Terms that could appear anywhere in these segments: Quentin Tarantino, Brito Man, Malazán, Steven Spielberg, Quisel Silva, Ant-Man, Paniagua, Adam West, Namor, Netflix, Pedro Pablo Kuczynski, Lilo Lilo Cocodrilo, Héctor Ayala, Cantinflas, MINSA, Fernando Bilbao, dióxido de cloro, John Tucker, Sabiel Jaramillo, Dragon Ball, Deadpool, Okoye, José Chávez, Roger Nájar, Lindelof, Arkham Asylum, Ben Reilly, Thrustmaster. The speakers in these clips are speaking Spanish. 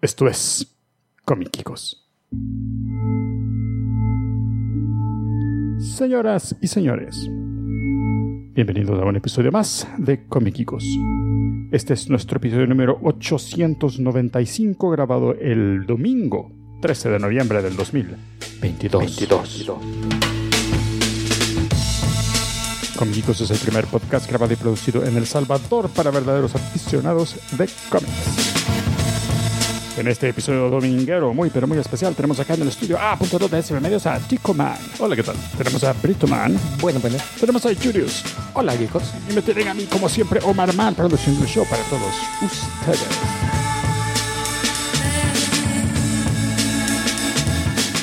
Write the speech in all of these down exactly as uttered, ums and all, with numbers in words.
Esto es Comikikos. Señoras y señores, bienvenidos a un episodio más de Comikikos. Este es nuestro episodio número ochocientos noventa y cinco, grabado el domingo trece de noviembre del dos mil veintidós. veintidós. Comikikos es el primer podcast grabado y producido en El Salvador para verdaderos aficionados de cómics. En este episodio dominguero muy pero muy especial tenemos acá en el estudio A punto dos de S M medios a Tico Man. Hola, ¿qué tal? Tenemos a Brito Man. Bueno, bueno. Tenemos a Julius. Hola, geekos. Y me tienen a mí, como siempre, Omar Man, produciendo el show para todos ustedes.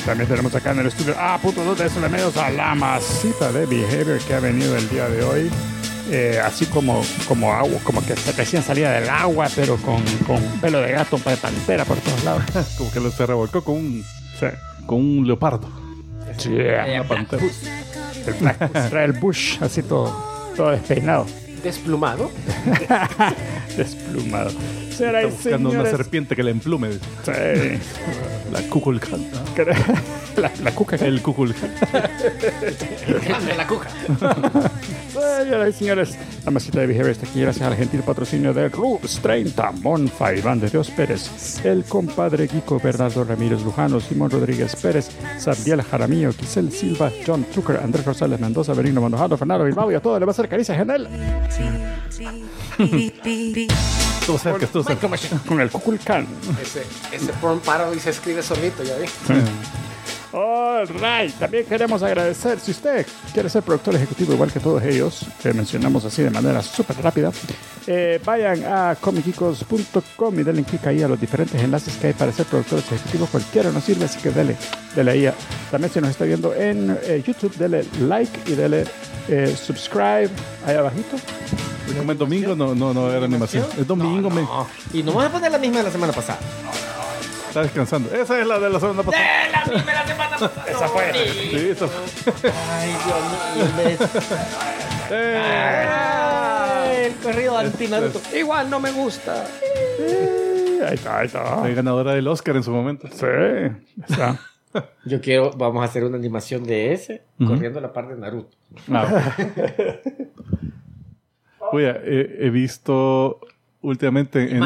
También tenemos acá en el estudio A punto dos de S M medios a la masita de Behavior que ha venido el día de hoy. Eh, así como, como agua, como que recién salía del agua, pero con, con pelo de gato, de pantera por todos lados. Como que lo se revolcó con un, sí. con un leopardo. Sí, yeah, la pantera. El Black Bush. Trae el Bush, así todo, todo despeinado. Desplumado. Desplumado. Será Está buscando señores? Una serpiente que le emplume. Sí. La cuculcán. La, la cuca. El cuculcán. Grande la cuca. Señoras y señores, la masita de Behavior está aquí gracias al gentil patrocinio de Rubs treinta, Monfa, Iván de Dios Pérez, el compadre Guico, Bernardo Ramírez Lujano, Simón Rodríguez Pérez, Sabiel Jaramillo, Quisel Silva, John Tucker, Andrés Rosales Mendoza, Benigno Mandojado, Fernando Bilbao, y a todos le va a hacer caricias en él. Tú sabes que tú sabes. Con el Kukulkan. Ese, ese porn parody se escribe solito, ya vi. All right. También queremos agradecer, si usted quiere ser productor ejecutivo igual que todos ellos, que mencionamos así de manera súper rápida, eh, vayan a comikikos punto com y denle clic ahí a los diferentes enlaces que hay para ser productores ejecutivos. Cualquiera nos sirve, así que dele, dele ahí. También si nos está viendo en eh, YouTube, dele like y dele eh, subscribe ahí abajito. Porque el domingo no, no, no era animación. Es domingo. No, no. Me... Y no vas a poner la misma de la semana pasada. Está descansando. Esa es la de la semana pasada. ¡De la misma de la semana pasada! Esa fue. Sí, esa fue. Ay, Dios mío. Ay, el corrido anti-Naruto. Igual no me gusta. Sí, ahí está, ahí está. Soy ganadora del Oscar en su momento. Sí, está. Yo quiero, vamos a hacer una animación de ese, uh-huh. corriendo la parte de Naruto. No. Oye, he, he visto últimamente en,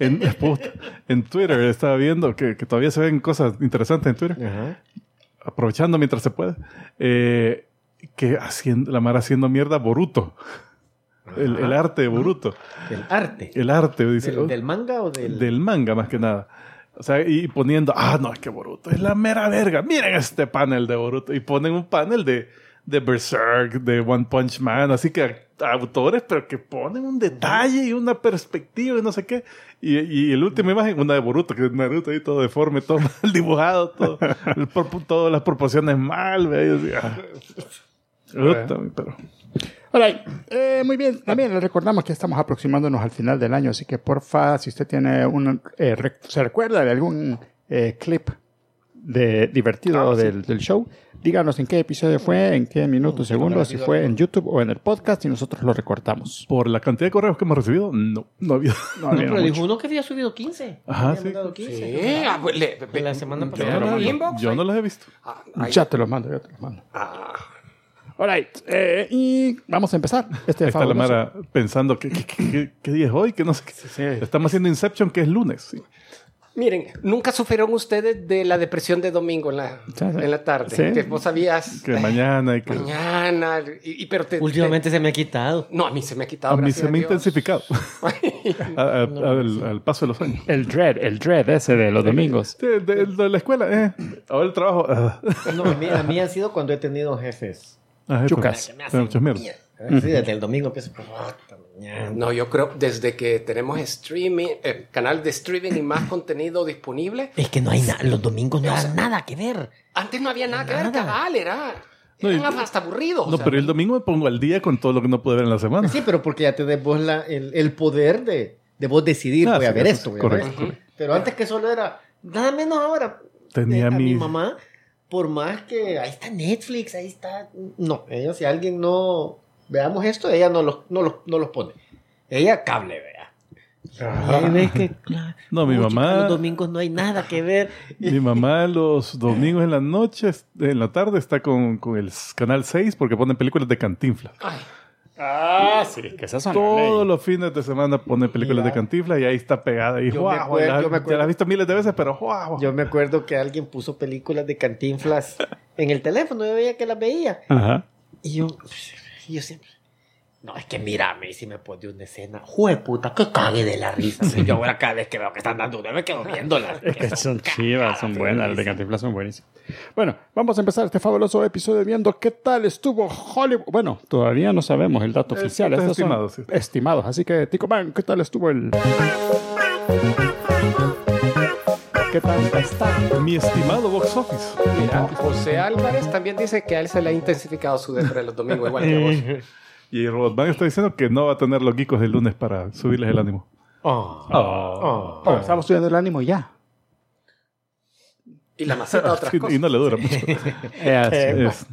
en, en, en Twitter, estaba viendo que, que todavía se ven cosas interesantes en Twitter, ajá. aprovechando mientras se pueda, eh, que haciendo, la mar haciendo mierda Boruto. El, el arte de Boruto. ¿El arte? El arte. Dice, ¿Del, ¿Del manga o del...? Del manga, más que nada. O sea, y poniendo, ah, no, es que Boruto es la mera verga. Miren este panel de Boruto. Y ponen un panel de... de Berserk, de One Punch Man, así que autores, pero que ponen un detalle y una perspectiva y no sé qué. Y, y el última imagen, una de Boruto, que es Naruto ahí todo deforme, todo mal dibujado, todo, el, todas las proporciones mal, ¿ve? Y así, Boruto, pero... Hola, eh, muy bien. También les recordamos que estamos aproximándonos al final del año, así que porfa, si usted tiene un... Eh, rec- ¿Se recuerda de algún eh, clip de divertido ah, del, sí. del show? Díganos en qué episodio fue, en qué minuto, segundo, si fue en YouTube o en el podcast y nosotros lo recortamos. Por la cantidad de correos que hemos recibido, no, no había. No, había no pero dijo uno que había subido quince. Ajá, sí. quince. Sí. Ah, pues, le, le, la semana pasada. Yo, yo no los he visto. Ah, ya te los mando, ya te los mando. Ah. All right. Eh, y vamos a empezar. Este Ahí está fabuloso. La Mara pensando qué día es hoy, que no sé qué. Sí, sí. Estamos haciendo Inception, que es lunes. Sí. Miren, nunca sufrieron ustedes de la depresión de domingo en la, en la tarde. ¿Sí? Que vos sabías... Que mañana y que... Mañana, y, y, pero te, Últimamente te... se me ha quitado. No, a mí se me ha quitado, A mí se me ha intensificado. a, a, no, al, sí. al paso de los años. El dread, el dread ese de los domingos. De, de, de la escuela, eh. Ahora el trabajo. no, a mí, a mí ha sido cuando he tenido jefes. Ah, Chucas. Me muchos mierdas. Uh-huh. Sí, desde el domingo empiezo... No, yo creo desde que tenemos streaming, eh, canal de streaming y más contenido disponible. Es que no hay nada, los domingos no hay o sea, nada que ver. Antes no había nada, nada. que ver, cabal, era, no, era y, hasta aburrido. No, o sea, pero el domingo me pongo al día con todo lo que no pude ver en la semana. Sí, pero porque ya te des vos la, el, el poder de, de vos decidir, ah, voy sí, a ver esto. Voy correcto, a ver. Correcto. Pero antes que solo era, nada menos ahora, tenía a mi... mi mamá, por más que ahí está Netflix, ahí está... No, ella, si alguien no... Veamos esto, ella no los, no los, no los pone. Ella cable, vea. ¿Ves que, no, mi mamá chica, los domingos no hay nada que ver? Mi mamá los domingos en la noche, en la tarde, está con, con el canal seis porque ponen películas de Cantinflas. Ay. Ah, sí, es que esas son todos los fines de semana ponen películas ya de Cantinflas y ahí está pegada. Y yo ¡guau! Me acuerdo, la, yo me acuerdo, ya la has visto miles de veces, pero ¡guau! Yo me acuerdo que alguien puso películas de Cantinflas en el teléfono, yo veía que las veía. Ajá. Y yo, yo siempre... No, es que mírame, y si me pone una escena, ¡jue puta! ¡Que cague de la risa! Sí. Yo ahora cada vez que veo que están dando una, me quedo viéndolas. Es que son chivas, son buenas, las de Cantinflas son buenísimas. Bueno, vamos a empezar este fabuloso episodio viendo qué tal estuvo Hollywood. Bueno, todavía no sabemos el dato es, oficial. Estos estimados, son sí. estimados. Así que, Tico Man, ¿qué tal estuvo el...? ¿Qué tal está mi estimado box office? Mira, José Álvarez también dice que a él se le ha intensificado su dentro de los domingos, igual que vos. Y Robotman está diciendo que no va a tener los geekos el lunes para subirles el ánimo. Oh, oh, oh. Oh, estamos subiendo el ánimo ya. Y la maceta otras sí, cosas. Y no le dura mucho. es, es.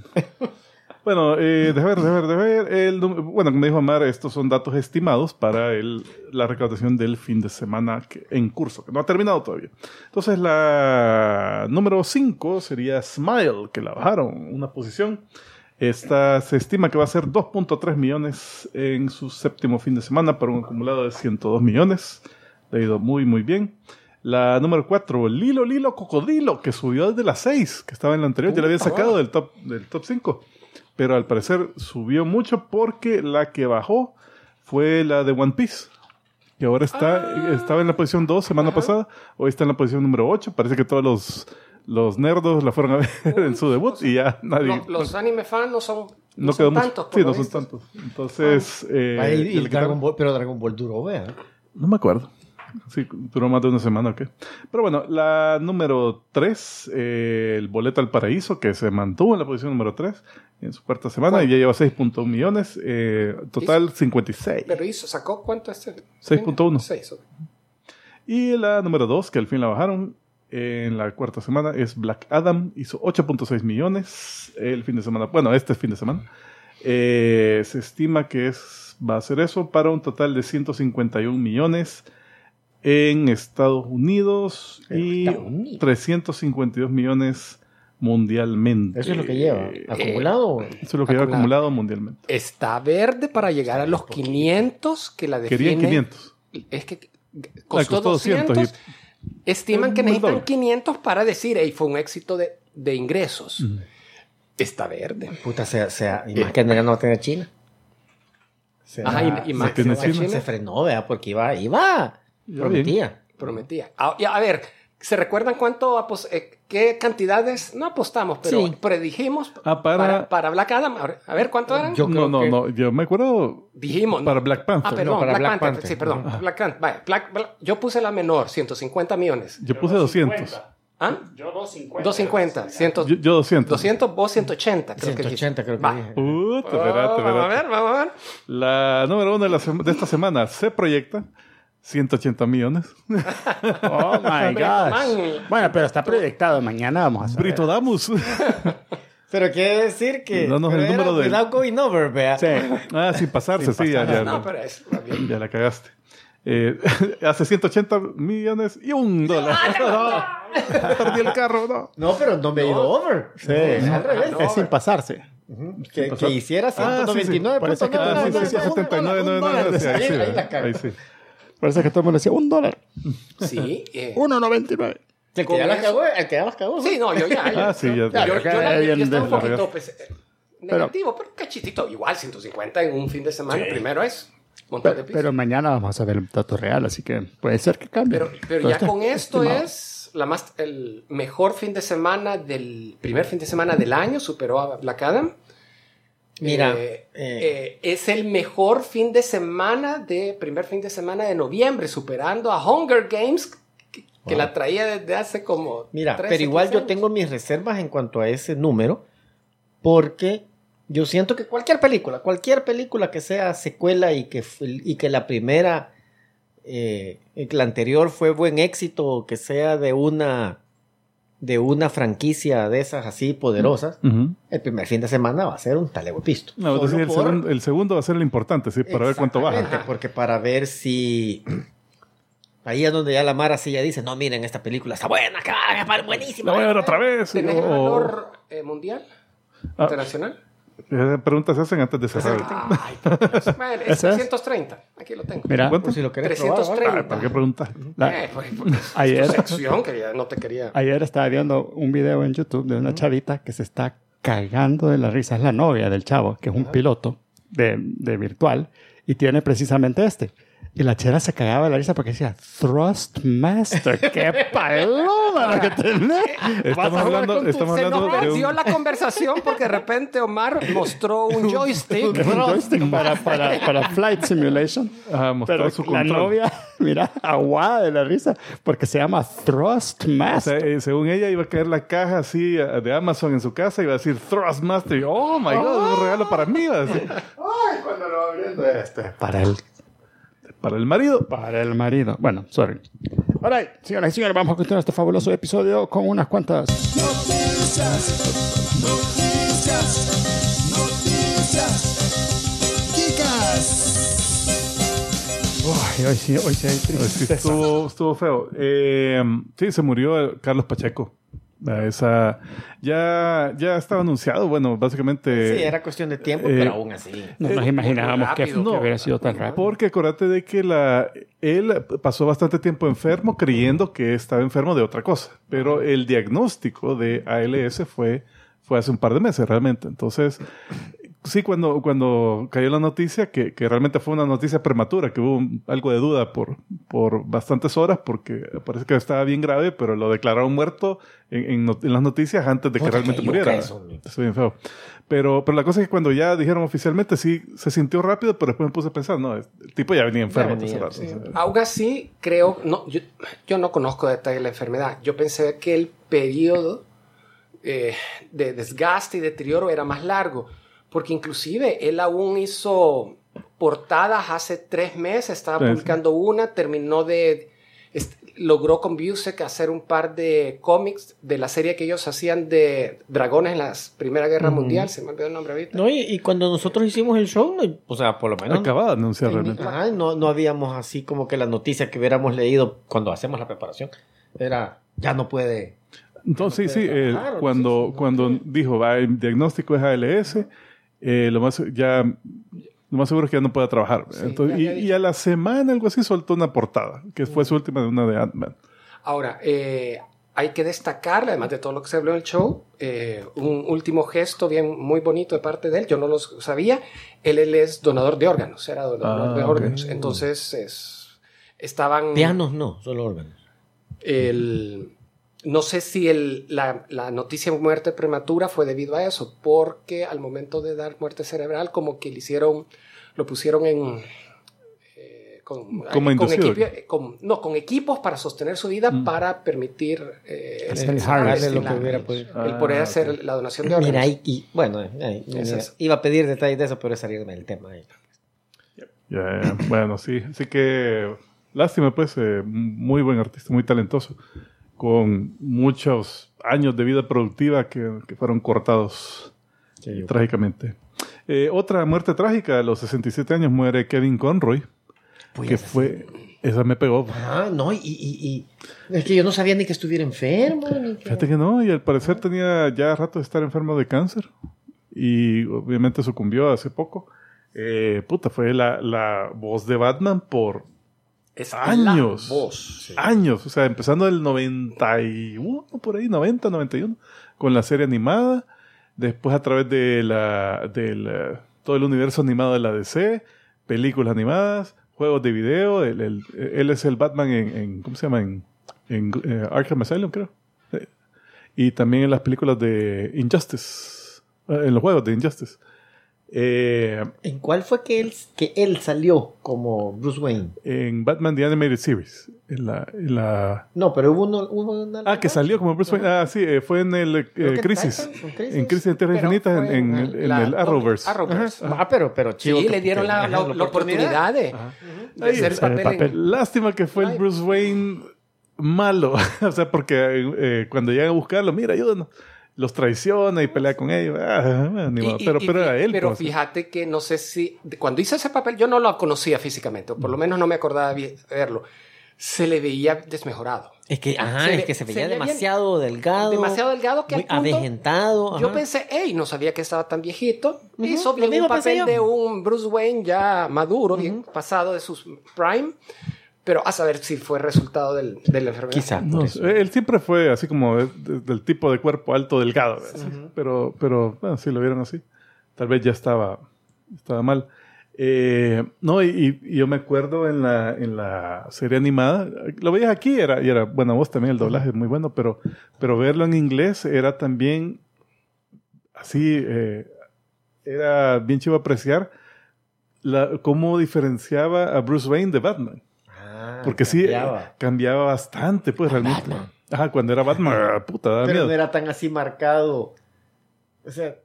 Bueno, eh, de ver, de ver, de ver. El, bueno, como dijo Amar, estos son datos estimados para el, la recaudación del fin de semana que, en curso, que no ha terminado todavía. Entonces, la número cinco sería Smile, que la bajaron una posición. Esta se estima que va a ser dos punto tres millones en su séptimo fin de semana para un acumulado de ciento dos millones. Le ha ido muy, muy bien. La número cuatro, Lilo Lilo Cocodrilo, que subió desde la seis, que estaba en la anterior. Ya la habían sacado del top, del top cinco. Pero al parecer subió mucho porque la que bajó fue la de One Piece. Que ahora está, ah. estaba en la posición dos semana Ajá. pasada. Hoy está en la posición número ocho. Parece que todos los... Los nerdos la fueron a ver Uy, en su debut los, y ya nadie... Los, los anime fans no son, no no son tantos. Sí, no estos. son tantos. Entonces... Ah, eh, y, y el Dragon Ball, pero Dragon Ball duró, ¿eh? No me acuerdo. Sí, duró más de una semana o qué. Pero bueno, la número tres, eh, el Boleto al Paraíso, que se mantuvo en la posición número tres en su cuarta semana. ¿Cuál? Y ya lleva seis punto uno millones. Eh, total, ¿hizo? cincuenta y seis. ¿Pero hizo? ¿Sacó cuánto este? seis punto uno. Y la número dos, que al fin la bajaron... En la cuarta semana es Black Adam, hizo ocho punto seis millones el fin de semana. Bueno, este fin de semana. Eh, se estima que es, va a ser eso para un total de ciento cincuenta y un millones en Estados Unidos y Unidos. trescientos cincuenta y dos millones mundialmente. Eso es lo que lleva, acumulado. Eh, eso es lo que acumulado. lleva acumulado mundialmente. Está verde para llegar a los quinientos que la define. Querían quinientos. Es que costó, ah, costó doscientos. Y... Estiman que necesitan quinientos para decir, hey, fue un éxito de, de ingresos. Mm. Está verde. Puta, sea, sea, y más eh. que no va a tener China. Será, Ajá, y, y más que China. China se frenó, ¿verdad? Porque iba, iba. Prometía. Bien. Prometía. A, a ver, ¿se recuerdan cuánto, apos, eh, qué cantidades? No apostamos, pero sí. predijimos ah, para, para, para Black Adam. A ver, ¿cuánto eran? Yo creo no, no, que no. Yo me acuerdo. Dijimos. Para Black Panther. Ah, perdón, no, para Black, Black Panther. Panther. Sí, perdón. Ah. Black Panther. Vale, Black, Black, yo puse la menor, ciento cincuenta millones. Yo puse doscientos. ¿Ah? Yo doscientos cincuenta. doscientos cincuenta. cien, yo, yo doscientos. doscientos, vos ciento ochenta. Creo ciento ochenta que creo que dije. Puta, espérate, espérate. A ver, vamos a ver. La número uno de, la sema, de esta semana se proyecta. ciento ochenta millones. Oh my gosh. Bueno, pero está proyectado. Mañana vamos a saber. Brito Damus. Pero quiere decir que... No, no es el número de... Without going over, vea. Sí. Ah, sin pasarse, sin sí. Pasar. Ya, ya, no, pero es... Ya la cagaste. Eh, hace ciento ochenta millones y un dólar. No, no. Perdí el carro, no. No, pero no me he ido over. Sí. No, no, al revés. No, es sin pasarse. Uh-huh. Que, que hiciera ciento noventa y nueve. Parece que setenta y nueve. Ahí sí. Parece que todo el mundo decía, un dólar. Sí. Eh. uno noventa y nueve. El que ya las cagó, el que ya las cagó. Sí, no, yo ya. ya ah, sí, ya. ya, ya, ya, ya, ya, ya, ya, ya estaba un poquito pues, negativo, pero, pero cachitito. Igual, ciento cincuenta en un fin de semana, sí. Primero es montón pero, de piso. Pero mañana vamos a ver el dato real, así que puede ser que cambie. Pero, pero ya con esto estimado. Es la más, el mejor fin de semana del... Primer fin de semana del año, superó a Black Adam. Mira, eh, eh. Eh, es el mejor fin de semana, de primer fin de semana de noviembre, superando a Hunger Games, que, wow. que la traía desde hace como... Mira, trece, pero igual yo años. Tengo mis reservas en cuanto a ese número, porque yo siento que cualquier película, cualquier película que sea secuela y que, y que la primera, eh, la anterior fue buen éxito, que sea de una... de una franquicia de esas así poderosas, uh-huh. El primer fin de semana va a ser un talehuepisto. No, entonces el, por... segun, el segundo va a ser lo importante, ¿sí? Para ver cuánto baja. Porque para ver si, Ahí es donde ya la Mara sí ya dice, no, miren, esta película está buena, buenísima. La voy a ver otra vez. ¿Tenés el valor eh, mundial? Ah, ¿internacional? Preguntas se hacen antes de cerrar. Ay, madre, es trescientos treinta. Aquí lo tengo. Mira, ¿cuánto? Si lo querés trescientos treinta. ¿Para qué preguntar? La, eh, pues, pues, ayer, sección que ya no te quería. Ayer estaba viendo un video en YouTube de una uh-huh. chavita que se está cagando de la risa. Es la novia del chavo, que es un uh-huh. piloto de, de virtual, y tiene precisamente este. Y la chera se cagaba de la risa porque decía, Thrustmaster, qué paloma que tenés. Estamos hablando, estamos se hablando nos perdió un... la conversación porque de repente Omar mostró un joystick. un joystick para, para, para Flight Simulation. Ajá, mostró pero su control. La novia, mira, aguada de la risa porque se llama Thrustmaster. O sea, según ella iba a caer la caja así de Amazon en su casa y iba a decir Thrustmaster. Y, oh my God, oh. Es un regalo para mí. Así. Ay, cuando lo va abriendo este. Para él. Para el marido. Para el marido. Bueno, sorry. All right, señoras y señores, vamos a continuar este fabuloso episodio con unas cuantas noticias, noticias, noticias, chicas. Uy, hoy sí, hoy sí hay tristeza. Hoy sí estuvo, estuvo feo. Eh, sí, se murió Carlos Pacheco. Esa, ya, ya estaba anunciado, bueno, básicamente... Sí, era cuestión de tiempo, eh, pero aún así. No nos imaginábamos que, que no, hubiera sido tan rápido. Porque acuérdate de que la, él pasó bastante tiempo enfermo creyendo que estaba enfermo de otra cosa. Pero el diagnóstico de A L S fue, fue hace un par de meses realmente. Entonces, sí, cuando, cuando cayó la noticia, que, que realmente fue una noticia prematura, que hubo un, algo de duda por, por bastantes horas, porque parece que estaba bien grave, pero lo declararon muerto en, en, not- en las noticias antes de que realmente muriera. Eso es bien feo. Pero, pero la cosa es que cuando ya dijeron oficialmente, sí se sintió rápido, pero después me puse a pensar, no, el tipo ya venía enfermo. Ya venía, sí. Aún así, creo, no, yo, yo no conozco detalles de la enfermedad. Yo pensé que el periodo eh, de desgaste y deterioro era más largo. Porque inclusive él aún hizo portadas hace tres meses, estaba sí. publicando una, terminó de... Est- logró con Busek hacer un par de cómics de la serie que ellos hacían de dragones en la Primera Guerra mm. Mundial, se me olvidó el nombre ahorita. No, y, y cuando nosotros hicimos el show, no, o sea, por lo menos... Acababa de anunciar no, realmente. Ajá, no, no habíamos así como que la noticia que hubiéramos leído cuando hacemos la preparación era, ya no puede... Entonces, no sí, sí, eh, cuando, no cuando no dijo, va, el diagnóstico es A L S... Eh, lo, más, ya, lo más seguro es que ya no pueda trabajar. Sí, entonces, y, y a la semana, algo así, soltó una portada, que fue su última, de una de Ant-Man. Ahora, eh, hay que destacar, además de todo lo que se habló en el show, eh, un último gesto bien muy bonito de parte de él. Yo no lo sabía. Él, él es donador de órganos, era donador ah, de órganos. Okay. Entonces, es, estaban... Pianos no, solo órganos. El... No sé si el, la, la noticia de muerte prematura fue debido a eso, porque al momento de dar muerte cerebral, como que le hicieron, lo pusieron en eh, con, con, equipo, con, no, con equipos para sostener su vida mm. para permitir eh, el, el, el, el, lo que hubiera podido. Ah, el poder hacer okay. la donación de órganos. Mira, y, y bueno, eh, mira, iba a pedir detalles de eso, pero es salirme del tema. Eh. Yep. Yeah, yeah. Bueno, sí, así que lástima, pues, eh, muy buen artista, muy talentoso, con muchos años de vida productiva que, que fueron cortados sí, trágicamente. Eh, otra muerte trágica, a los sesenta y siete años muere Kevin Conroy, pues que esa fue... Sí. Esa me pegó. Ah, no, y, y, y... Es que yo no sabía ni que estuviera enfermo. Ni que... Fíjate que no, y al parecer tenía ya rato de estar enfermo de cáncer, y obviamente sucumbió hace poco. Eh, puta, fue la, la voz de Batman por... Es años, voz, sí. años, o sea, empezando del noventa y uno, por ahí, noventa, noventa y uno, con la serie animada, después a través de la, de la, todo el universo animado de la D C, películas animadas, juegos de video, él, él, él es el Batman en, en ¿cómo se llama? En, en eh, Arkham Asylum, creo, y también en las películas de Injustice, en los juegos de Injustice. Eh, ¿En cuál fue que él, que él salió como Bruce Wayne? En Batman The Animated Series. En la, en la... No, pero hubo uno... Hubo una ah, que salió como Bruce Wayne. Ah, sí, fue en el eh, Crisis. Crisis. En Crisis de Tierra Infinita, en, en, en, en el Arrowverse. Arrowverse. Ah, pero, pero chido. Sí, que, le dieron que, la, la, la oportunidad de, de hacer el papel. papel. En... Lástima que fue el Bruce Wayne malo. O sea, porque eh, cuando llegan a buscarlo, mira, ayúdanos. Los traiciona y pelea con ellos. Ah, ni modo. Y, pero, y, pero era él. Pero pues, fíjate que no sé si... Cuando hice ese papel, yo no lo conocía físicamente. O por lo menos no me acordaba de verlo. se le veía desmejorado. Es que, ajá, se es ve, que se veía se demasiado bien, delgado. Demasiado delgado que al punto avejentado. Ajá. Yo pensé, hey, no sabía que estaba tan viejito. Uh-huh. Hizo bien un papel de un Bruce Wayne ya maduro, uh-huh. bien pasado de sus prime. Pero a saber si fue resultado del, de la enfermedad. Quizá. No, él siempre fue así como de, de, del tipo de cuerpo alto, delgado. Uh-huh. Pero, pero bueno, sí lo vieron así. Tal vez ya estaba, estaba mal. Eh, no, y, y yo me acuerdo en la, en la serie animada, lo veías aquí era, y era buena voz también, el doblaje es muy bueno, pero, pero verlo en inglés era también así, eh, era bien chivo apreciar la, cómo diferenciaba a Bruce Wayne de Batman. Ah, porque cambiaba. Sí, eh, cambiaba bastante, pues realmente. Batman. Ajá, cuando era Batman, puta, daba pero miedo. No era tan así marcado. O sea,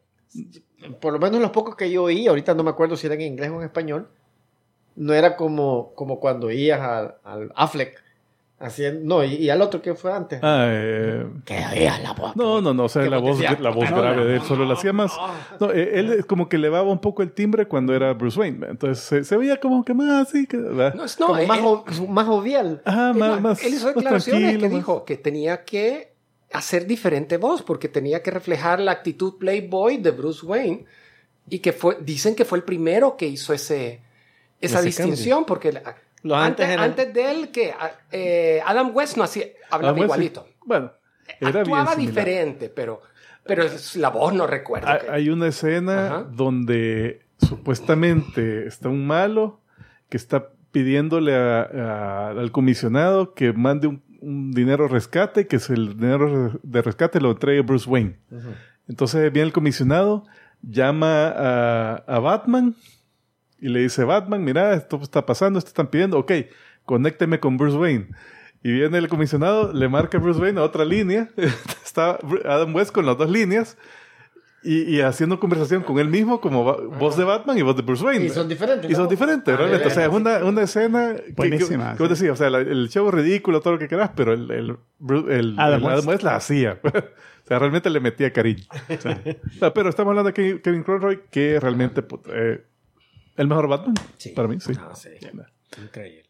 por lo menos los pocos que yo oí, ahorita no me acuerdo si eran en inglés o en español, no era como, como cuando oías al Affleck haciendo, no, y, y al otro que fue antes. Ah, eh, que oías la voz. No, no, no, o sea, la voz, decía, la voz grave de él solo la hacía más. No, él como que elevaba un poco el timbre cuando era Bruce Wayne, entonces se, se veía como que más así, que, no, no, como él, más, o, más jovial. Ajá, él, más, más. Él hizo declaraciones que más. Dijo que tenía que hacer diferente voz, porque tenía que reflejar la actitud playboy de Bruce Wayne, y que fue, dicen que fue el primero que hizo ese esa ese distinción, cambio. Porque la, Lo antes, antes, era... antes de él que eh, Adam West no hacía, hablaba Adam igualito. West, bueno, era actuaba bien diferente, pero, pero la voz no recuerdo. Hay, que... hay una escena Ajá. donde supuestamente está un malo que está pidiéndole a, a, al comisionado que mande un un dinero rescate, que es el dinero de rescate lo entregue Bruce Wayne. Uh-huh. Entonces viene el comisionado, llama a, a Batman y le dice, Batman, mira, esto está pasando, esto están pidiendo, ok, conécteme con Bruce Wayne. Y viene el comisionado, le marca a Bruce Wayne a otra línea, está Adam West con las dos líneas, Y, y haciendo conversación con él mismo como va, voz de Batman y voz de Bruce Wayne. Y son diferentes. Y son diferentes, ¿no? Realmente. O sea, es una, una escena... Buenísima. ¿Cómo decía? O sea, la, el show ridículo, todo lo que quieras, pero el, el, el Adam West Adam la hacía. O sea, realmente le metía cariño. O sea, no, pero estamos hablando de Kevin Conroy, que realmente... Eh, el mejor Batman, sí. Para mí, sí. No, sí. Increíble.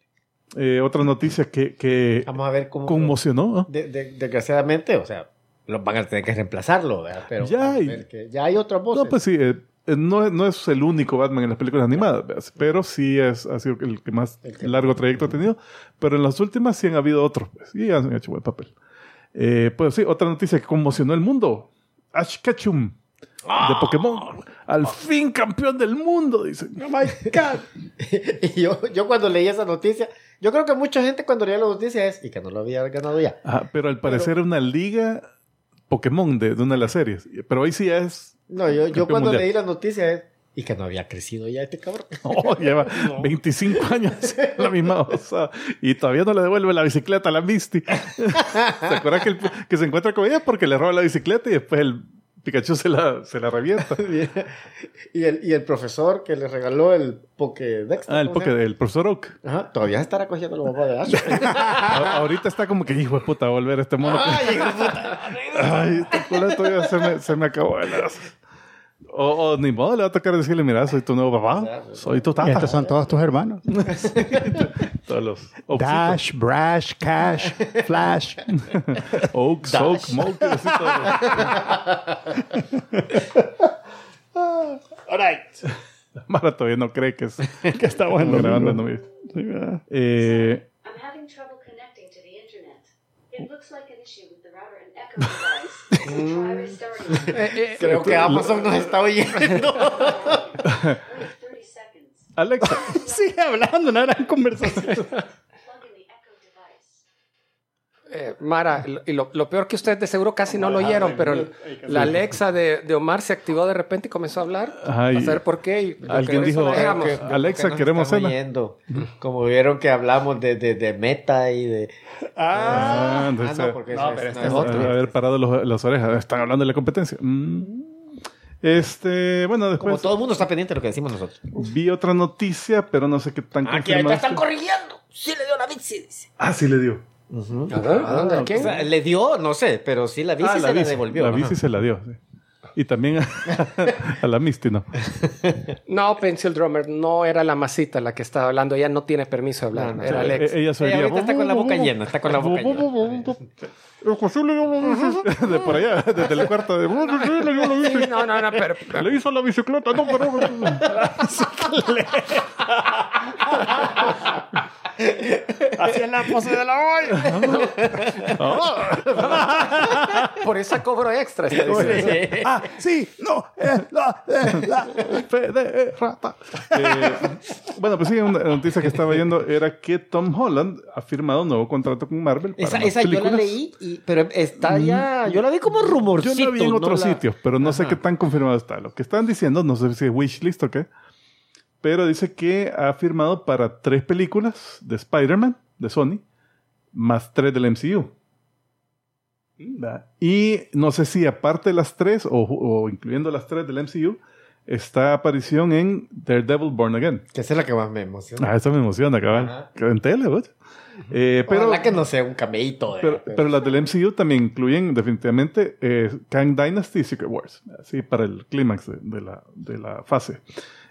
Eh, otra noticia que, que Vamos a ver cómo conmocionó. De, de, desgraciadamente, o sea... Los van a tener que reemplazarlo, ¿verdad? Pero ya hay, que ya hay otras voces. No, pues sí, eh, no, no es el único Batman en las películas animadas, ¿verdad? Pero sí es, ha sido el que más el que largo trayecto ha tenido. Pero en las últimas sí han habido otros, pues, y han hecho buen papel. Eh, pues sí, otra noticia que conmocionó el mundo. Ash Ketchum, ¡oh! de Pokémon. Al fin campeón del mundo, dicen. ¡Oh, my God! Y yo, yo cuando leí esa noticia... Yo creo que mucha gente cuando leía la noticia es... Y que no lo había ganado ya. Ajá, pero al parecer pero, una liga... Pokémon de, de una de las series. Pero hoy sí ya es... No, yo, yo cuando mundial. Leí la noticia es... Y que no había crecido ya este cabrón. No, lleva no. veinticinco años la misma osa. Y todavía no le devuelve la bicicleta a la Misty. ¿Se acuerdan que, el, que se encuentra con ella? Porque le roba la bicicleta y después el Pikachu se la, se la revienta. y, el, y el profesor que le regaló el Pokédex. Ah, el Pokédex, el profesor Oak. Ajá, todavía estará cogiendo los papás de Ash. a, ahorita está como que, hijo de puta, volver a este mono. ¡Ay, hijo de puta! Ay, tu culo todavía se me, se me acabó el lazo. O, o ni modo, le va a tocar decirle, mira, soy tu nuevo papá, soy tu tata. Y estos son todos tus hermanos. Sí, todos los Dash, Brash, Cash, Flash, Oak, Soak, Moke, así todos. All right. Mara todavía no cree que, es, que está bueno. Grabando, no me... eh, I'm having trouble connecting to the internet. It looks like an issue with the router and echo device. Creo que Amazon nos está oyendo. Alexa, sigue hablando, una gran conversación. Eh, Mara, lo, lo peor que ustedes de seguro casi no lo oyeron, pero la Alexa de, de Omar se activó de repente y comenzó a hablar. Ay, a saber por qué. Y alguien dijo, que, Alexa, queremos cena. Oyendo. Como vieron que hablamos de, de, de Meta y de... Ah, ah entonces, no, porque no, eso pero es, este no, es otro. Haber parado los, las orejas. Están hablando de la competencia. Mm. Este, bueno, después... Como todo el mundo está pendiente de lo que decimos nosotros. Vi otra noticia, pero no sé qué tan confirmada. Aquí ahorita están corrigiendo. Sí le dio la bici, dice. Ah, sí le dio. Uh-huh. ¿A dónde? ¿A dónde? ¿A quién? O sea, le dio, no sé, pero sí la bici ah, se la, la bici, devolvió. La bici Ajá. se la dio. Sí. Y también a, a la Misty, ¿no? No, Pencil Drummer no era la masita la que estaba hablando. Ella no tiene permiso de hablar. No, no, era Alex. Ella, ella, ella ahorita está con la boca llena. Está con la boca llena. De por allá, desde el cuarto. De... No, no, no, pero... Le hizo la bicicleta. No, pero... Así es la pose de la hoy. Oh. Por eso cobro extra. Este sí. Ah, sí, no. Eh, la, eh, la, fe de, eh, rata. Eh, bueno, pues sí, una noticia que estaba viendo era que Tom Holland ha firmado un nuevo contrato con Marvel. Para esa esa películas. Yo la leí, y, pero está ya. Yo la vi como rumorcito. Yo la vi en otros no la... sitios, pero no Ajá. sé qué tan confirmado está. Lo que están diciendo, no sé si es wishlist o qué. Pero dice que ha firmado para tres películas de Spider-Man, de Sony, más tres del M C U. Y no sé si aparte de las tres, o, o incluyendo las tres del M C U, está aparición en Daredevil Born Again. Que esa es la que más me emociona. Ah, esa me emociona, cabal. En tele, güey. Eh, Ojalá que no sea un cameíto. De, pero, pero... pero las del M C U también incluyen definitivamente eh, Kang Dynasty y Secret Wars. Así para el clímax de, de, la, de la fase.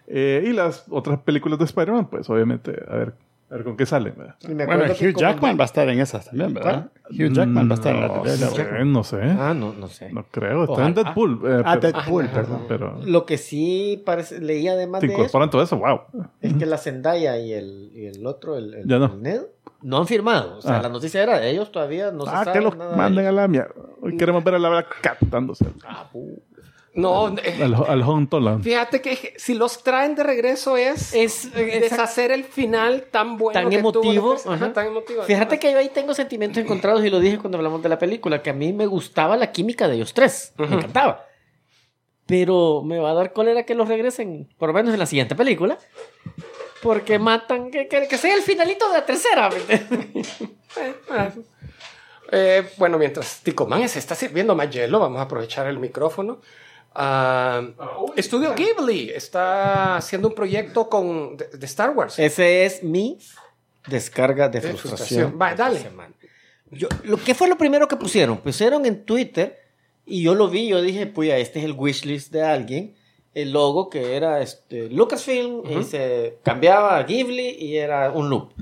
Eh, y las otras películas de Spider-Man, pues obviamente, a ver, a ver con qué salen. Bueno, Hugh Jackman va a estar en esas también, ¿verdad? Hugh Jackman va a estar en la película. No sé. Ah, no, no sé. No creo. Está en Deadpool. Ah, eh, ah pero, Deadpool, ah, perdón. Pero, lo que sí parece, leí además de eso. Te incorporan todo eso, wow. Es que la Zendaya y el, y el otro, el, el, ya no. el Ned, no han firmado. O sea, ah. la noticia era de ellos todavía no ah, se sabe nada. Ah, que los manden a la mierda. Hoy queremos ver a la verdad captándose. Ah, puh. No, eh, al, al Hontoland. Fíjate que si los traen de regreso es, es deshacer el final tan bueno, tan que emotivo, tuvo, ajá, tan emotivo. Fíjate que yo ahí tengo sentimientos encontrados y lo dije cuando hablamos de la película, que a mí me gustaba la química de ellos tres, uh-huh. me encantaba. Pero me va a dar cólera que los regresen, por lo menos en la siguiente película, porque matan que, que, que sea el finalito de la tercera. eh, bueno, mientras Tico Man se está sirviendo más hielo, vamos a aprovechar el micrófono. Uh, oh, Studio Ghibli está haciendo un proyecto con, de, de Star Wars. Ese es mi descarga de, de frustración. frustración. Va, dale. Yo, lo, ¿qué fue lo primero que pusieron? Pusieron en Twitter y yo lo vi. Yo dije, pues este es el wishlist de alguien. El logo que era este, Lucasfilm uh-huh. y se cambiaba a Ghibli y era un loop.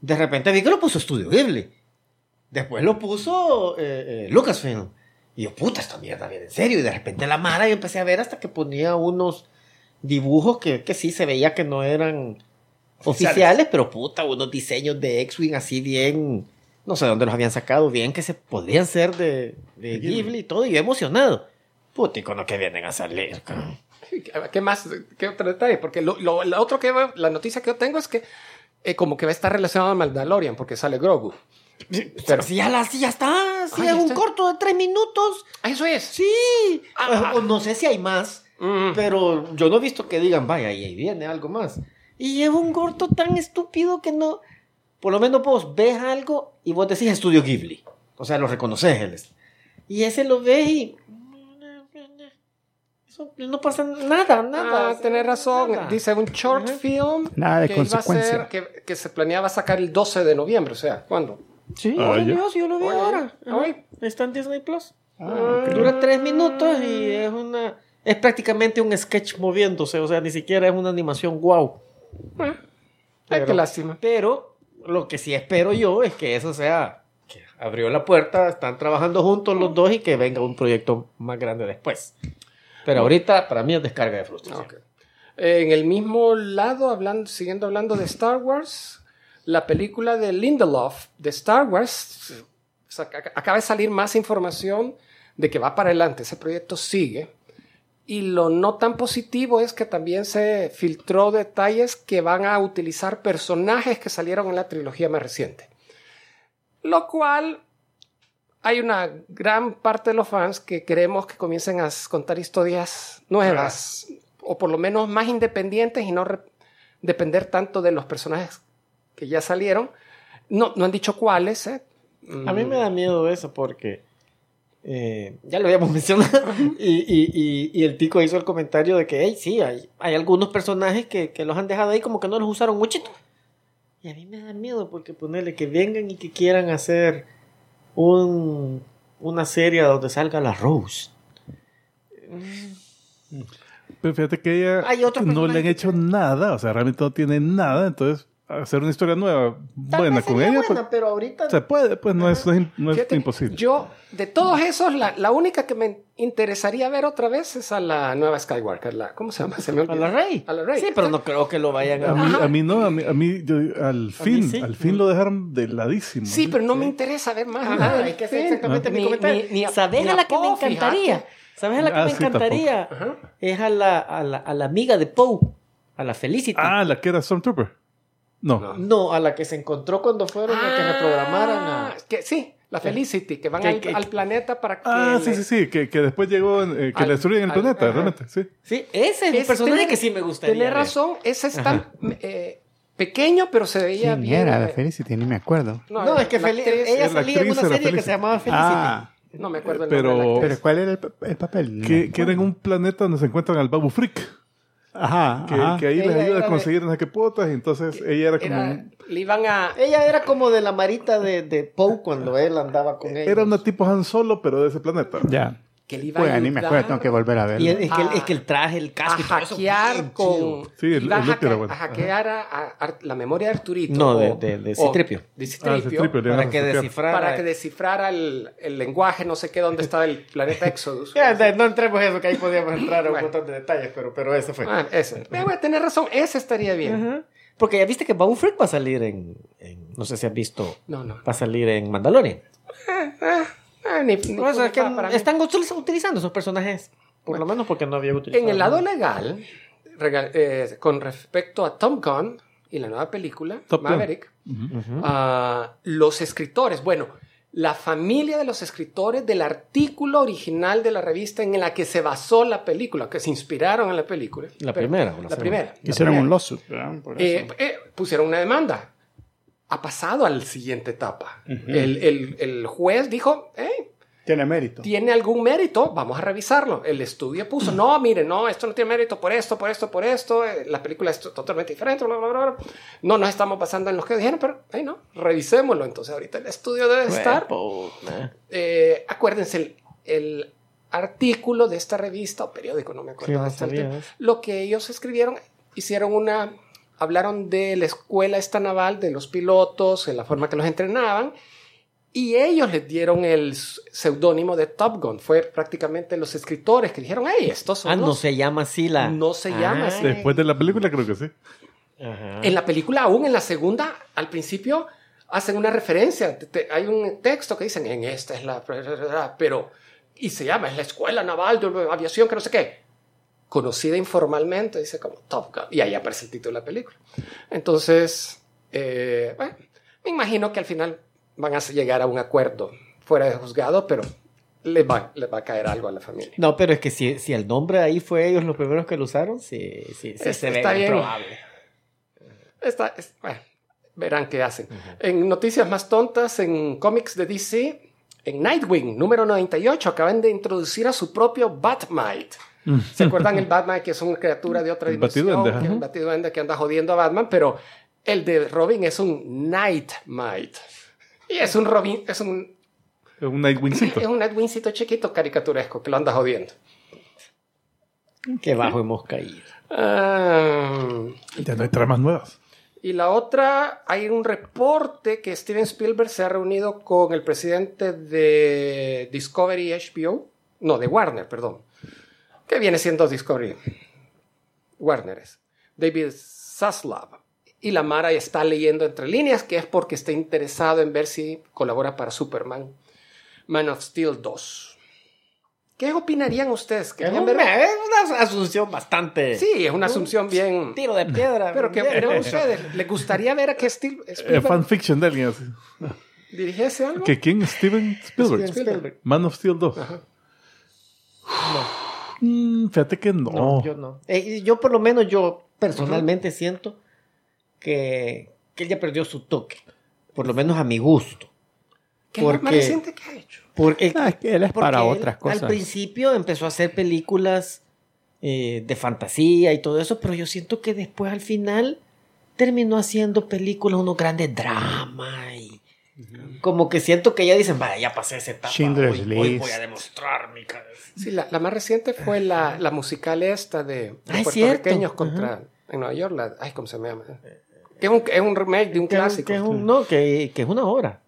De repente vi que lo puso Studio Ghibli. Después lo puso eh, eh, Lucasfilm. Y yo, puta, esta mierda viene en serio. Y de repente la mara, yo empecé a ver hasta que ponía unos dibujos que, que sí se veía que no eran oficiales, oficiales pero puta, unos diseños de X-Wing así bien, no sé dónde los habían sacado, bien que se podían ser de, de Ghibli y todo. Y yo emocionado. Puta, y con lo que vienen a salir. ¿Qué más? ¿Qué otro detalle? Porque lo, lo, lo otro que va, la noticia que yo tengo es que eh, como que va a estar relacionado a Mandalorian porque sale Grogu. Pero si ya, la, si ya está, si es un está. corto de tres minutos. Eso es. Sí. Ah, o, o no sé si hay más, mm. pero yo no he visto que digan, vaya, ahí viene algo más. Y es un corto tan estúpido que no. Por lo menos vos ves algo y vos decís Estudio Ghibli. O sea, lo reconoces. Y ese lo ves y. Eso no pasa nada, nada. Ah, tenés razón. Nada. Dice un short uh-huh. film. Nada de que consecuencia. Iba a ser, que, que se planeaba sacar el doce de noviembre. O sea, ¿cuándo? Sí, oh, yo, Dios, yo lo vi oh, ahora. Oh, está en Disney Plus. Ah, okay. Dura tres minutos y es una. Es prácticamente un sketch moviéndose. O sea, ni siquiera es una animación guau. Wow. Eh, qué lástima. Pero lo que sí espero yo es que eso sea. Que abrió la puerta, están trabajando juntos los dos y que venga un proyecto más grande después. Pero ahorita para mí es descarga de frustración. Okay. Eh, en el mismo lado, hablando, siguiendo hablando de Star Wars. La película de Lindelof de Star Wars, o sea, acaba de salir más información de que va para adelante, ese proyecto sigue. Y lo no tan positivo es que también se filtró detalles que van a utilizar personajes que salieron en la trilogía más reciente. Lo cual, hay una gran parte de los fans que queremos que comiencen a contar historias nuevas, ah. o por lo menos más independientes y no re- depender tanto de los personajes que ya salieron, no, no han dicho cuáles. ¿eh? Mm. A mí me da miedo eso porque eh, ya lo habíamos mencionado y, y, y, y el tico hizo el comentario de que hey, sí, hay, hay algunos personajes que, que los han dejado ahí como que no los usaron muchito. Y a mí me da miedo porque ponerle que vengan y que quieran hacer un, una serie donde salga la Rose. Pero fíjate que ella no le han hecho nada, o sea, realmente no tiene nada, entonces hacer una historia nueva tal buena con ella. Buena, pues, pero ahorita se puede, pues no es, no es, no es imposible. Yo, de todos esos, la, la única que me interesaría ver otra vez es a la nueva Skywalker, la, ¿cómo se llama? Se me olvidó. A la Rey. A la Rey. Sí, pero no creo que lo vayan a... A mí, a mí no, a mí, a mí yo, al fin, mí sí. al fin lo dejaron de ladísimo. Sí, pero no sí. me interesa ver más. Ajá, nada. Hay que hacer exactamente ah. mi comentario. Ni, ni, ni a, ¿sabes ni a la que me encantaría? ¿Sabes a la que ah, me encantaría? Sí, es a la, a, la, a la amiga de Poe, a la Felicity. Ah, la que era Stormtrooper. No. no. No, a la que se encontró cuando fueron ah, a que reprogramaran a... Que, sí, la Felicity, que van que, al, que, al planeta para que... Ah, le... sí, sí, sí, que, que después llegó, eh, que al, le destruyen el al, planeta, ajá. realmente, sí. Sí, ese es un personaje que sí me gustaría. Tienes razón, ese es tan... Eh, pequeño, pero se veía ¿quién bien. Era la Felicity? Ni me acuerdo. No, no es que fel- actriz, ella salía en una serie Felicity. Que se llamaba Felicity. Ah. No me acuerdo el pero, nombre de la pero ¿cuál era el, el papel? Que, que era en un planeta donde se encuentran al Babu Frick. Ajá, que, ajá. que ahí ella les ayuda a conseguir unas quepotas y entonces ella era como era, le iban a... ella era como de la marita de, de Poe cuando él andaba con ella. Era una tipo Han Solo pero de ese planeta. Ya. Que le iba pues, a ni me acuerdo, tengo que volver a verlo. Y es, que el, es que el traje, el casco, a hackear con sí, el, a, el hacke, bueno. a hackear a, a, a la memoria de Arturito. No, o, de, de, de Citripio. De Citripio, ah, para que descifrara para que descifrara el, el lenguaje, no sé qué, dónde estaba el planeta Exodus. Ya, no entremos en eso, que ahí podíamos entrar a un bueno. montón de detalles, pero, pero eso fue. Ah, eso. Pero bueno, tenés razón, ese estaría bien. Uh-huh. Porque ya viste que Babu Frick va a salir en, en... No sé si has visto. No, no. Va a salir en Mandalorian. Ah, ah. Ah, ni, ni o sea, es que para están utilizando esos personajes por bueno, lo menos porque no había utilizado en el lado legal regal, eh, con respecto a Tom Gunn y la nueva película Top Maverick uh-huh. uh, los escritores bueno, la familia de los escritores del artículo original de la revista en la que se basó la película, que se inspiraron en la película la pero, primera la, la primera hicieron un lawsuit eh, eh, pusieron una demanda. Ha pasado a la siguiente etapa. Uh-huh. El, el, el juez dijo, hey, tiene mérito. Tiene algún mérito, vamos a revisarlo. El estudio puso, no, mire, no, esto no tiene mérito por esto, por esto, por esto. La película es totalmente diferente, bla, bla, bla. No nos estamos basando en los que dijeron, pero hey, no, revisémoslo. Entonces ahorita el estudio debe estar. Eh, acuérdense, el, el artículo de esta revista o periódico, no me acuerdo sí, bastante. No sabía, ¿eh? Lo que ellos escribieron, hicieron una... Hablaron de la escuela esta naval, de los pilotos, de la forma que los entrenaban. Y ellos les dieron el seudónimo de Top Gun. Fue prácticamente los escritores que dijeron, hey, estos son Ah, los... no se llama así la... No se ah, llama así. Después de la película creo que sí. Ajá. En la película, aún en la segunda, al principio, hacen una referencia. Te, te, hay un texto que dicen, en esta es la... Pero... Y se llama, es la escuela naval de aviación que no sé qué. Conocida informalmente, dice como Top Gun, y ahí aparece el título de la película. Entonces, eh, bueno, me imagino que al final van a llegar a un acuerdo fuera de juzgado, pero les va, les va a caer algo a la familia. No, pero es que si, si el nombre ahí fue ellos los primeros que lo usaron, sí, sí, sí se ve bien probable. Está, es, bueno, verán qué hacen. Uh-huh. En noticias más tontas, en cómics de D C, en Nightwing, número noventa y ocho, acaban de introducir a su propio Batmite. ¿Se acuerdan el Batman que es una criatura de otra dimensión? Batiduende, que es un batiduende que anda jodiendo a Batman, pero el de Robin es un Nightmite. Y es un Robin, es un... Es un Nightwingcito. Es un Nightwingcito chiquito, caricaturesco, que lo anda jodiendo. Qué bajo hemos caído. Ah, ya no hay tramas nuevas. Y la otra, hay un reporte que Steven Spielberg se ha reunido con el presidente de Discovery H B O, no, de Warner, perdón. Que viene siendo Discovery Warner, David Zaslav. Y la Mara está leyendo entre líneas que es porque está interesado en ver si colabora para Superman Man of Steel dos. ¿Qué opinarían ustedes? Es una asunción bastante... Sí, es una asunción bien... Tiro de piedra. Pero ¿qué opinarían ustedes? ¿Les gustaría ver a que Steel... Eh, fanfiction de alguien así. ¿Dirigiese algo? ¿Que quién? Steven Spielberg. Steven Spielberg. Man of Steel dos. Ajá. No. Mm, fíjate que no. No, yo no. Eh, yo por lo menos, yo personalmente uh-huh. siento que, que él ya perdió su toque. Por lo menos a mi gusto. ¿Qué porque, es más reciente que ha hecho? Porque, ah, es que él es para otras él, cosas. Al principio empezó a hacer películas eh, de fantasía y todo eso, pero yo siento que después al final terminó haciendo películas, unos grandes dramas y Uh-huh. Como que siento que ya dicen, vaya, ya pasé esa etapa. Schindler's List. Hoy voy a demostrar mi cabeza. Sí, la, la más reciente fue la, la musical esta de, de puertorriqueños contra uh-huh. en Nueva York. La, ay, ¿cómo se me llama? Que es un, es un remake de un que, clásico. Que es un, no, que, que es una obra.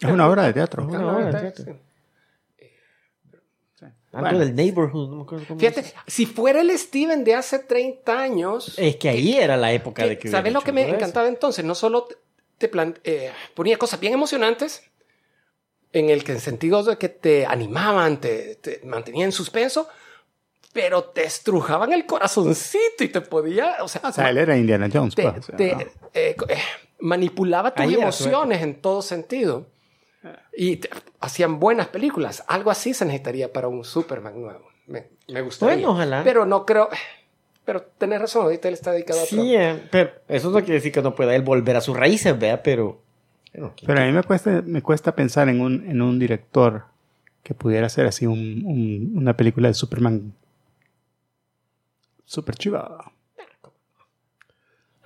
Es una obra de teatro. Es una, una obra de teatro. teatro. Algo bueno. Del Neighborhood, no me acuerdo cómo. Fíjate, es. Si fuera el Steven de hace treinta años... Es que ahí que, era la época que, de que... ¿Sabes lo que me eso? Encantaba entonces? No solo te, te plant, eh, ponía cosas bien emocionantes, en el que en sentido de que te animaban, te, te mantenían en suspenso, pero te estrujaban el corazoncito y te podía... O sea, o sea él era Indiana Jones. Te, pues, te, ¿no? eh, eh, manipulaba tus ahí emociones en todo sentido. Y te, hacían buenas películas. Algo así se necesitaría para un Superman nuevo. Me, me gustaría. Bueno, ojalá. Pero no creo... Pero tenés razón. Ahorita él está dedicado a otro. Sí, eh, pero eso no quiere decir que no pueda él volver a sus raíces, ¿verdad? Pero... Pero, pero a mí me cuesta, me cuesta pensar en un, en un director que pudiera hacer así un, un, una película de Superman. Super chiva.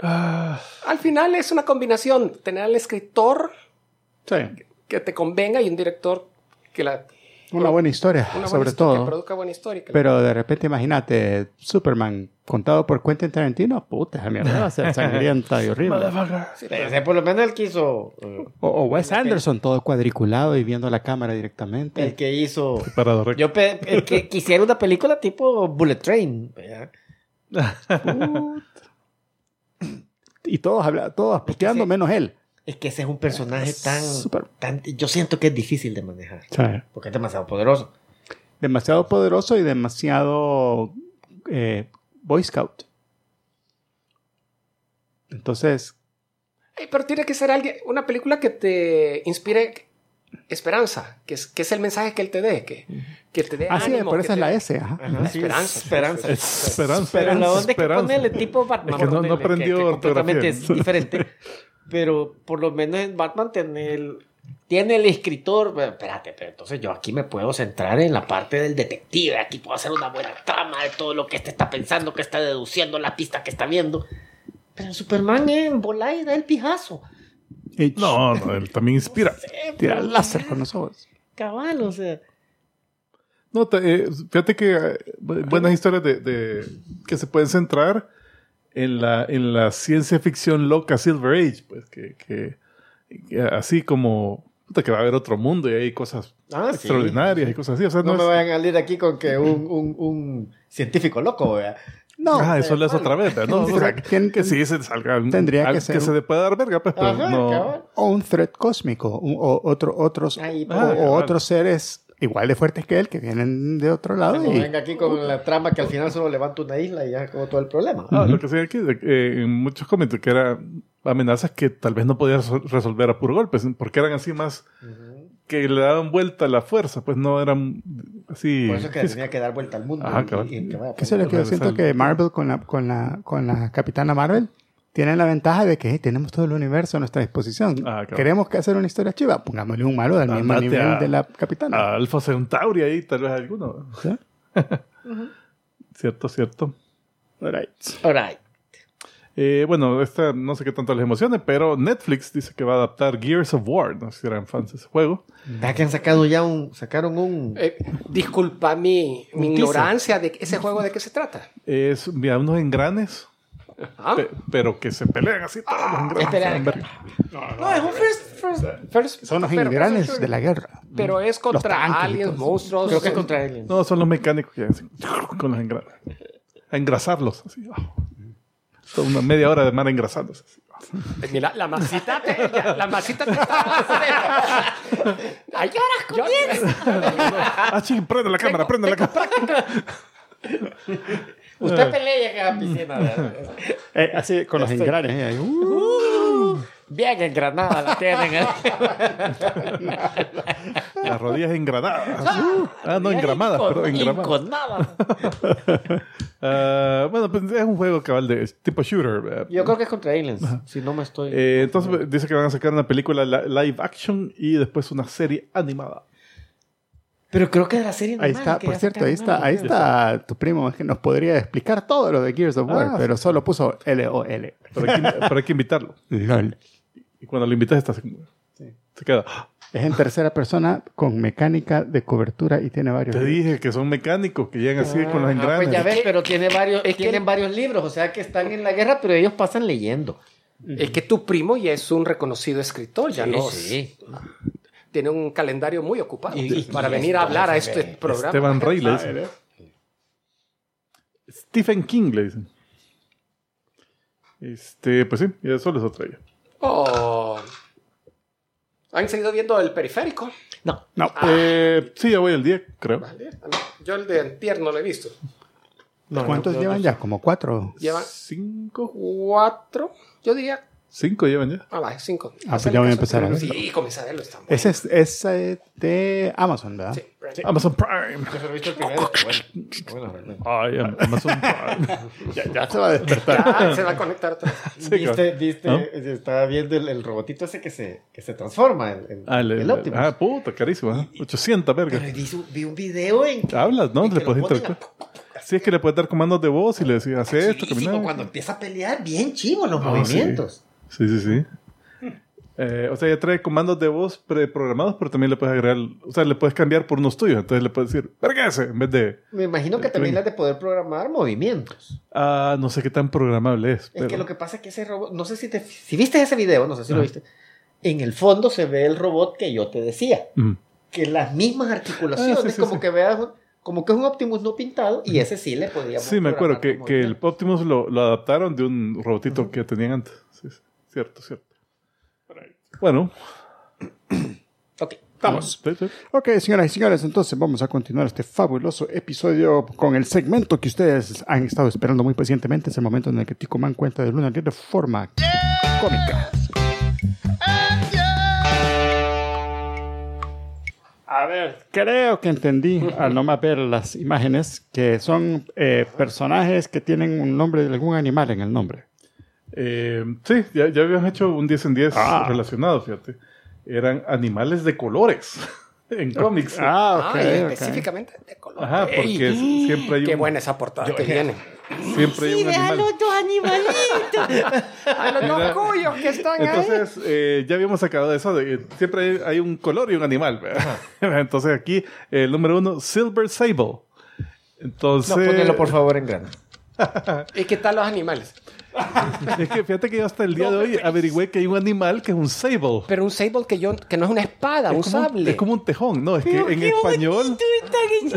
Ah. Al final es una combinación. Tener al escritor... Sí. Que te convenga y un director que la... Una buena historia, una buena sobre historia, todo. Que produzca buena historia. Pero la... de repente, imagínate, Superman contado por Quentin Tarantino, puta, esa mierda va a ser sangrienta y horrible. Sí, pero... Por lo menos él quiso... Uh, o, o Wes Anderson, que... todo cuadriculado y viendo la cámara directamente. El que hizo... Yo pe... El que quisiera una película tipo Bullet Train. Y todos, habla... todos puteando, es que sí. Menos él. Es que ese es un personaje tan, tan... Yo siento que es difícil de manejar. Sí. Porque es demasiado poderoso. Demasiado poderoso y demasiado eh, Boy Scout. Entonces... Hey, pero tiene que ser alguien, una película que te inspire esperanza. Que es, que es el mensaje que él te dé. Que, que te dé ah, ánimo. Ah, sí, por eso es te... la S. Ajá. Ajá, sí, esperanza. Esperanza. Es, esperanza. Pero la onda es que pone el tipo Batman. Es que no, no aprendió que, que completamente es diferente. Pero por lo menos en Batman tiene el, tiene el escritor... Bueno, espérate, pero entonces yo aquí me puedo centrar en la parte del detective. Aquí puedo hacer una buena trama de todo lo que este está pensando, que está deduciendo, la pista que está viendo. Pero Superman es en bola y da el pijazo. Ech. No, no, él también inspira. No sé, tira el láser con los ojos. Cabal, o sea... No, te, eh, fíjate que eh, buenas historias de, de que se pueden centrar... En la, en la ciencia ficción loca Silver Age, pues que, que, que así como que va a haber otro mundo y hay cosas ah, extraordinarias sí. Y cosas así. O sea, no, no me es... vayan a salir aquí con que un, un, un científico loco, ¿verdad? No. Ah, eso lo es otra vez, ¿no? O sea, que sí se salga. Tendría al, que ser. Que se le pueda dar verga, pues, pero ajá, no. O un threat cósmico, un, o otro, otros, ahí, o, ah, o otros seres igual de fuertes que él, que vienen de otro lado. O sea, y... venga aquí con la trama que al final solo levanta una isla y ya acabó todo el problema. Ah, uh-huh. Lo que se ve aquí, eh, en muchos comentarios, que eran amenazas que tal vez no podías resolver a puro golpes, porque eran así más uh-huh. que le daban vuelta a la fuerza, pues no eran así... Por eso es que tenía que dar vuelta al mundo. Ajá, y, y, y que eso es lo que yo siento que Marvel, con la, con la, con la Capitana Marvel, tienen la ventaja de que hey, tenemos todo el universo a nuestra disposición. Ah, claro. Queremos que hacer una historia chiva, pongámosle un malo del ah, mismo nivel a, de la Capitana. A Alpha Centauri ahí, tal vez alguno. ¿Sí? Uh-huh. Cierto, cierto. All right. All right. Eh, bueno, esta no sé qué tanto les emocione, pero Netflix dice que va a adaptar Gears of War. No sé si eran fans de ese juego. Ya que han sacado ya un... Sacaron un... Eh, disculpa mi, mi ignorancia de ese juego, ¿de qué se trata? Es, mira, unos engranes... ¿Ah? Pe- pero que se pelean así todos ah, los engranes. No, no, no, es un first, first, first son los engranes de la guerra. Pero es contra aliens, monstruos. Creo que es contra aliens. No, son los mecánicos que hacen con los engranes. A engrasarlos así. Oh. Toda una media hora de mar engrasándose. Así. Mira, la masita te, la, la masita te está. Ay, horas comienza. Ah, sí, prende la cámara, prende la cámara. Usted pelea y acá en la piscina, ¿verdad? Eh, así con los Estoy... engranes. ¿Eh? Uh, uh, bien engranada la tienen. ¿Eh? Las rodillas engranadas. Uh, ah, no, engramadas, inco- perdón, engramadas. uh, bueno, pues es un juego cabal de tipo shooter. Yo creo que es contra aliens, si no me estoy... Eh, entonces dice que van a sacar una película live action y después una serie animada. Pero creo que de la serie... Ahí está, por cierto, ahí está, ahí está tu primo, es que nos podría explicar todo lo de Gears of War, ah, pero solo puso L O L. Pero hay que invitarlo. Y cuando lo invitas estás... Sí. Se queda. Es en tercera persona con mecánica de cobertura y tiene varios. Te libros. Dije que son mecánicos que llegan ah, así con los engranes. Pues ya ves, pero tiene varios, es tienen que... varios libros, o sea que están en la guerra, pero ellos pasan leyendo. Uh-huh. Es que tu primo ya es un reconocido escritor, ya sí, no. Sí. Tiene un calendario muy ocupado y, y, para y venir a hablar a este es programa. Esteban Rey le dicen. Stephen King le dicen. Este, pues sí, eso les otra. Oh. ¿Han seguido viendo El Periférico? No. no. Ah. Eh, sí, ya voy al día, creo. Vale. Yo el de antier no lo he visto. No, ¿Cuántos no, llevan no. ya? ¿Como cuatro? ¿Llevan? ¿Cinco? ¿Cuatro? Yo diría... ¿Cinco llevan ya? Ah, vale, cinco. Ah, pues ya voy a empezar a verlo. Sí, comencé a verlo. Ese es, esa es de Amazon, ¿verdad? Sí, sí. Amazon Prime. Yo he visto el primero. Bueno, bueno, ay, Amazon Prime. ya, ya se va a despertar. Ya se va a conectar otra vez. ¿Viste? viste ¿No? Estaba viendo el, el robotito ese que se, que se transforma, el, el, ah, el, el Optimus. Ah, puta, carísimo. ¿Eh? ochocientos, verga. Pero vi, vi un video en que... Hablas, ¿no? Le puedes interactuar. Sí, es que le puedes dar comandos de voz y le decís, haz esto, caminar. Cuando empieza a pelear, bien chivo los oh, movimientos. Sí, sí, sí. sí. Eh, o sea, ya trae comandos de voz preprogramados, pero también le puedes agregar, o sea, le puedes cambiar por unos tuyos. Entonces le puedes decir, ¡vergase! En vez de... Me imagino que también has de poder programar movimientos. Ah, no sé qué tan programable es. Es pero... que lo que pasa es que ese robot, no sé si te... Si viste ese video, no sé si ah. lo viste. En el fondo se ve el robot que yo te decía. Mm. Que las mismas articulaciones, ah, sí, sí, como sí. que veas... Como que es un Optimus no pintado y ese sí le podíamos... Sí, me acuerdo que, que el Optimus lo, lo adaptaron de un robotito uh-huh. que tenían antes. Sí, sí. Cierto, cierto. Bueno. Ok, vamos. Ok, señoras y señores, entonces vamos a continuar este fabuloso episodio con el segmento que ustedes han estado esperando muy pacientemente. Es el momento en el que Tico Man cuenta de luna de forma yes. cómica. And yes. A ver, creo que entendí al nomás ver las imágenes que son eh, personajes que tienen un nombre de algún animal en el nombre. Eh, sí, ya, ya habían hecho un diez en diez ah. relacionado, fíjate. Eran animales de colores en no. cómics. Ah, okay, ah okay. Específicamente de colores. Ajá, porque ey, siempre hay un... Qué buena esa portada yo, que viene. Siempre sí, hay un animal. Sí, a los dos animalitos. A los dos cuyos que están entonces, ahí. Entonces, eh, ya habíamos sacado de eso. De, siempre hay, hay un color y un animal. Entonces, aquí, el eh, número uno, Silver Sable. Entonces... No, ponelo por favor en grande. ¿Y qué tal los animales? Es que fíjate que yo hasta el día no, de hoy averigüé que hay un animal que es un sable. Pero un sable que yo que no es una espada, es un sable. Un, es como un tejón, no, es pero que en español es,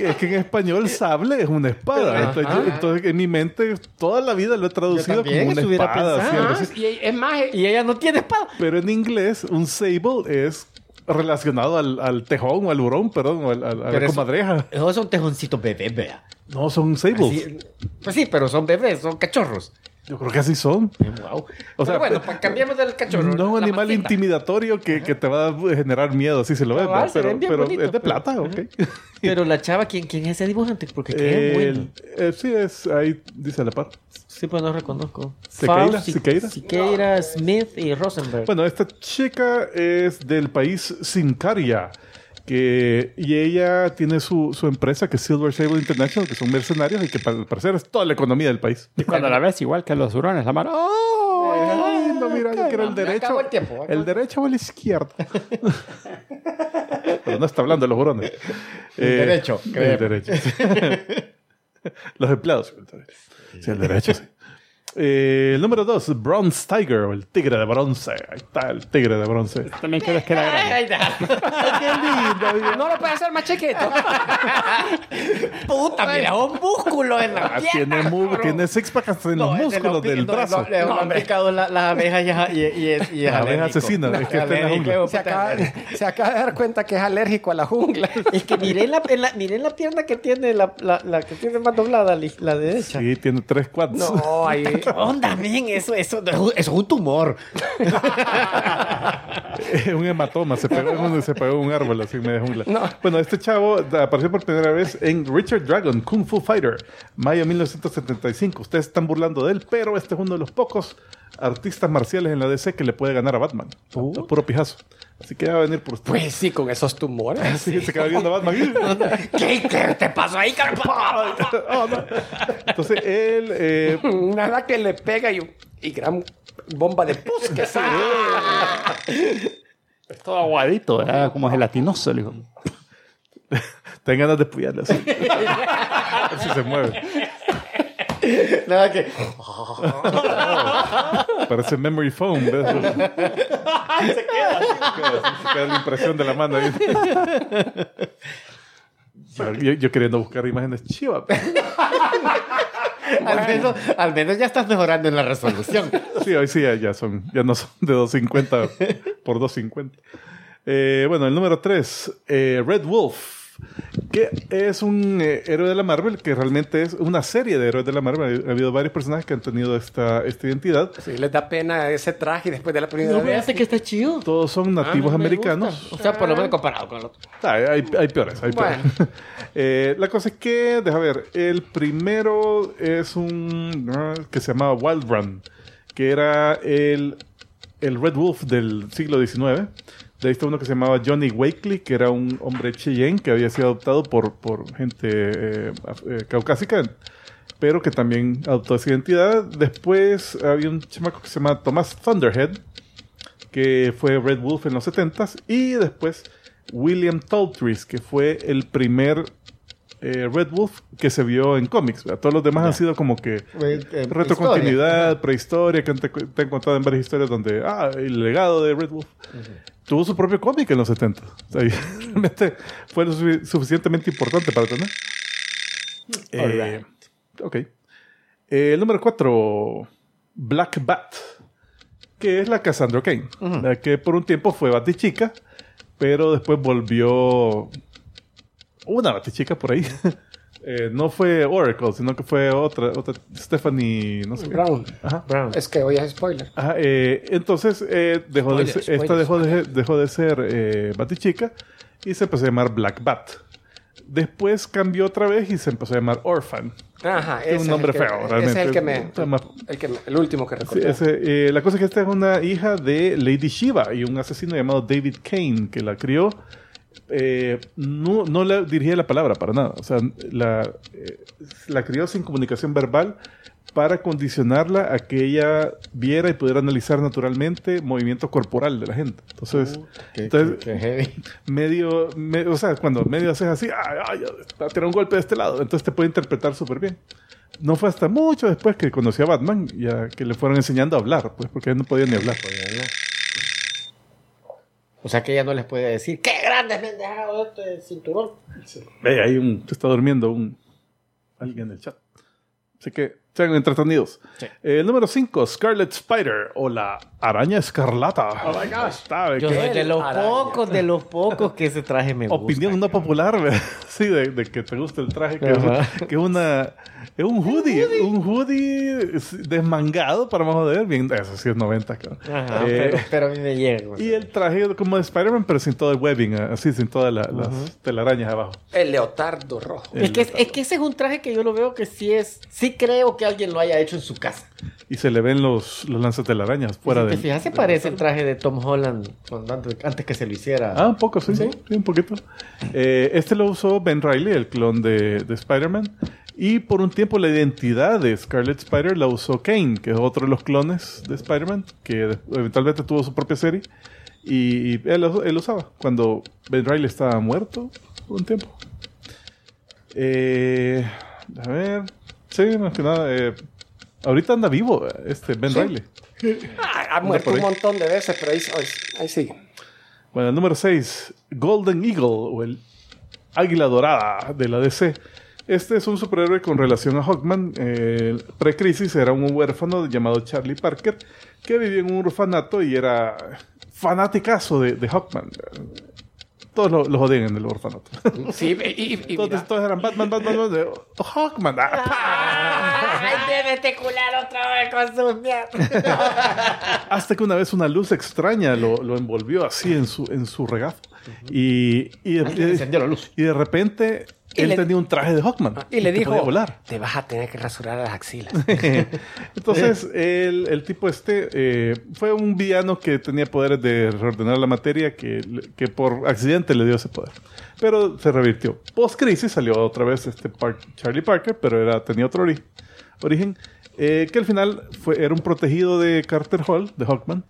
es que en español sable es una espada. Entonces, yo, entonces en mi mente toda la vida lo he traducido como una espada. Así, y es más, y ella no tiene espada. Pero en inglés un sable es relacionado al, al tejón o al hurón, perdón, o al, al, a la eso, comadreja. No son tejoncitos bebés, vea. No, son sables. Así, pues sí, pero son bebés, son cachorros. Yo creo que así son. Wow. O pero sea, bueno, pues, cambiamos del cachorro. No es un animal maceta. Intimidatorio que, que te va a generar miedo, así se lo ves. Claro, ¿no? Pero, pero bonito, es de pero, plata, uh-huh. ok. Pero la chava, ¿quién, quién es ese dibujante? Porque eh, es bueno. Eh, sí, es ahí dice a la par. Sí, pues no reconozco. Siqueira, Siqueira. Siqueira, Smith y Rosenberg. Bueno, esta chica es del país Sincaria. Que, y ella tiene su, su empresa que es Silver Sable International, que son mercenarios y que al parecer es toda la economía del país. Y cuando la ves igual que los hurones, la mano ¡oh! Ay, no, mira, yo quiero el derecho el, tiempo, el derecho o el izquierdo. Pero no está hablando de los hurones. El eh, derecho, creo. El derecho. Los empleados. Sí, el derecho, sí. Eh, el número dos, Bronze Tiger, o el tigre de bronce. Ahí está el tigre de bronce. También crees que era grande. Ay, qué lindo. No lo puede hacer más chiquito. Puta, mira, un músculo en la ah, tiene, mu- tiene six packs en no, los músculos de los, del no, brazo. No, le no, han picado las la abejas y, y, y, es, y es la abeja asesina, no, es que está en la jungla. Se acaba, se acaba de dar cuenta que es alérgico a la jungla. Es que miré la, en la, miré la pierna que tiene la, la, la que tiene más doblada, la derecha. Sí, tiene tres cuads. No, ahí ¿qué onda, men? Eso, eso, eso es un tumor. Es un hematoma. Se pegó en se pegó un árbol así me dejó un no. Bueno, este chavo apareció por primera vez en Richard Dragon, Kung Fu Fighter, mayo de mil novecientos setenta y cinco. Ustedes están burlando de él, pero este es uno de los pocos artistas marciales en la D C que le puede ganar a Batman. Uh. A puro pijazo. Así que va a venir por usted. Pues sí, con esos tumores. Así que se queda viendo a Batman. ¿Qué, ¿Qué te pasó ahí, carpa? Oh, no. Entonces él... Eh... Nada que le pega y, y gran bomba de pus que sale. Es todo aguadito, ¿verdad? Como gelatinoso. Le digo. Ten ganas de puyarle así. A ver si se mueve. Nada que... Parece memory foam. Se queda, así, se queda. Se queda la impresión de la mano. Ahí. Yo, yo, yo queriendo buscar imágenes chivas. Al menos, al menos ya estás mejorando en la resolución. Sí, hoy sí ya, ya son, ya no son de doscientos cincuenta por doscientos cincuenta. Eh, bueno, el número tres, eh, Red Wolf. Que es un eh, héroe de la Marvel, que realmente es una serie de héroes de la Marvel. Ha habido varios personajes que han tenido esta, esta identidad. Sí, les da pena ese traje después de la primera no vez. No me hace que está chido. Todos son nativos ah, no americanos. Gusta. O sea, por lo menos comparado con el otro. Ah, hay, hay peores, hay peores. Bueno. eh, la cosa es que, deja ver, el primero es un que se llamaba Wild Run, que era el, el Red Wolf del siglo diecinueve. De ahí está uno que se llamaba Johnny Wakely, que era un hombre Cheyenne que había sido adoptado por, por gente eh, eh, caucásica, pero que también adoptó esa identidad. Después había un chamaco que se llamaba Thomas Thunderhead, que fue Red Wolf en los setentas. Y después William Talltrees, que fue el primer eh, Red Wolf que se vio en cómics. Todos los demás yeah. han sido como que eh, retrocontinuidad, prehistoria, que te, te he contado en varias historias donde, ah, el legado de Red Wolf. Uh-huh. Tuvo su propio cómic en los setenta. O sea, realmente fue lo su- suficientemente importante para tener. Eh, ok. Eh, el número cuatro, Black Bat, que es la Cassandra Cain, uh-huh. la que por un tiempo fue Batichica, pero después volvió una Batichica por ahí. Eh, no fue Oracle, sino que fue otra, otra Stephanie, no sé. Brown. Ajá. Brown. Es que hoy es spoiler. Ajá, eh, entonces, eh, dejó spoiler, de ser, spoiler, esta dejó de, dejó de ser eh, Batichica y se empezó a llamar Black Bat. Después cambió otra vez y se empezó a llamar Orphan. Ajá, ese es un nombre es el que, feo, realmente. Ese es el que me... El, que, el último que recordé. Sí, ese, eh, la cosa es que esta es una hija de Lady Shiva y un asesino llamado David Kane, que la crió. Eh, no, no le dirigía la palabra para nada. O sea, la, eh, la crió sin comunicación verbal para condicionarla a que ella viera y pudiera analizar naturalmente movimiento corporal de la gente. Entonces, uh, qué, entonces qué, qué medio, medio, o sea, cuando medio haces así, ay, ay, te tiró un golpe de este lado, entonces te puede interpretar súper bien. No fue hasta mucho después que conocí a Batman y a que le fueron enseñando a hablar, pues porque él no podía ni hablar. O sea que ella no les puede decir ¡qué grande me han dejado este cinturón! Ve, ahí un, está durmiendo un alguien en el chat. Así que sean entretenidos. Sí. Eh, el número cinco, Scarlet Spider o la araña escarlata. Oh my gosh. ¿Sabe yo soy de los araña. pocos, de los pocos que ese traje me gusta. Opinión no popular, sí, de, de que te gusta el traje. Que es, que una, es un hoodie, un hoodie, un hoodie desmangado para más joder. Bien, eso sí es noventa, claro. Ajá, eh, pero, pero a mí me llega. Y el traje como de Spider-Man, pero sin todo el webbing, así, sin todas la, uh-huh. las telarañas abajo. El leotardo rojo. El es, que, leotardo. es que ese es un traje que yo lo veo que sí es, sí creo que alguien lo haya hecho en su casa. Y se le ven los, los lanzatelarañas fuera de... Si te fijas, se parece el traje de Tom Holland antes que se lo hiciera. Ah, un poco, sí. Sí, sí un poquito. Eh, este lo usó Ben Reilly, el clon de, de Spider-Man. Y por un tiempo la identidad de Scarlet Spider la usó Kane, que es otro de los clones de Spider-Man, que eventualmente tuvo su propia serie. Y, y él lo usaba cuando Ben Reilly estaba muerto por un tiempo. Eh, a ver... Sí, más que nada. Eh, ahorita anda vivo este Ben ¿Sí? Reilly. Ah, ha muerto un montón de veces, pero ahí, ahí sigue. Bueno, el número seis, Golden Eagle, o el Águila Dorada de la D C. Este es un superhéroe con relación a Hawkman. Eh, Pre-crisis era un huérfano llamado Charlie Parker, que vivía en un orfanato y era fanaticazo de, de Hawkman. Todos los lo odian en el orfanato. Sí, y, y, y todos, todos eran Batman, Batman, Batman. Oh, Hawkman. Ah, ah, ¡ay, debete cular otra vez con sus mierdas! Hasta que una vez una luz extraña lo, lo envolvió así en su, en su regazo. Uh-huh. Y, y, de, y, de, y de repente él le... tenía un traje de Hawkman. Ah, y, y le dijo, volar. Te vas a tener que rasurar las axilas. Entonces, el, el tipo este eh, fue un villano que tenía poderes de reordenar la materia, que, que por accidente le dio ese poder. Pero se revirtió. Post-crisis salió otra vez este Park, Charlie Parker, pero era, tenía otro ori- origen. Eh, que al final fue, era un protegido de Carter Hall, de Hawkman,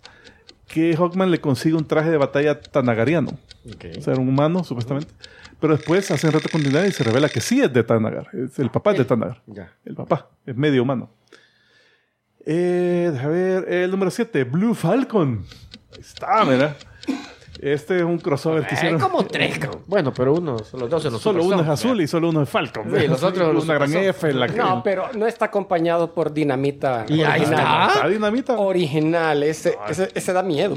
que Hawkman le consigue un traje de batalla tanagariano. Okay. O sea, era un humano, supuestamente. Pero después hacen reto continuidad y se revela que sí es de Tanagar. Es el papá es de Tanagar. Yeah. El papá. Es medio humano. Eh, a ver, el número siete, Blue Falcon. Ahí está, mira. Este es un crossover ver, que hicieron. Hay como tres, cabrón. Bueno, pero uno, solo dos, los solo uno son, es azul mira. Y solo uno es Falcon. Sí, los otros los una gran son. F en la que... No, pero no está acompañado por dinamita. Y ahí está. ¿Está dinamita? Original. Ese, no, ese, ese da miedo.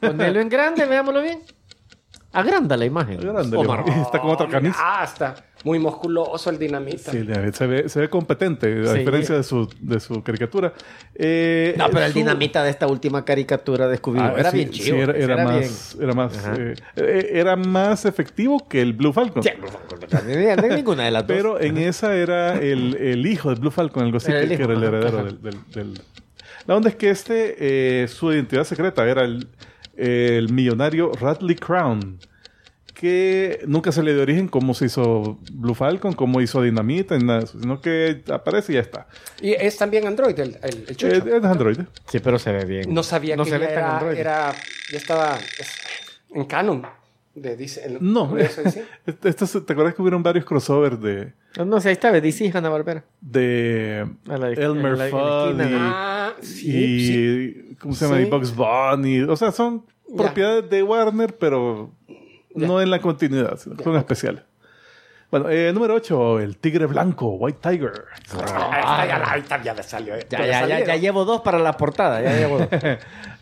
Ponelo en grande, veámoslo bien. Agranda la imagen. Agranda la imagen. Está con otra camisa. Ah, está. Muy musculoso el dinamita. Sí, se ve, se ve competente, a sí, diferencia de su, de su caricatura. Eh, no, pero su... el dinamita de esta última caricatura de Scooby-Doo ah, era sí, bien chido. Sí, era, era, era, más, era, más, eh, era más efectivo que el Blue Falcon. Sí, el Blue Falcon. No hay ninguna de las dos. Pero en esa era el, el hijo del Blue Falcon, algo así, el que era el heredero del, del, del... La onda es que este, eh, su identidad secreta era el, el millonario Radley Crown, que nunca se le dio origen cómo se hizo Blue Falcon, cómo hizo Dinamita, nada de eso, sino que aparece y ya está. Y es también androide el, el, el chucho. Es, es androide. Sí, pero se ve bien. No sabía no que se ve era, tan era... Ya estaba en canon. De D C, el, no. Eso esto, ¿te acuerdas que hubieron varios crossovers de... No, no sé, ahí estaba D C, Hanna Barbera. De la, Elmer la, Fudd y... Ah, sí, y sí. ¿Cómo se llama? Sí. Y Bugs Bunny. O sea, son ya. propiedades de Warner, pero... Yeah. No en la continuidad, sino yeah. son especiales. Bueno, eh, número ocho, el tigre blanco, White Tiger. Oh, ah, ya, ya, ya, ya me salió. Eh. Ya, ya, ya, ya llevo dos para la portada. Ya llevo dos.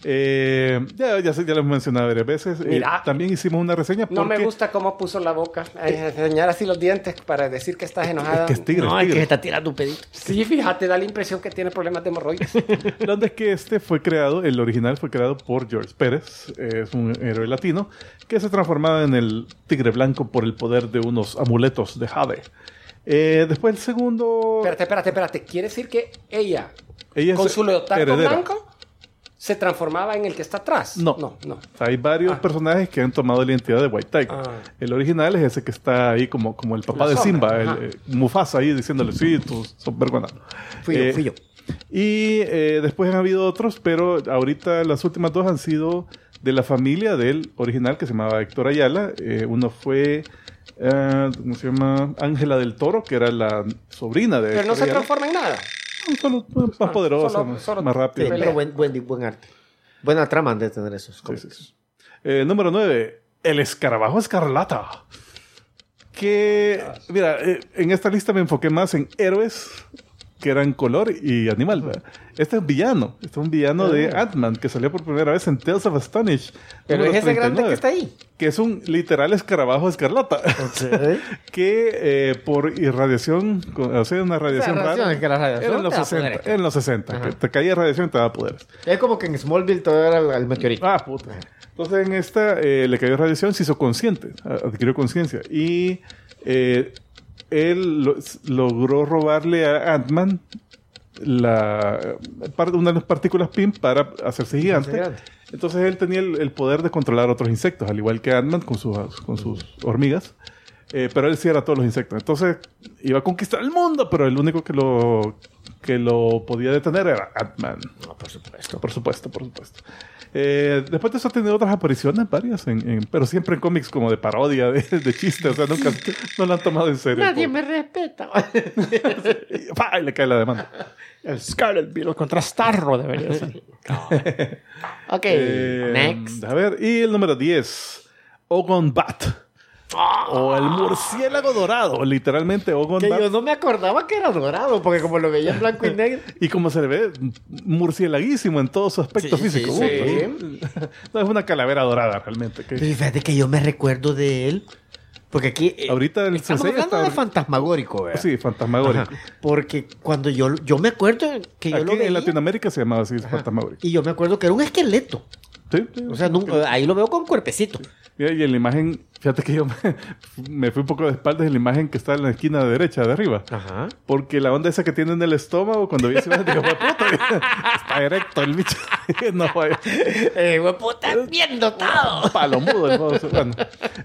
eh, ya, ya, ya lo hemos mencionado varias veces. Mira, eh, también hicimos una reseña. Porque... No me gusta cómo puso la boca. Eh, enseñar así los dientes para decir que estás enojada. Es que es tigre. No, es tigre. Que se está tirando un pedito. Sí, fíjate, da la impresión que tiene problemas de hemorroides. Lo es que este fue creado, el original fue creado por George Pérez. Eh, es un héroe latino que se transformaba en el tigre blanco por el poder de unos amuletos de Jade. Eh, después el segundo... Espérate, espérate, espérate. ¿Quiere decir que ella, ella con su leotardo blanco, se transformaba en el que está atrás? No. no, no. Hay varios ah. personajes que han tomado la identidad de White Tiger. Ah. El original es ese que está ahí como, como el papá la de Simba, sombra, el, eh, Mufasa ahí diciéndole, sí, tú sos vergonado. Fui eh, yo, fui yo. Y eh, después han habido otros, pero ahorita las últimas dos han sido de la familia del original que se llamaba Héctor Ayala. Eh, uno fue... Uh, ¿Cómo se llama? Ángela del Toro, que era la sobrina de... Pero no se transforma en nada. No, solo más no, poderosa, solo, más, solo más rápida. Sí, pero buen, buen, buen arte. Buena trama han de tener esos cómics. Sí, sí. Eh, número nueve. El escarabajo escarlata. Que... Oh, mira, eh, en esta lista me enfoqué más en héroes que eran color y animal. ¿Verdad? Este es villano. Este es un villano oh, de Ant-Man que salió por primera vez en Tales of Astonish. Pero es ese grande que está ahí. Que es un literal escarabajo escarlata. Okay. que eh, por irradiación, o sea, una radiación, o sea, radiación rara. Es que la radiación en los sesenta. En los sesenta. Que te caía radiación y te daba poderes. Es como que en Smallville todo era el, el meteorito. Ah, puta. Entonces en esta eh, le cayó radiación, se hizo consciente. Adquirió conciencia. Y... Eh, él lo, logró robarle a Ant-Man la, una de las partículas P I M para hacerse gigante. Entonces él tenía el, el poder de controlar otros insectos, al igual que Ant-Man con sus, con sus hormigas. Eh, pero él sí era todos los insectos. Entonces iba a conquistar el mundo, pero el único que lo, que lo podía detener era Ant-Man. No, por supuesto. Por supuesto, por supuesto. Eh, después de eso ha tenido otras apariciones, varias, en, en, pero siempre en cómics como de parodia, de, de chiste, o sea, nunca no lo han tomado en serio. Nadie por... me respeta. Y le cae la demanda. El Scarlet Beetle contra Starro debería ser. Ok, eh, next. A ver, y el número diez, Ogon Bat. O el murciélago dorado, literalmente Ogon que Bat. Yo no me acordaba que era dorado, porque como lo veía en blanco y negro. Y como se le ve, murciélaguísimo en todo su aspecto sí, físico. Sí, sí. No, es una calavera dorada realmente. Pero fíjate que yo me recuerdo de él, porque aquí... Eh, ahorita el estamos hablando está... de fantasmagórico, ¿verdad? Sí, fantasmagórico. Ajá. Porque cuando yo... Yo me acuerdo que yo aquí lo veía... en Latinoamérica se llamaba así, fantasmagórico. Y yo me acuerdo que era un esqueleto. Sí, sí, o sea, sí, no, sí. Ahí lo veo con cuerpecito. Sí. Y en la imagen Fíjate que yo me, me fui un poco de espaldas en la imagen que está en la esquina derecha de arriba. Ajá. Porque la onda esa que tiene en el estómago, cuando vi ese digo, hueputa, está erecto el bicho. No, eh, hueputa, bien dotado. Palomudo el modo. Bueno,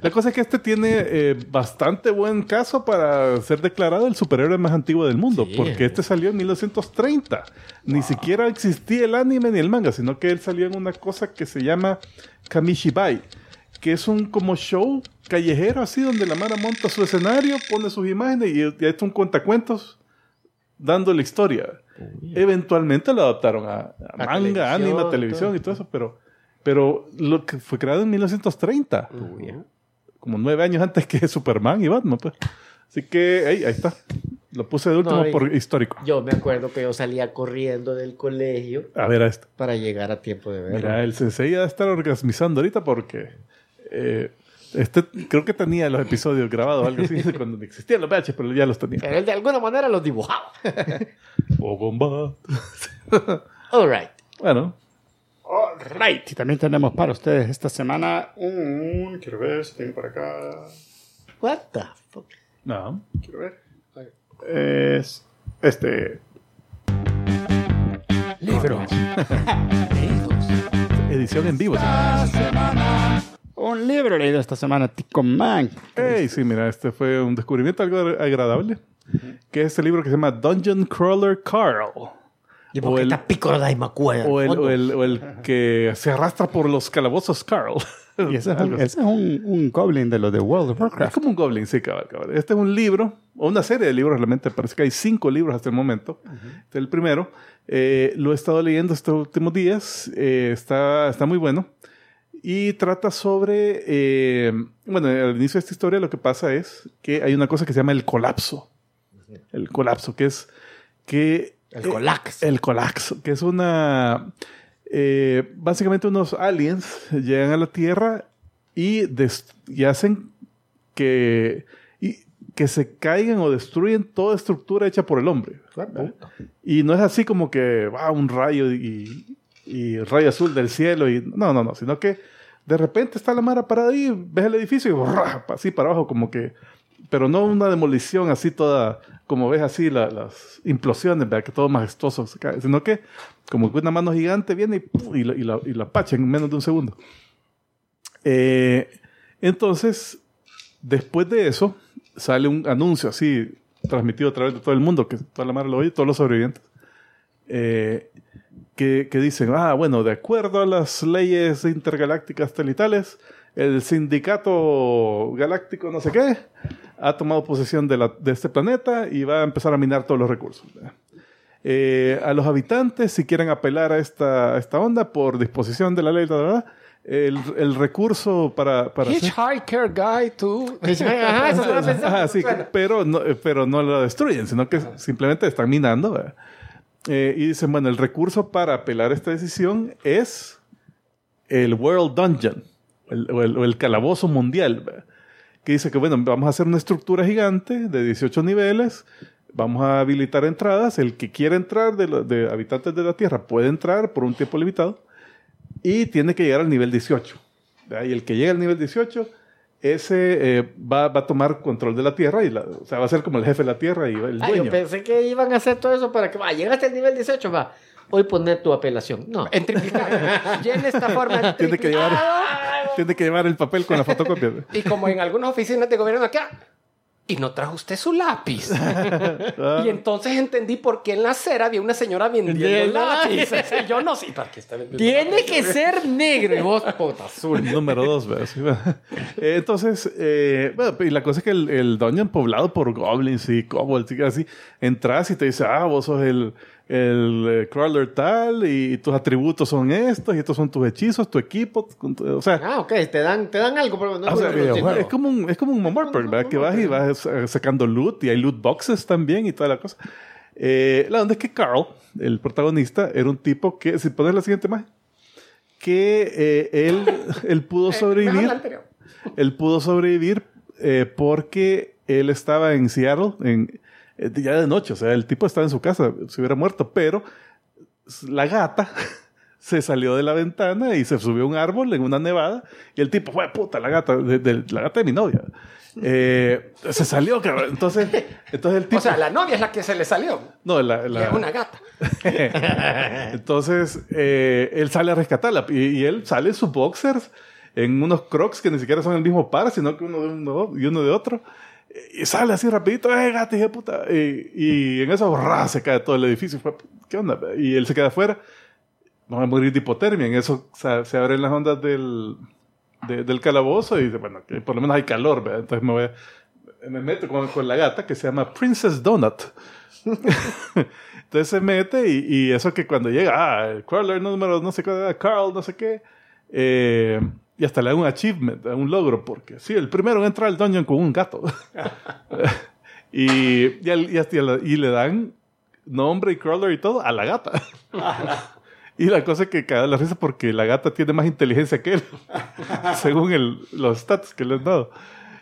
la cosa es que este tiene eh, bastante buen caso para ser declarado el superhéroe más antiguo del mundo. Sí. Porque este salió en mil novecientos treinta. Ni wow. siquiera existía el anime ni el manga, sino que él salió en una cosa que se llama Kamishibai, que es un como show callejero así donde la mara monta su escenario, pone sus imágenes y ya está un cuentacuentos dando la historia. Uy. Eventualmente lo adaptaron a, a manga, anime, a televisión todo. Y todo eso, pero, pero lo que fue creado en mil novecientos treinta. Uy. Como nueve años antes que Superman y Batman, pues. Así que hey, ahí está. Lo puse de último no, por histórico. Yo me acuerdo que yo salía corriendo del colegio a ver a este. Para llegar a tiempo de verlo. Mira, el sensei ya está orgasmizando ahorita porque eh, este creo que tenía los episodios grabados algo así cuando existían los V H, pero ya los tenía. Pero él de alguna manera los dibujaba. O combat. All right. Bueno. All right. Y también tenemos para ustedes esta semana un... Quiero ver si tengo por acá... What the fuck? No. Quiero ver. Es este libros edición en vivo esta semana. Un libro leído esta semana, Tico Man. Hey, sí, mira, este fue un descubrimiento algo agradable. Uh-huh. Que es el libro que se llama Dungeon Crawler Carl. ¿Y por qué está pícoro de Imacuera? O el, o, el, o el que se arrastra por los calabozos Carl. Y ese es, un, ese es un, un goblin de los de World of Warcraft. Es como un goblin, sí, cabal, cabal. Este es un libro, o una serie de libros realmente. Parece que hay cinco libros hasta el momento. Uh-huh. Este es el primero. Eh, lo he estado leyendo estos últimos días. Eh, está, está muy bueno. Y trata sobre... Eh, bueno, al inicio de esta historia lo que pasa es que hay una cosa que se llama el colapso. Uh-huh. El colapso, que es... que El colapso. El colapso, que es una... Eh, básicamente unos aliens llegan a la Tierra y, dest- y hacen que, y que se caigan o destruyen toda estructura hecha por el hombre. Claro. Y no es así como que va wow, un rayo y, y rayo azul del cielo. Y, no, no, no. Sino que de repente está la mara parada ahí, ves el edificio y ¡brrr! Así para abajo como que... Pero no una demolición así toda, como ves así, la, las implosiones, ¿verdad? Que todo majestuoso se cae. Sino que como que una mano gigante viene y, ¡pum! y, la, y, la, y la pacha en menos de un segundo. Eh, entonces, después de eso, sale un anuncio así, transmitido a través de todo el mundo, que toda la madre lo oye, todos los sobrevivientes, eh, que, que dicen, ah, bueno, de acuerdo a las leyes intergalácticas tal y tales, el sindicato galáctico no sé qué ha tomado posesión de, la, de este planeta y va a empezar a minar todos los recursos. Eh, a los habitantes, si quieren apelar a esta, a esta onda por disposición de la ley, la verdad, el, el recurso para... para Hitchhiker Guy to... Ajá, eso no Ajá, sí, pero, no, pero no lo destruyen, sino que simplemente están minando. Eh, y dicen, bueno, el recurso para apelar a esta decisión es el World Dungeon. El, o, el, o el calabozo mundial, ¿verdad? Que dice que, bueno, vamos a hacer una estructura gigante de dieciocho niveles, vamos a habilitar entradas, el que quiera entrar de, la, de habitantes de la Tierra puede entrar por un tiempo limitado y tiene que llegar al nivel dieciocho, ¿verdad? Y el que llega al nivel dieciocho, ese eh, va, va a tomar control de la Tierra, y la, o sea, va a ser como el jefe de la Tierra y el dueño. Ay, yo pensé que iban a hacer todo eso para que, va, llegaste al nivel dieciocho, va, hoy poner tu apelación. No, en triplicado. Ya en esta forma, en tiene que llevar... Tiene que llevar el papel con la fotocopia. Y como en algunas oficinas de gobierno acá, y no trajo usted su lápiz. Ah. Y entonces entendí por qué en la acera había una señora vendiendo lápices. Y yo no sé. ¿Para qué está vendiendo? Tiene que ser negro. Y vos, puta, azul. Número dos, ¿ves? Entonces, eh, bueno, y la cosa es que el, el dungeon poblado por goblins y kobolds y así, entras y te dice, ah, vos sos el... el eh, crawler tal y tus atributos son estos y estos son tus hechizos, tu equipo, o sea, ah, okay, te dan te dan algo, pero no, o sea, es como un es como un MMORPG, ¿verdad? Que vas y vas sacando loot y hay loot boxes también y toda la cosa. Eh, la onda es que Carl, el protagonista, era un tipo que, si pones la siguiente imagen, que eh, él él pudo sobrevivir él pudo sobrevivir eh, porque él estaba en Seattle en ya de noche, o sea, el tipo estaba en su casa, se hubiera muerto, pero la gata se salió de la ventana y se subió a un árbol en una nevada y el tipo, ¡hue puta! La gata de, de, la gata de mi novia. Eh, se salió, cabrón. Entonces, entonces el tipo... O sea, la novia es la que se le salió. No, la... la... es una gata. Entonces, eh, él sale a rescatarla y, y él sale en sus boxers, en unos crocs que ni siquiera son el mismo par, sino que uno de uno y uno de otro. Y sale así rapidito, ¡eh, gata, hija de puta! Y, y en eso, ¡ra! Se cae todo el edificio. ¿Qué onda? Y él se queda afuera. Vamos a morir de hipotermia. En eso se abren las ondas del, de, del calabozo y dice, bueno, que por lo menos hay calor, ¿verdad? Entonces me voy a, me meto con, con la gata que se llama Princess Donut. Entonces se mete y, y eso que cuando llega, ah, el crawler número no sé qué, Carl no sé qué, eh, y hasta le da un achievement, un logro, porque sí, el primero en entrar al dungeon con un gato. y, y, y, hasta, y le dan nombre y crawler y todo a la gata. Y la cosa es que cae la risa porque la gata tiene más inteligencia que él, según el, los stats que le han dado.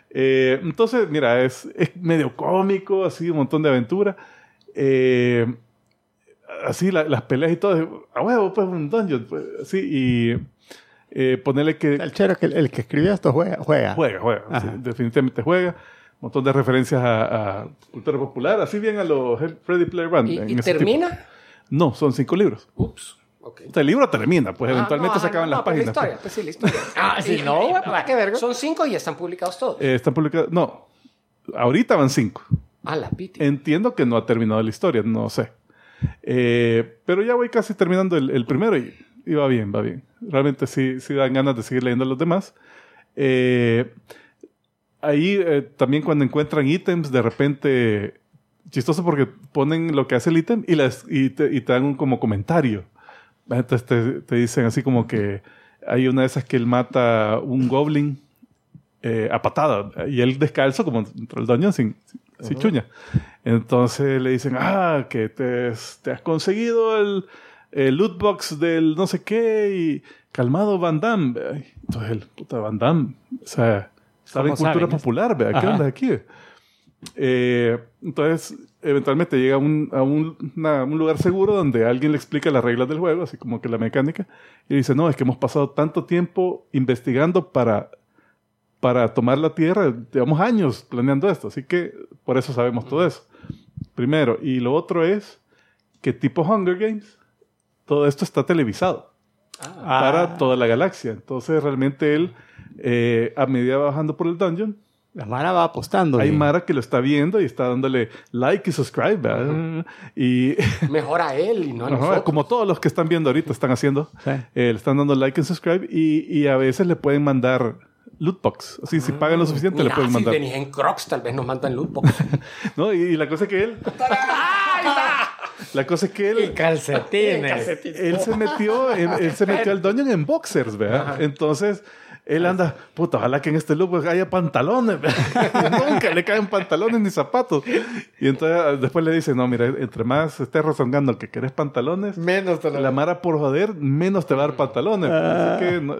Eh, entonces, mira, es, es medio cómico, así, un montón de aventura. Eh, así, la, las peleas y todo. A huevo, pues, un dungeon. Pues, así, y eh, ponerle que... El chero, que, el que escribió esto, juega. Juega, juega. juega así, definitivamente juega. Un montón de referencias a, a cultura popular. Así bien a los Ready Player One. ¿Y, en y ese termina? Tipo. No, son cinco libros. Ups. Okay. El libro termina, pues ah, eventualmente no, se acaban no, las páginas. La historia, pues sí, la historia. Ah, sí, no, ¿para qué verga? Son cinco y están publicados todos. Eh, están publicados, no. Ahorita van cinco. Ah, la piti. Entiendo que no ha terminado la historia, no sé. Eh, pero ya voy casi terminando el, el primero y, y va bien, va bien. Realmente sí, sí dan ganas de seguir leyendo a los demás. Eh, ahí eh, también cuando encuentran ítems, de repente, chistoso porque ponen lo que hace el ítem y, las, y, te, y te dan un como comentario. Entonces te, te dicen así como que hay una de esas que él mata un goblin eh, a patada y él descalzo como entró el dungeon sin, sin, uh-huh. sin chuña. Entonces le dicen, ah, que te, te has conseguido el, el loot box del no sé qué y calmado Van Damme. Entonces el puta Van Damme, o sea, sabe en cultura popular, ¿vea? ¿Qué onda aquí? Eh, entonces eventualmente llega un, a un, una, un lugar seguro donde alguien le explica las reglas del juego, así como que la mecánica, y dice, no, es que hemos pasado tanto tiempo investigando para, para tomar la tierra, llevamos años planeando esto, así que por eso sabemos todo eso, primero, y lo otro es que tipo Hunger Games, todo esto está televisado ah. para toda la galaxia, entonces realmente él eh, a medida bajando por el dungeon la Mara va apostando. Hay Mara que lo está viendo y está dándole like y subscribe. Uh-huh. Y mejor a él y no a no, nosotros. Como todos los que están viendo ahorita están haciendo. Sí. Eh, le están dando like y subscribe. Y, y a veces le pueden mandar lootbox. Así, uh-huh. si pagan lo suficiente Mira, le pueden mandar. Si venís en Crocs tal vez nos mandan lootbox. No, y, y la cosa es que él... La cosa es que él... Y calcetines. calcetines. Él se metió, él, él se metió al dungeon en boxers, ¿verdad? Uh-huh. Entonces... Él anda, puta, ojalá que en este loop haya pantalones. Nunca le caen pantalones ni zapatos. Y entonces después le dicen, no, mira, entre más estés rezongando que querés pantalones, menos te lo... la Mara por joder, menos te va a dar pantalones. Ah. Así que... No,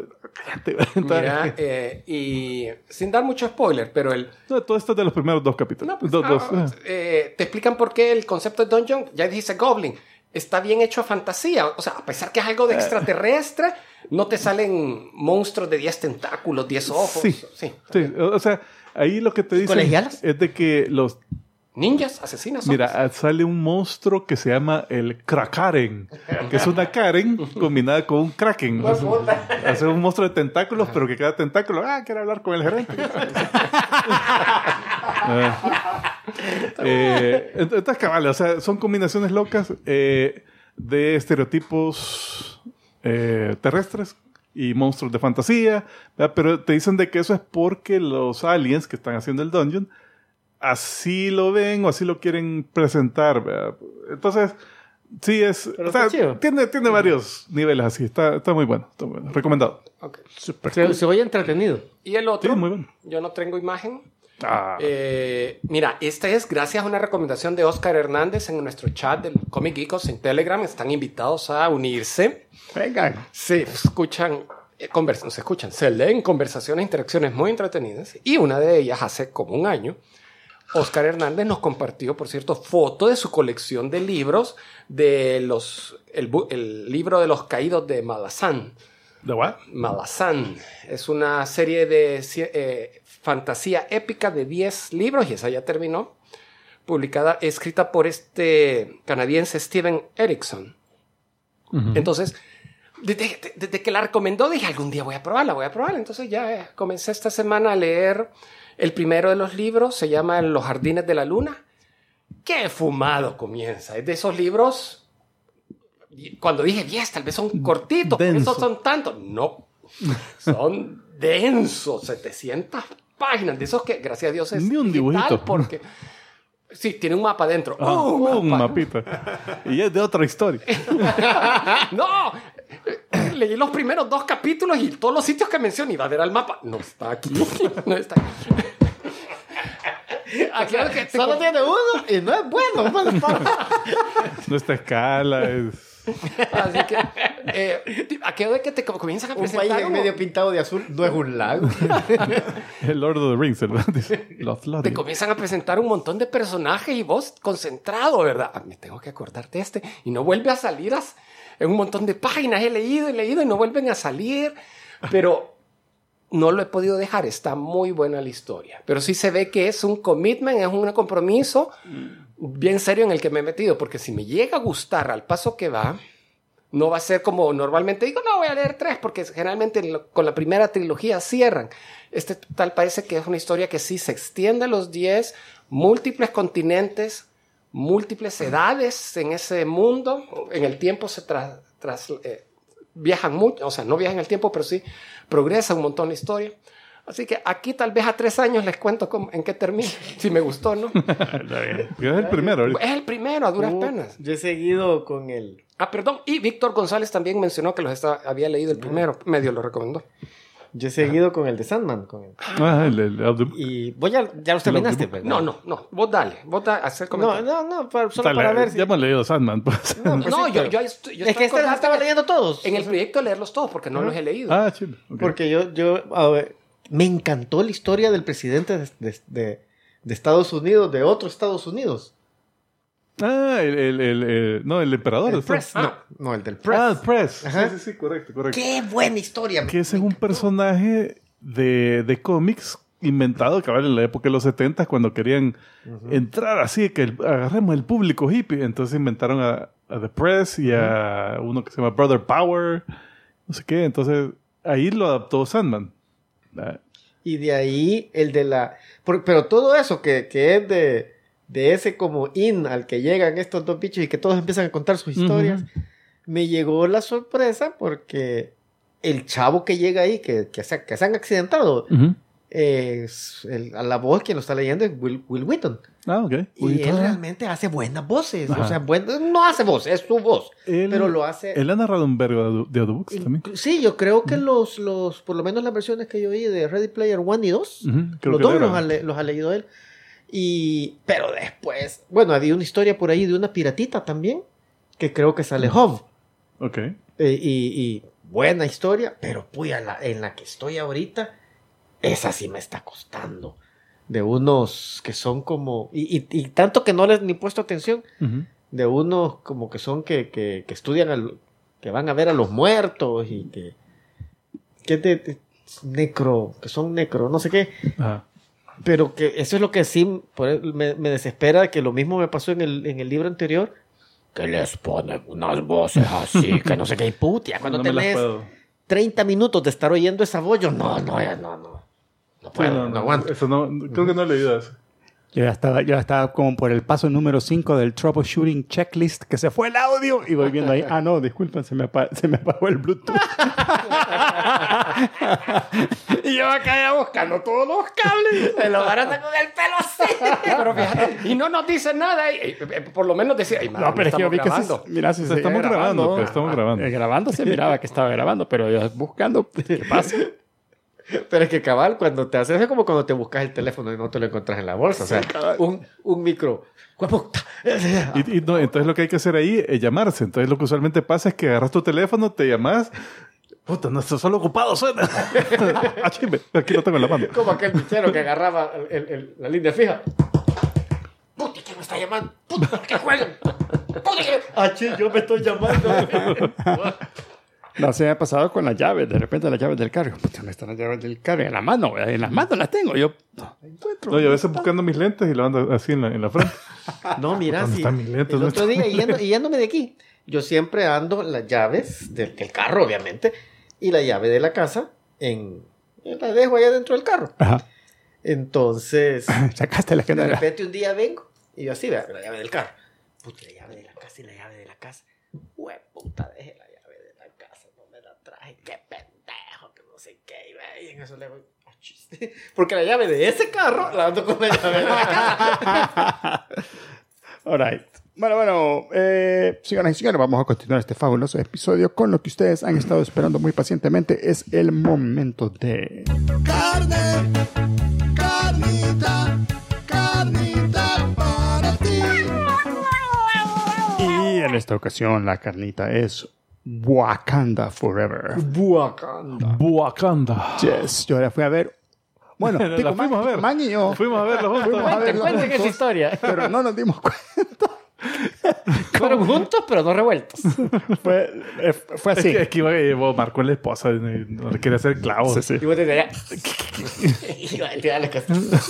entonces, mira, eh, y sin dar mucho spoiler, pero el... No, todo esto es de los primeros dos capítulos. No, pues, dos, ah, dos. Eh, te explican por qué el concepto de dungeon, ya dice Goblin, está bien hecho a fantasía. O sea, a pesar que es algo de extraterrestre... No te salen monstruos de diez tentáculos, diez ojos. Sí, sí, sí. O sea, ahí lo que te dicen ¿Colegialas? Es de que los... Ninjas, asesinos. Mira, somos. Sale un monstruo que se llama el Krakaren, que es una Karen combinada con un Kraken. Hace un, hace un monstruo de tentáculos, pero que cada tentáculo... Ah, quiero hablar con el gerente. eh, entonces, cabales, o sea, son combinaciones locas eh, de estereotipos... Eh, terrestres y monstruos de fantasía, ¿verdad? Pero te dicen de que eso es porque los aliens que están haciendo el dungeon así lo ven o así lo quieren presentar, ¿verdad? Entonces sí es, o sea, tiene, tiene varios niveles así, está, está muy bueno, está muy bueno, recomendado. Okay. Super se, cool. Se oye entretenido. Y el otro, sí, muy bueno. Yo no tengo imagen. Ah. Eh, mira, esta es gracias a una recomendación de Oscar Hernández en nuestro chat del Comikikos en Telegram. Están invitados a unirse. Vengan. Se escuchan, eh, conversan, se escuchan, se leen conversaciones, interacciones muy entretenidas. Y una de ellas hace como un año Oscar Hernández nos compartió, por cierto, foto de su colección de libros, de los el, el libro de los caídos de Malazán. ¿De qué? Malazán. Es una serie de eh, fantasía épica de diez libros, y esa ya terminó, publicada, escrita por este canadiense Steven Erickson. Uh-huh. Entonces, desde, desde que la recomendó, dije, algún día voy a probarla, voy a probarla. Entonces ya eh, comencé esta semana a leer... El primero de los libros se llama Los Jardines de la Luna. ¡Qué fumado comienza! Es de esos libros... Cuando dije diez, tal vez son cortitos. Esos son tantos. No. Son densos. setecientas páginas. De esos que, gracias a Dios, es ni un dibujito. Porque... Sí, tiene un mapa adentro. Ah, uh, un, un mapa. Mapita. Y es de otra historia. ¡No! Leí los primeros dos capítulos y todos los sitios que mencioné iba a ver al mapa. No está aquí. No está aquí. Ah, claro que solo con... tiene uno y no es bueno. No, está... no está escala. Es... Así que, eh, aquello de que te comienzan a presentar... Un país como... medio pintado de azul no es un lago. El Lord of the Rings, ¿verdad? Los Lord. Te comienzan a presentar un montón de personajes y vos concentrado, ¿verdad? Ah, me tengo que acordarte de este. Y no vuelve a salir a... En un montón de páginas he leído y leído y no vuelven a salir, pero no lo he podido dejar. Está muy buena la historia, pero sí se ve que es un commitment, es un compromiso bien serio en el que me he metido, porque si me llega a gustar al paso que va, no va a ser como normalmente digo, no, voy a leer tres, porque generalmente con la primera trilogía cierran. Este tal parece que es una historia que sí se extiende a los diez, múltiples continentes, múltiples edades en ese mundo, en el tiempo se tras, tras, eh, viajan mucho, o sea, no viajan el tiempo, pero sí progresa un montón la historia. Así que aquí tal vez a tres años les cuento cómo, en qué termina, si me gustó, ¿no? Es el primero. ¿Verdad? Es el primero, a duras uh, penas. Yo he seguido con él. Ah, perdón, y Víctor González también mencionó que los estaba, había leído el primero, medio lo recomendó. Yo he seguido ah. con el de Sandman. Con el... Ah, el, el, el... Y vos ya, ya los terminaste, ¿verdad? No, no, no. Vos dale. Vos dale. Hacer comentario. No, no, no. Para, solo dale, para ver si... Ya hemos leído Sandman. Pues. No, pues no sí, yo, yo, yo estoy... Yo es que estaba, estaba leyendo todos. En el proyecto leerlos todos porque no, no los he leído. Ah, chido. Okay. Porque yo... yo a ver, me encantó la historia del presidente de, de, de, de Estados Unidos, de otro Estados Unidos. Ah, el, el, el, el, no, el emperador. El press. Ah. No, no, el del press. Ah, el press. Ajá. Sí, sí, sí, correcto, correcto. Qué buena historia. Que ese es un personaje de, de cómics inventado, cabal, en la época de los setenta, cuando querían uh-huh. entrar así, que el, agarremos el público hippie. Entonces inventaron a, a The Press y a uh-huh. uno que se llama Brother Power, no sé qué. Entonces, ahí lo adaptó Sandman. Y de ahí, el de la... Por, pero todo eso que, que es de... de ese como in al que llegan estos dos bichos y que todos empiezan a contar sus historias, uh-huh. me llegó la sorpresa porque el chavo que llega ahí, que, que, se, que se han accidentado, uh-huh. eh, es el, a la voz quien lo está leyendo es Will, Will Wheaton. Ah, ok. Y Will él Wheaton. Realmente hace buenas voces. Ajá. O sea, buen, no hace voz, es su voz. Él, pero lo hace... Él ha narrado un verbo de audiobooks también. Sí, yo creo que uh-huh. los, los, por lo menos las versiones que yo oí de Ready Player One y dos, uh-huh. los dos los ha, los ha leído él. Y, pero después, bueno, había una historia por ahí de una piratita también, que creo que sale Hov. Ok. Eh, y, y buena historia, pero puya, la, en la que estoy ahorita, esa sí me está costando. De unos que son como, y, y, y tanto que no les ni he puesto atención, uh-huh. de unos como que son que, que, que estudian, al, que van a ver a los muertos y que, que de, de, necro, que son necro, no sé qué. Ajá. Uh-huh. Pero que eso es lo que sí me, me desespera, que lo mismo me pasó en el, en el libro anterior, que les ponen unas voces así, que no sé qué, putia, cuando no tenés treinta minutos de estar oyendo esa voz, yo no, no, no, no, no puedo, sí, no, no, no aguanto. Eso no, creo que no he leído eso. Yo ya estaba, yo ya estaba como por el paso número cinco del troubleshooting checklist, que se fue el audio, y voy viendo ahí, ah, no, disculpen, se me, apa- se me apagó el Bluetooth. Y yo acá ya buscando todos los cables. Se lo barata con el pelo así. Pero fíjate, y no nos dice nada. Y, y, por lo menos decía, ay, madre, no, pero es que yo vi que se, mira, se, se, se estamos grabando. grabando pues, estamos grabando. Eh, grabando se miraba que estaba grabando, pero yo buscando, ¿qué pasa? Pero es que cabal, cuando te haces, es como cuando te buscas el teléfono y no te lo encuentras en la bolsa. O sea, un, un micro. Y, y no, entonces lo que hay que hacer ahí es llamarse. Entonces lo que usualmente pasa es que agarras tu teléfono, te llamas. Puta, no estoy solo ocupado, suena. Aquí lo tengo en la mano. Como aquel bichero que agarraba el, el, el, la línea fija. está llamando. ¡Puta, que jueguen! ¡Puta que... ¡Ah, che, yo me estoy llamando! No, se me ha pasado con las llaves. De repente las llaves del carro. Puta, ¿dónde están las llaves del carro? En la mano, en las manos las tengo. Yo no encuentro. No, yo a veces buscando mis lentes y lo ando así en la, en la frente. No, mira, sí. Mis lentes, el otro día, yendo, yéndome de aquí, yo siempre ando las llaves del, del carro, obviamente, y la llave de la casa en... la dejo allá dentro del carro. Ajá. Entonces, sacaste la de repente un día vengo y yo así, vea, la llave del carro. Puta, la llave de la casa y la llave de la casa. Hue puta, dejé la llave de la casa, no me la traje, qué pendejo, que no sé qué. Y en eso le voy, oh, chiste. Porque la llave de ese carro la ando con la llave de la casa. All right. Bueno, bueno, eh, señoras y señores, vamos a continuar este fabuloso episodio con lo que ustedes han estado esperando muy pacientemente. Es el momento de... Carne, carnita, carnita para ti. Y en esta ocasión la carnita es Wakanda Forever. Wakanda. Wakanda. Yes, yo la fui a ver. Bueno, no, Tico Man, fuimos a ver. Man y yo. Fuimos a verlo juntos. Fuimos a verlo juntos, esa historia. Pero no nos dimos cuenta. Fueron juntos, pero no revueltos. Fue, fue así. Es que, es que iba a marcó la esposa, no le quería hacer clavos. Sí, sí. Y vos tenés allá.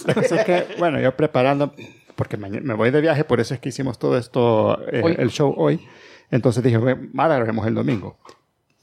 La cosa es que, bueno, yo preparando, porque me voy de viaje, por eso es que hicimos todo esto, eh, el show hoy. Entonces dije, ahora grabemos el domingo.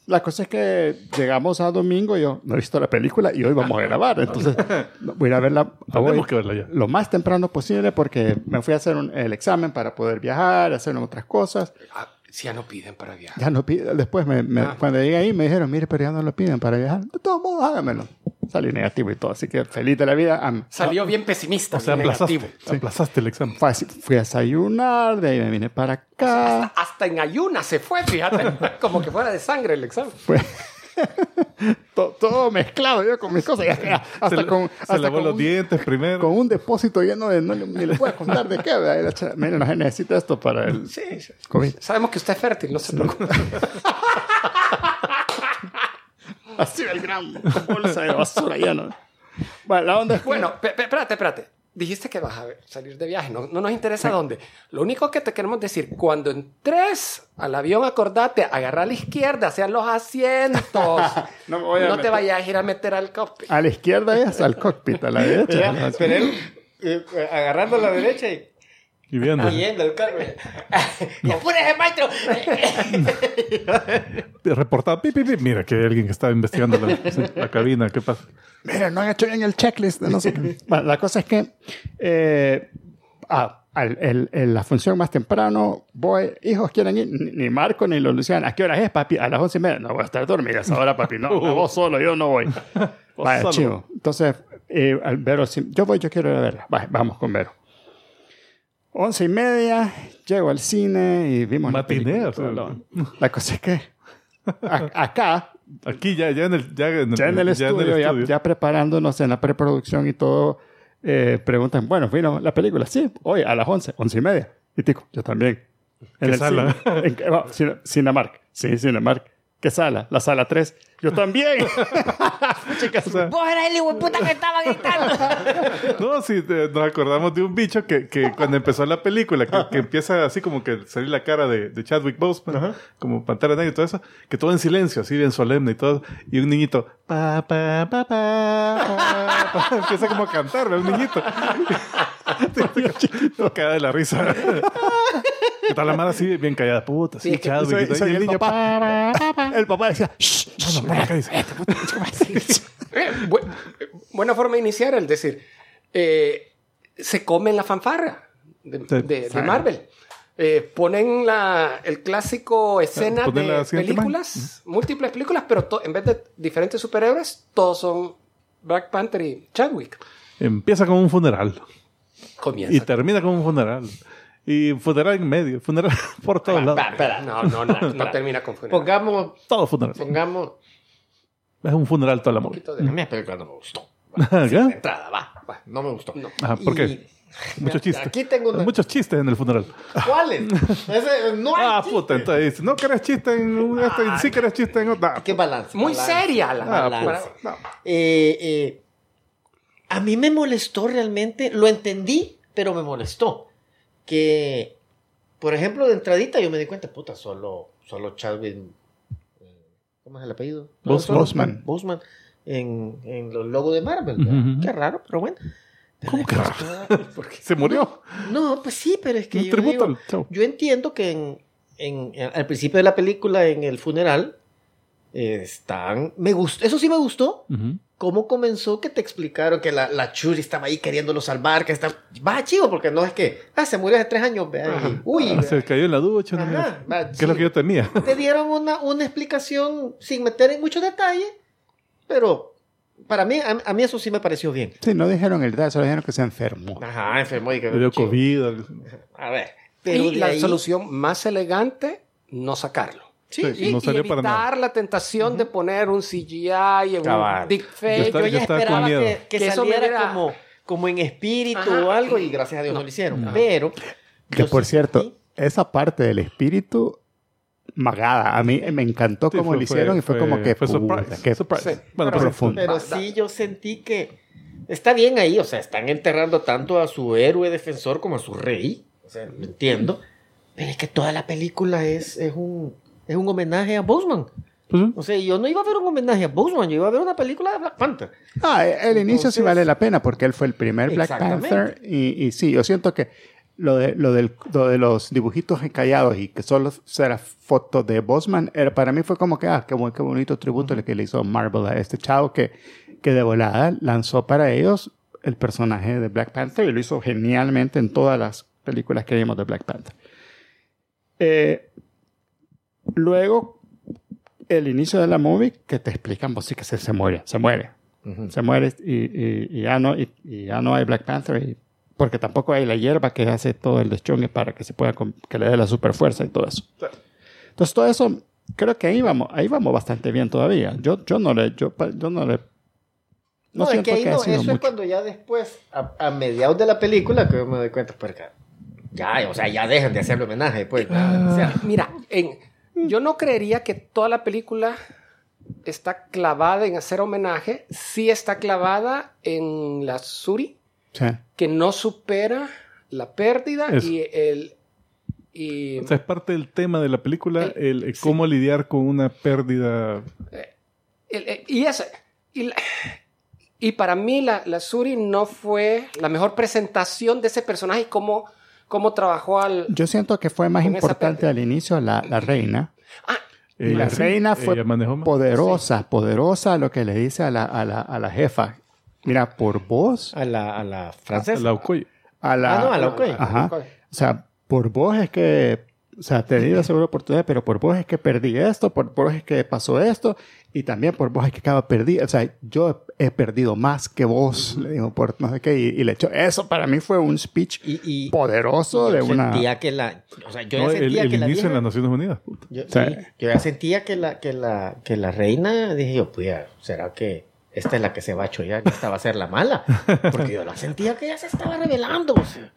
La cosa es que llegamos a domingo, yo no he visto la película y hoy vamos a grabar. Entonces voy a ir a verla, hoy, que verla ya. Lo más temprano posible porque me fui a hacer un, el examen para poder viajar, hacer otras cosas. Ah, si ya no piden para viajar. Ya no piden. Después, me, me, ah. cuando llegué ahí, me dijeron, mire, pero ya no lo piden para viajar. De todos modos, hágamelo. Salí negativo y todo, así que feliz de la vida. Um, Salió bien pesimista. O sea, aplazaste, sí. aplazaste el examen. Fue así, fui a desayunar, de ahí me vine para acá. O sea, hasta, hasta en ayunas se fue, fíjate. Como que fuera de sangre el examen. Fue... todo, todo mezclado yo con mis cosas. Hasta, hasta con, hasta se lavó con los un, dientes primero. Con un depósito lleno de... No, ni les voy a contar de qué. Miren, no se necesita esto para el sí, COVID. Sabemos que usted es fértil, no se preocupe. Así el gran bolsa de basura lleno. Bueno, la onda es que... Bueno, espérate, espérate. Dijiste que vas a salir de viaje. No, no nos interesa sí. dónde. Lo único que te queremos decir, cuando entres al avión, acordate, agarra a la izquierda, hacia los asientos. no me voy a no te vayas a ir a meter al cockpit. A la izquierda es al cockpit, a la derecha. Ya, pero él, eh, agarrando a la derecha y... Y viendo. Y viendo el carro. ¡Apúrese, maestro! Reportado. Pip, pip, pip. Mira, que hay alguien que está investigando la, la cabina. ¿Qué pasa? Mira, no han hecho bien el checklist. No sé qué. Bueno, la cosa es que eh, ah, el, el, el, la función más temprano, voy, hijos quieren ir, ni Marco ni los Lucianos. ¿A qué hora es, papi? A las once y media. No voy a estar dormido a esa hora, papi. No, no, vos solo, yo no voy. Vaya, chivo. Entonces, eh, al Vero, si, yo voy, yo quiero ir a verla. Vaya, vamos con Vero. Once y media, llego al cine y vimos... Matineo. La cosa es que a, acá... Aquí ya, ya, en el, ya, en el, ya en el estudio, ya, en el estudio. Ya, ya preparándonos en la preproducción y todo, eh, preguntan, bueno, ¿vino la película? Sí, hoy a las once, once y media. Y Tico, yo también. ¿Qué en sala? El cine, en, no, Cine, Cinemark. Sí, Cinemark. ¿Qué sala? La sala tres. Yo también. Chicas, o sea, vos eras el hijueputa que estaba gritando. No, si sí, nos acordamos de un bicho que, que cuando empezó la película, que, que empieza así como que salir la cara de, de Chadwick Boseman, uh-huh. como Pantera Negra y todo eso, que todo en silencio, así bien solemne y todo, y un niñito, pa, pa, pa, pa, pa, pa empieza como a cantar, ¿verdad? Un niñito. Chiquito, cae de la risa. Está la mano así, bien callada. Puta, sí, Chadwick. Y, soy, y el, el niño, papá, papá. El papá decía, shh, shh, no, no, no, buena forma de iniciar, el decir, eh, se comen la fanfarra de, de, de, de Marvel. Eh, ponen la, el clásico escena de películas, man. múltiples películas, pero to, en vez de diferentes superhéroes, todos son Black Panther y Chadwick. Empieza con un funeral. Comienza. Y termina con un funeral. Y funeral en medio, funeral por todos para, lados. Para, para. No, no, no, no termina con funeral. Pongamos... Todo funeral. Pongamos... Es un funeral toda la movida. De... A mí la película no me gustó. Va, ¿qué? Entrada, va, va. No me gustó. No. Ajá, ¿por qué? Y... Muchos chistes. Aquí tengo una... Muchos chistes en el funeral. ¿Cuáles? Ese, no hay ah, chiste. Puta, entonces no querés chiste en un... Ah, este, no. Sí querés chiste en otro. No, qué balance. Muy balance. Seria la ah, balance. Pues, no. eh, eh, a mí me molestó realmente. Lo entendí, pero me molestó. que, por ejemplo, de entradita yo me di cuenta, puta, solo, solo Chadwick, ¿cómo es el apellido? Boseman. Boseman en, en los logos de Marvel. Uh-huh. Qué raro, pero bueno. ¿Cómo que raro? Porque se murió. No, pues sí, pero es que no yo, tributan, digo, yo entiendo que en, en, en, al principio de la película, en el funeral, están... Me gustó, eso sí me gustó. Uh-huh. ¿Cómo comenzó que te explicaron que la, la Churi estaba ahí queriéndolo salvar? Que está... Va, chivo, porque no es que... Ah, se murió hace tres años. Ajá, uy, se cayó en la ducha. Ajá, no, va, ¿qué es lo que yo tenía? Te dieron una, una explicación sin meter en muchos detalles, pero para mí, a, a mí eso sí me pareció bien. Sí, no dijeron el dato, solo dijeron que se enfermó. Ajá, enfermó y que... Le dio COVID. A ver. Pero y la ahí... solución más elegante, no sacarlo. Sí, sí, y, no salió y evitar para nada. La tentación uh-huh. de poner un C G I, un deepfake. Yo, yo ya esperaba que, que, que saliera era... como, como en espíritu Ajá. o algo, y gracias a Dios no, no lo hicieron. No. Pero... Que por cierto, sentí... esa parte del espíritu, magada, a mí me encantó sí, como lo hicieron fue, y fue, fue como que... Fue surprise. Que, surprise. Sí, bueno, pero, profundo. Pero sí, yo sentí que está bien ahí, o sea, están enterrando tanto a su héroe defensor como a su rey, o sea, lo entiendo, pero es que toda la película es, es un... Es un homenaje a Boseman. Uh-huh. O sea, yo no iba a ver un homenaje a Boseman, yo iba a ver una película de Black Panther. Ah, el Entonces, inicio sí vale la pena porque él fue el primer Black Panther. Y, y sí, yo siento que lo de, lo, del, lo de los dibujitos encallados y que solo será fotos de Boseman, era, para mí fue como que, ah, qué, qué bonito tributo uh-huh. que le hizo Marvel a este chavo que, que de volada lanzó para ellos el personaje de Black Panther y lo hizo genialmente en todas las películas que vimos de Black Panther. Eh... Luego, el inicio de la movie, que te explican, pues sí que se, se muere, se muere. Uh-huh. Se muere y, y, y, ya no, y, y ya no hay Black Panther, y, porque tampoco hay la hierba que hace todo el deschongue para que se pueda, que le dé la super fuerza y todo eso. Entonces, todo eso, creo que ahí vamos, ahí vamos bastante bien todavía. Yo, yo no le, yo, yo no le, no, no siento es que, ahí que no, ha sido eso mucho. Es cuando ya después, a, a mediados de la película, que yo me doy cuenta, por acá, ya, o sea, ya dejen de hacerle homenaje, pues. Ah. O sea, mira, en... Yo no creería que toda la película está clavada en hacer homenaje. Sí está clavada en la Suri, sí. que no supera la pérdida Eso. y el... Y, o sea, es parte del tema de la película, el, el, el cómo sí. lidiar con una pérdida. El, el, y, eso, y, la, y para mí la, la Suri no fue la mejor presentación de ese personaje y cómo... ¿Cómo trabajó al...? Yo siento que fue más importante al inicio la, la reina. Ah, eh, la sí, reina fue poderosa, sí. poderosa lo que le dice a la, a la, a la jefa. Mira, por vos... A la, a la francesa. A la Okoye. A la, ah, no, a la Okoye. Ajá. O sea, por vos es que... O sea, te di la segura oportunidad, pero por vos es que perdí esto, por vos es que pasó esto, y también por vos es que acaba perdido. O sea, yo he perdido más que vos, le digo, por no sé qué, y, y le echo. Eso para mí fue un speech y, y, poderoso y de una... Yo sentía que la... O sea, yo no, ya sentía el, el que la... El inicio en las Naciones Unidas. Yo, o sea, sí, yo ya sentía que la, que la, que la reina, dije yo, pues ya, ¿será que esta es la que se va a chollar? Esta va a ser la mala. Porque yo la sentía que ella se estaba revelando, o sea...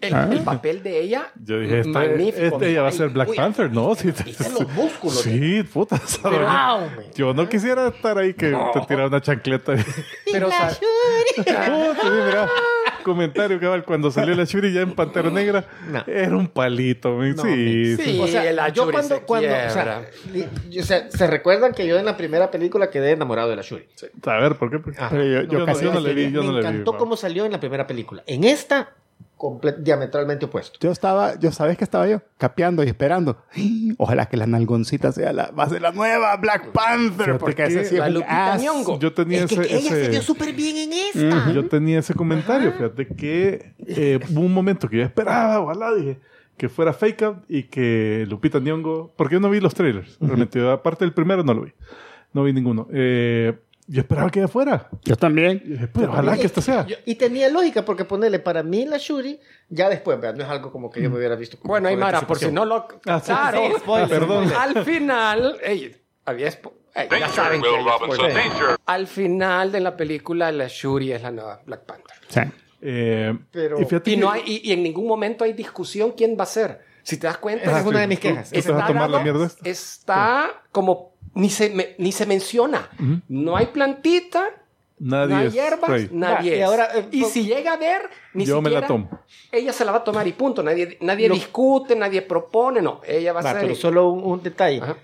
El, ah, el papel de ella, yo dije, este, magnífico. Este ella va a ser Black Uy, Panther, ¿no? Y, y, y los músculos. Sí, puta, ¿sabes? Wow, yo no quisiera estar ahí que no. te tirara una chancleta. Pero, ¿sabes? Mira, comentario, cabal, cuando salió la Shuri ya en Pantera Negra, no. era un palito. No, sí, sí, sí. O sea, la yo cuando, se cuando o sea, o sea, se recuerdan que yo en la primera película quedé enamorado de la Shuri. Sí. A ver, ¿por qué? Pero yo, yo, yo, casi no, yo no le vi. Yo me no encantó vi, cómo man. salió en la primera película. En esta... Comple- diametralmente opuesto. Yo estaba, yo sabes que estaba yo capeando y esperando. Ojalá que la nalgoncita sea la, va a ser la nueva Black Panther. Yo porque ese sí es Yo tenía es ese, que ella ese... se dio súper bien en esta. Uh-huh. Yo tenía ese comentario. Ajá. Fíjate que eh, hubo un momento que yo esperaba, ojalá dije que fuera fake up y que Lupita Nyong'o, porque yo no vi los trailers. Uh-huh. Realmente, yo, aparte del primero no lo vi, no vi ninguno. Eh, Yo esperaba que ella fuera. Yo también. Yo Pero ojalá y, que esto sea. Yo, y tenía lógica porque ponerle para mí la Shuri ya después, ¿verdad? No es algo como que yo me hubiera visto. Como bueno, Aymara, por si no lo... Ah, claro. Sí, spoiler, perdón. Al final... Ey, había spo- ey, ya saben que spoiler. Al final de la película la Shuri es la nueva Black Panther. Sí. Eh, Pero, y, y, no hay, y, y en ningún momento hay discusión quién va a ser. Si te das cuenta... Esa es una de mis quejas. Tú, está tomar la mierda esta? está sí. como... Ni se, me, ni se menciona. Uh-huh. No hay plantita, Nadie no hay hierbas, rey. nadie nah, es. Y, ahora, eh, y si llega a ver, ni yo siquiera me la tomo. Ella se la va a tomar y punto. Nadie, nadie no. discute, nadie propone, no. Ella va nah, a ser. Pero solo un, un detalle. Ajá.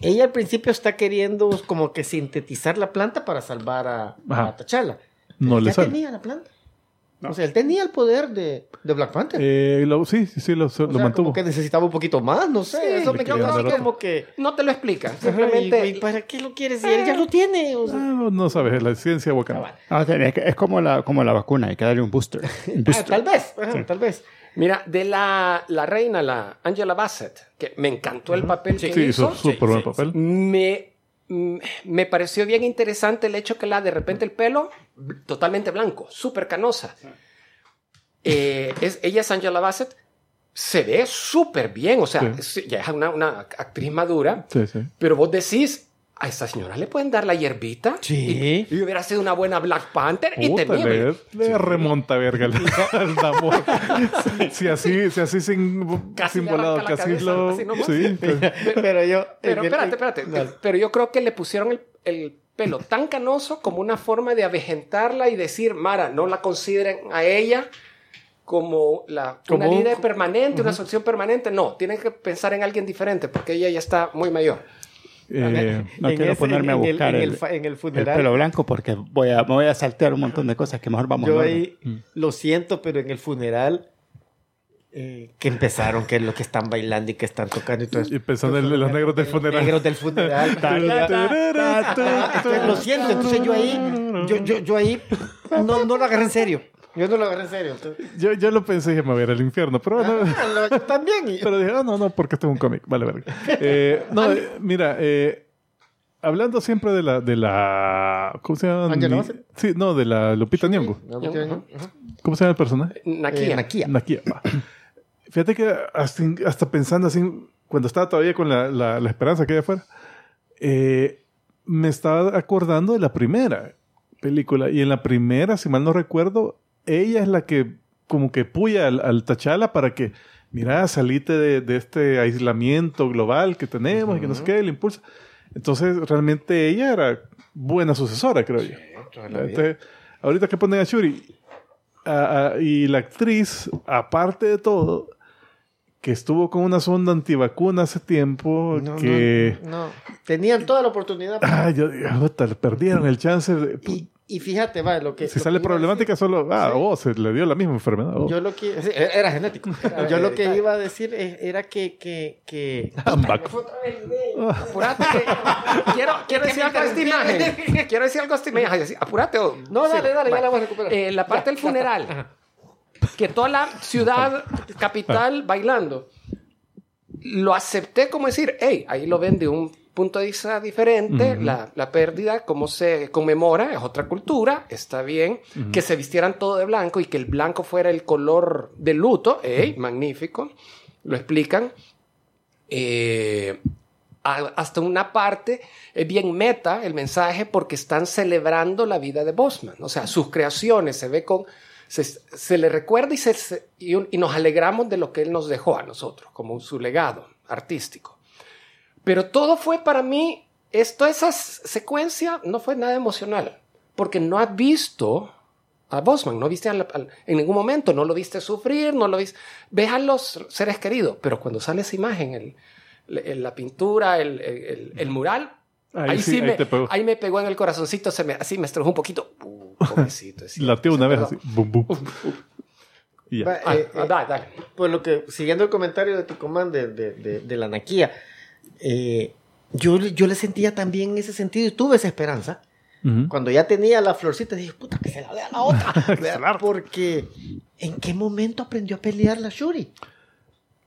Ella al principio está queriendo como que sintetizar la planta para salvar a, a T'Challa. No le sale. Tenía la planta. No. O sea, él tenía el poder de, de Black Panther. Eh, lo, sí, sí, sí, lo, o sea, lo mantuvo. Como que necesitaba un poquito más, no sé. Sí, eso me queda que como que no te lo explica. Simplemente. ¿Y, y para qué lo quieres? Si eh, él ya lo tiene. O sea. No, no sabes, la ciencia guacana. Ah, vale. Es como la, como la vacuna, hay que darle un booster. Un booster. Ah, tal vez, ajá, sí. tal vez. Mira, de la, la reina, la Angela Bassett, que me encantó el papel sí, que sí, hizo. Sí, hizo súper sí, buen sí, papel. Sí. Me, me pareció bien interesante el hecho que la, de repente, el pelo totalmente blanco, súper canosa. Eh, es, ella es Angela Bassett, se ve súper bien, o sea, sí. ya es una, una actriz madura, sí, sí. pero vos decís, a esta señora le pueden dar la hierbita sí. y, y hubiera sido una buena Black Panther. Puta, y temible. Le, le remonta verga al tambor. sí. si, así, si así sin, casi sin volado, casi cabeza, lo... Así sí, pero, pero yo... Pero espérate, espérate. No. Pero yo creo que le pusieron el, el pelo tan canoso como una forma de avejentarla y decir, Mara, no la consideren a ella como la, una ¿Cómo? líder permanente, uh-huh. una solución permanente. No, tienen que pensar en alguien diferente porque ella ya está muy mayor. Eh, no en quiero ese, ponerme en a buscar el, el, en el, el, el pelo blanco porque voy a, me voy a saltear un montón de cosas que mejor vamos yo a ver. Mm. Lo siento, pero en el funeral eh, que empezaron, que es lo que están bailando y que están tocando y todo eso. Y pensando en los negros del funeral. Negros del funeral. Lo siento, entonces yo ahí, yo, yo, yo ahí no, no lo agarré en serio. Yo no lo agarré en serio. Yo, yo lo pensé y dije, me voy a ir al infierno. Pero bueno, ah, no, también. Pero dije, oh, no, no, porque esto es un cómic. Vale, verga. Eh, no, eh, mira, eh, hablando siempre de la, de la... ¿Cómo se llama? ¿Angela? Sí, no, de la Lupita Nyong'o. ¿Cómo se llama el personaje? Nakia. Eh, Nakia. Nakia. Fíjate que hasta, hasta pensando así, cuando estaba todavía con la, la, la esperanza que había afuera, eh, me estaba acordando de la primera película. Y en la primera, si mal no recuerdo... Ella es la que como que puya al, al T'Challa para que, mira, salite de, de este aislamiento global que tenemos uh-huh. y que no sé qué, le impulsa. Entonces, realmente ella era buena sucesora, creo sí, yo. Entonces, ahorita que ponen a Shuri a, a, y la actriz, aparte de todo, que estuvo con una sonda antivacuna hace tiempo, no, que... No, no, tenían toda la oportunidad. Para... Ah, yo digo, perdieron el chance de... Y... Y fíjate, va, lo que... Si lo sale que problemática decir, solo... Ah, sí. oh, se le dio la misma enfermedad. Oh. Yo lo que... Era genético. Era yo lo que iba a decir era que... que, que... I'm back. Apurate. quiero, quiero, decir algo imagen. quiero decir algo a esta imagen. Apurate. Oh. No, dale, sí, dale, va. ya la vamos a recuperar. Eh, la parte ya, del funeral. Ajá. Que toda la ciudad capital bailando. Lo acepté como decir, hey, ahí lo ven de un... punto de vista diferente, uh-huh. la, la pérdida, cómo se conmemora, es otra cultura, está bien, uh-huh. que se vistieran todo de blanco y que el blanco fuera el color de luto, ¡ey! Uh-huh. Magnífico, lo explican. Eh, a, hasta una parte es bien meta el mensaje porque están celebrando la vida de Bosman, o sea, sus creaciones se ve con... Se, se le recuerda y, se, se, y, un, y nos alegramos de lo que él nos dejó a nosotros, como su legado artístico. Pero todo fue para mí, esto, esa secuencia no fue nada emocional, porque no has visto a Bosman, no viste a la, a, en ningún momento, no lo viste sufrir, no lo viste, ves a los seres queridos, pero cuando sale esa imagen, el, el, la pintura, el, el, el mural, ahí, ahí sí, sí ahí me, te pegó. Ahí me pegó en el corazoncito, se me, así me estrujó un poquito, uh, pobrecito. Lateó una vez así, bum, bum. Y ya. Ah, eh, ah, dale, dale. Pues lo que, siguiendo el comentario de Tico Man de, de, de, de la Nakia, Eh, yo, yo le sentía también en ese sentido y tuve esa esperanza uh-huh. cuando ya tenía la florcita dije puta que se la dé a la otra porque en qué momento aprendió a pelear la Shuri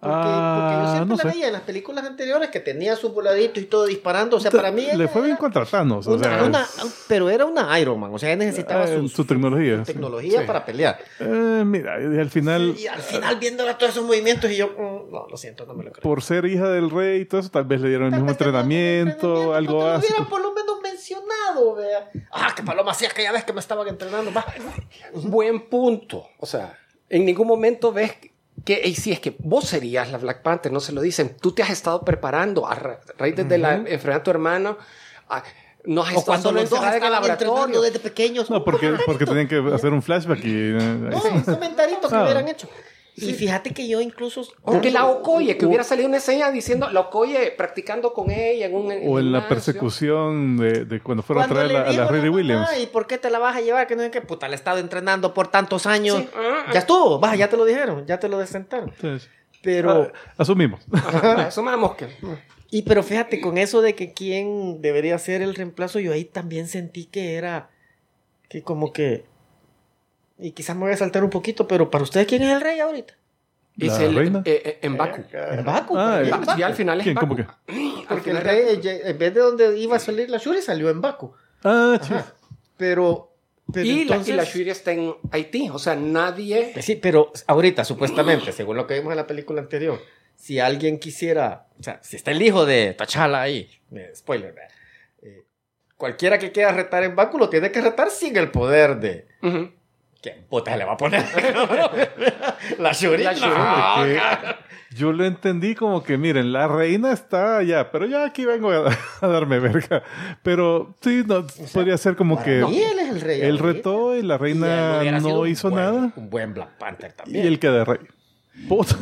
porque, ah, porque yo siempre no la sé. veía en las películas anteriores que tenía su voladito y todo disparando, o sea, para mí le fue bien contra Thanos, o sea, una, es... pero era una Iron Man, o sea, necesitaba eh, su, su tecnología, su tecnología sí. para pelear. Eh, mira, al final sí, y al final viendo todos esos movimientos y yo mm, no, lo siento, no me lo creo. Por ser hija del rey y todo eso, tal vez le dieron tal el mismo entrenamiento, entrenamiento, algo así. No por lo menos mencionado, vea. Ah, que paloma hacías que ya ves que me estaban entrenando. Va. Buen punto, o sea, en ningún momento ves que que y si es que vos serías la Black Panther, no se lo dicen, tú te has estado preparando a raíz de uh-huh. la enfermedad de tu hermano, a, No, o cuando los dos estaban entrenando desde pequeños. No, porque, porque tenían que hacer un flashback. Y, no, es un mentarito que ah. hubieran hecho. Sí. Y fíjate que yo incluso... O que la Okoye, que o, hubiera salido una escena diciendo la Okoye practicando con ella en un... En o en la persecución de, de cuando fueron cuando a traer a la, la Riri Williams. ¿Y por qué te la vas a llevar? Que no es que puta, la he estado entrenando por tantos años. Sí. Ya estuvo, baja, ya te lo dijeron, ya te lo desentaron. Sí. Pero... Ah, asumimos. Ajá, asumamos que... Y pero fíjate, con eso de que quién debería ser el reemplazo, yo ahí también sentí que era... Que como que... Y quizás me voy a saltar un poquito, pero para ustedes, ¿quién es el rey ahorita? ¿La el, reina? Eh, eh, en Baku. ¿En Baku? Ah, en Baku. Sí, al final es ¿quién? Baku. ¿Cómo que? Porque el rey, en vez de donde iba a salir la Shuri, salió en Baku. Ah, sí. Pero... Pero y, entonces, la, y la Shuri está en Haití. O sea, nadie... Sí, pero ahorita, supuestamente, según lo que vimos en la película anterior, si alguien quisiera... O sea, si está el hijo de T'Challa ahí, spoiler, eh, cualquiera que quiera retar en Baku lo tiene que retar sin el poder de... Uh-huh. ¿Qué puta le va a poner? La Shuri. La Shuri. No, que yo lo entendí como que, miren, la reina está allá, pero yo aquí vengo a, a darme verga. Pero sí, no, o sea, podría ser como que... No, él es el rey. Él retó y la reina y no hizo un buen, nada. Un buen Black Panther también. Y él queda rey. Puta.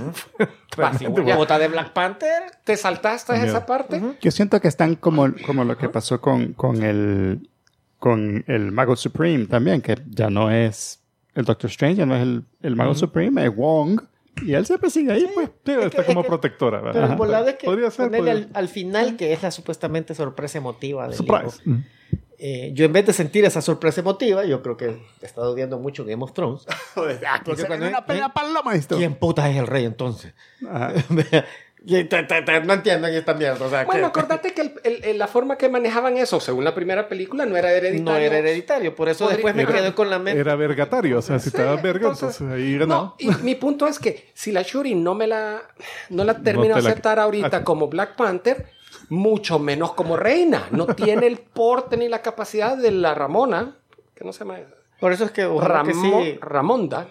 Puta de Black Panther. ¿Te saltaste Mira. esa parte? Uh-huh. Yo siento que están como, como lo que pasó con, con, el, con el Mago Supreme también, que ya no es... El Doctor Strange ya no es el, el Mago uh-huh. Supreme, es Wong. Y él siempre sigue ahí, sí, pues. Sí, es está que, como es protectora. Que, pero por lado es que podría ser, podría. Al, al final, que es la supuestamente sorpresa emotiva del Surprise. libro. Uh-huh. Eh, yo en vez de sentir esa sorpresa emotiva, yo creo que he estado odiando mucho Game of Thrones. ah, porque cuando una pelea paloma esto. ¿Quién puta es el rey entonces? Ajá. No entiendo que esta mierda. O sea, bueno, que... acordate que el, el, el, la forma que manejaban eso, según la primera película, no era hereditario. No era hereditario, por eso Podría... después me quedé con la mente. Era vergatario, o sea, si sí, estaba verga, entonces, entonces ahí ganó. No, y mi punto es que si la Shuri no me la, no la termino de no aceptar la... ahorita ah. como Black Panther, mucho menos como reina. No tiene el porte ni la capacidad de la Ramona, que no se llama. Por eso es que Ram- que sí. Ramonda.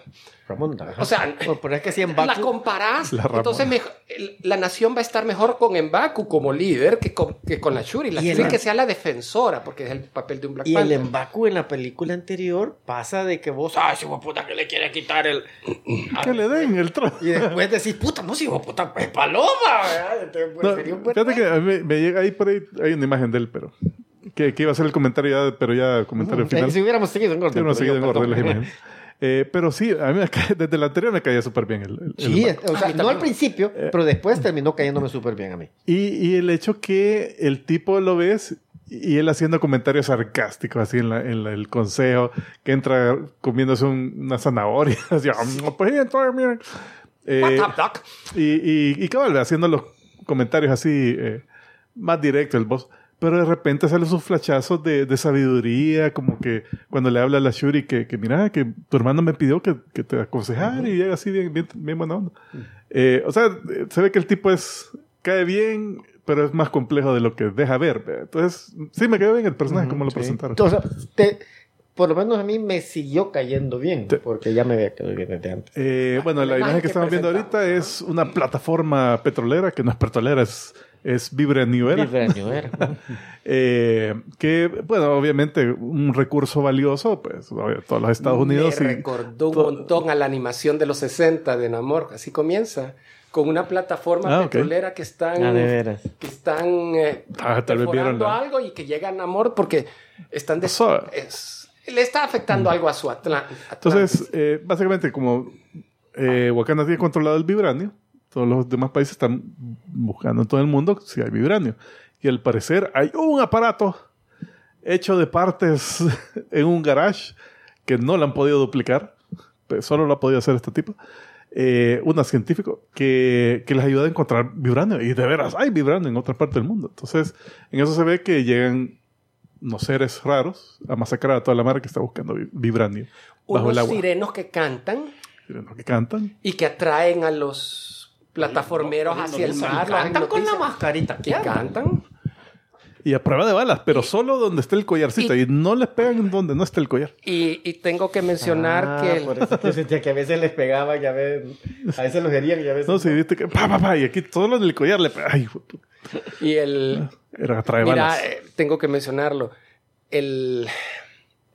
Ramonda. Ajá. O sea, pero es que si en Baku, la comparás, la entonces me, la nación va a estar mejor con M'Baku como líder que con, que con la Shuri. La Shuri que sea la defensora, porque es el papel de un Black Panther. Y Panther. El M'Baku en la película anterior pasa de que vos, ay, si vos puta que le quiere quitar el... Que le den el trono. Y después decís, puta, no, si vos puta, pues paloma. Entonces, pues, no, sería un buen fíjate rey. Que a mí, me llega ahí por ahí, hay una imagen de él, pero... Que, que iba a ser el comentario ya, pero ya comentario mm, final. Si hubiéramos seguido en orden. Si hubiéramos seguido en orden las imágenes. Eh, pero sí, a mí ca- desde la anterior me caía súper bien. El, el, sí, el o sea, ah, no al principio, eh, pero después terminó cayéndome súper bien a mí. Y, y el hecho que el tipo lo ves y él haciendo comentarios sarcásticos así en, la, en la, el consejo, que entra comiéndose un, una zanahoria. Así, pues entonces, miren. Eh, What up, Doc? Y, y, y cabal, haciendo los comentarios así eh, más directo el boss. Pero de repente salen sus flashazos de, de sabiduría, como que cuando le habla a la Shuri que, que mira, que tu hermano me pidió que, que te aconsejara uh-huh. y llega así bien, bien, bien buena onda. Uh-huh. Eh, o sea, se ve que el tipo es cae bien, pero es más complejo de lo que deja ver. Entonces, sí me quedó bien el personaje, uh-huh, como lo sí. presentaron. O sea, te, por lo menos a mí me siguió cayendo bien, sí. porque ya me había quedado bien desde antes. Eh, ah, bueno, la imagen que, que estamos viendo ahorita ¿no? es una plataforma petrolera, que no es petrolera, es... Es Vibra New Era. Vibra New Era. eh, que, bueno, obviamente, un recurso valioso, pues, obvio, todos los Estados Unidos. Me y recordó todo... un montón a la animación de los sesenta de Namor. Así comienza. Con una plataforma ah, petrolera okay. que están... Ah, de veras. Que están eh, ah, tal vez vieron la... algo y que llega a Namor porque están... De... So... Es... Le está afectando mm. algo a su Atlántico. Entonces, eh, básicamente, como eh, Wakanda tiene controlado el vibranio, todos los demás países están buscando en todo el mundo si hay vibranio. Y al parecer hay un aparato hecho de partes en un garage que no lo han podido duplicar. Solo lo ha podido hacer este tipo. Eh, un científico que, que les ayuda a encontrar vibranio. Y de veras hay vibranio en otra parte del mundo. Entonces, en eso se ve que llegan unos seres raros a masacrar a toda la mar que está buscando vibranio bajo unos el agua. Unos sirenos que cantan. Sirenos que cantan. Y que atraen a los... plataformeros no, no, hacia no, el mar. Cantan con la mascarita. ¿Qué cantan? Y a prueba de balas, pero y, solo donde esté el collarcito. Y, y no les pegan donde no esté el collar. Y, y tengo que mencionar ah, que... El... Por eso te sentía que a veces les pegaban, a veces, a veces los herían y a veces... No, sí, viste que... Pa, pa, pa, y aquí solo en el collar le pegan. Y el... Era atrae mira, balas. Eh, tengo que mencionarlo. El...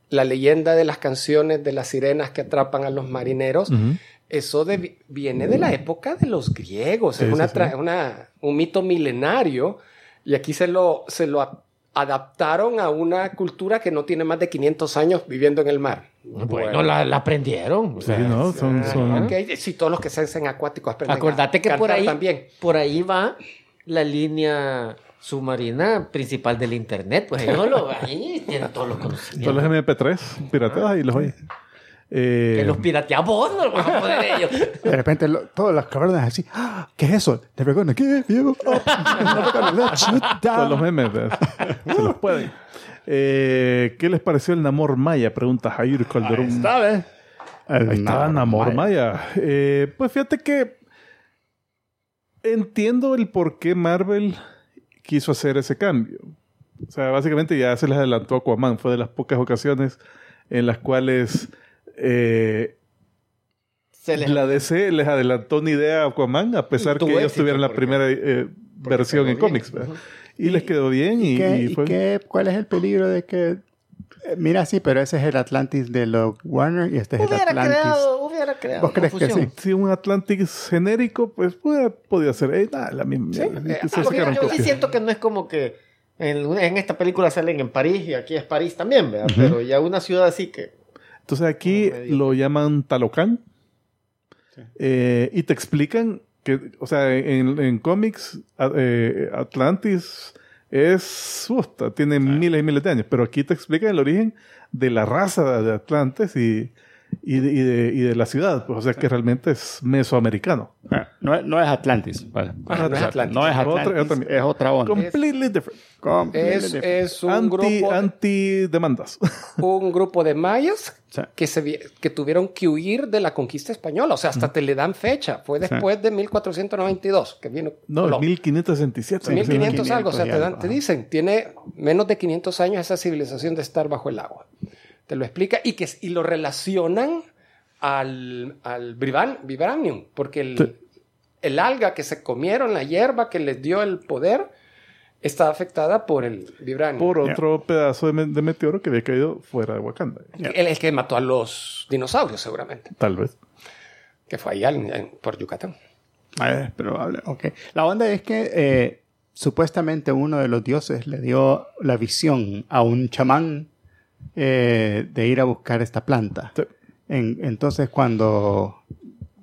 La leyenda de las canciones de las sirenas que atrapan a los marineros... Uh-huh. Eso de, viene de la época de los griegos. Sí, es una, sí, sí. Una, un mito milenario. Y aquí se lo, se lo a, adaptaron a una cultura que no tiene más de quinientos años viviendo en el mar. Bueno, bueno la, la aprendieron. O sea, sí, ¿no? Son, ah, son... Okay. Sí, todos los que se hacen acuáticos aprenden. Acordate que por ahí, también. por ahí va la línea... submarina principal del internet, pues no lo ahí tienen todos los conocimientos. Todos los M P tres pirateados y los oye. Eh, que los pirateamos, no los vamos a poder ellos. De repente, lo, todas las cavernas así, ¡ah! ¿Qué es eso? Never gonna give you up. Never gonna let you down. Todos los memes, se los pueden. Eh, ¿Qué les pareció el Namor Maya? Pregunta Jair Calderón. Ahí está, ¿eh? Ahí está Namor Maya. Maya. Eh, pues fíjate que entiendo el por qué Marvel... quiso hacer ese cambio. O sea, básicamente ya se les adelantó a Aquaman. Fue de las pocas ocasiones en las cuales eh, se les... la D C les adelantó una idea a Aquaman, a pesar que éxito, ellos tuvieran la primera eh, versión en cómics. Uh-huh. Y, y les quedó bien. ¿Y, y, qué, y, fue... y qué, cuál es el peligro de que... Eh, mira, sí, pero ese es el Atlantis de los Warner y este es hubiera el Atlantis... Creado, hubiera creado ¿Vos crees que sí? Si un Atlantis genérico, pues hubiera podido ser... Eh, nada, la misma... ¿Sí? Eh, ah, yo, yo sí siento que no es como que en, en esta película salen en París y aquí es París también, ¿verdad? Uh-huh. Pero ya una ciudad así que... Entonces aquí no lo llaman Talocán sí. eh, y te explican que, o sea, en, en cómics eh, Atlantis... Es justa, tiene sí. miles y miles de años, pero aquí te explican el origen de la raza de Atlantes y, y, de, y, de, y de la ciudad, pues, o sea sí. que realmente es mesoamericano. No, no es Atlantis, vale. Ah, no es Atlantis, no es, Atlantis. Otra, otra, es otra onda. Completely different. Completely es, different. Es un anti, grupo de, anti demandas. Un grupo de mayas sí. que, se, que tuvieron que huir de la conquista española, o sea, hasta mm. te le dan fecha. Fue después sí. de mil cuatrocientos noventa y dos que vino. No, lo, mil quinientos sesenta y siete. Sí, mil quinientos algo, o sea, te, dan, te dicen, tiene menos de quinientos años esa civilización de estar bajo el agua. Te lo explica y que y lo relacionan al al vibranium, porque el, sí. el alga que se comieron, la hierba que les dio el poder, está afectada por el vibranium. Por otro yeah. pedazo de, de meteoro que había caído fuera de Wakanda. Yeah. El, el que mató a los dinosaurios, seguramente. Tal vez. Que fue allá en, en, por Yucatán. Ah, es probable. Okay. La onda es que eh, supuestamente uno de los dioses le dio la visión a un chamán Eh, de ir a buscar esta planta. Sí. En, entonces, cuando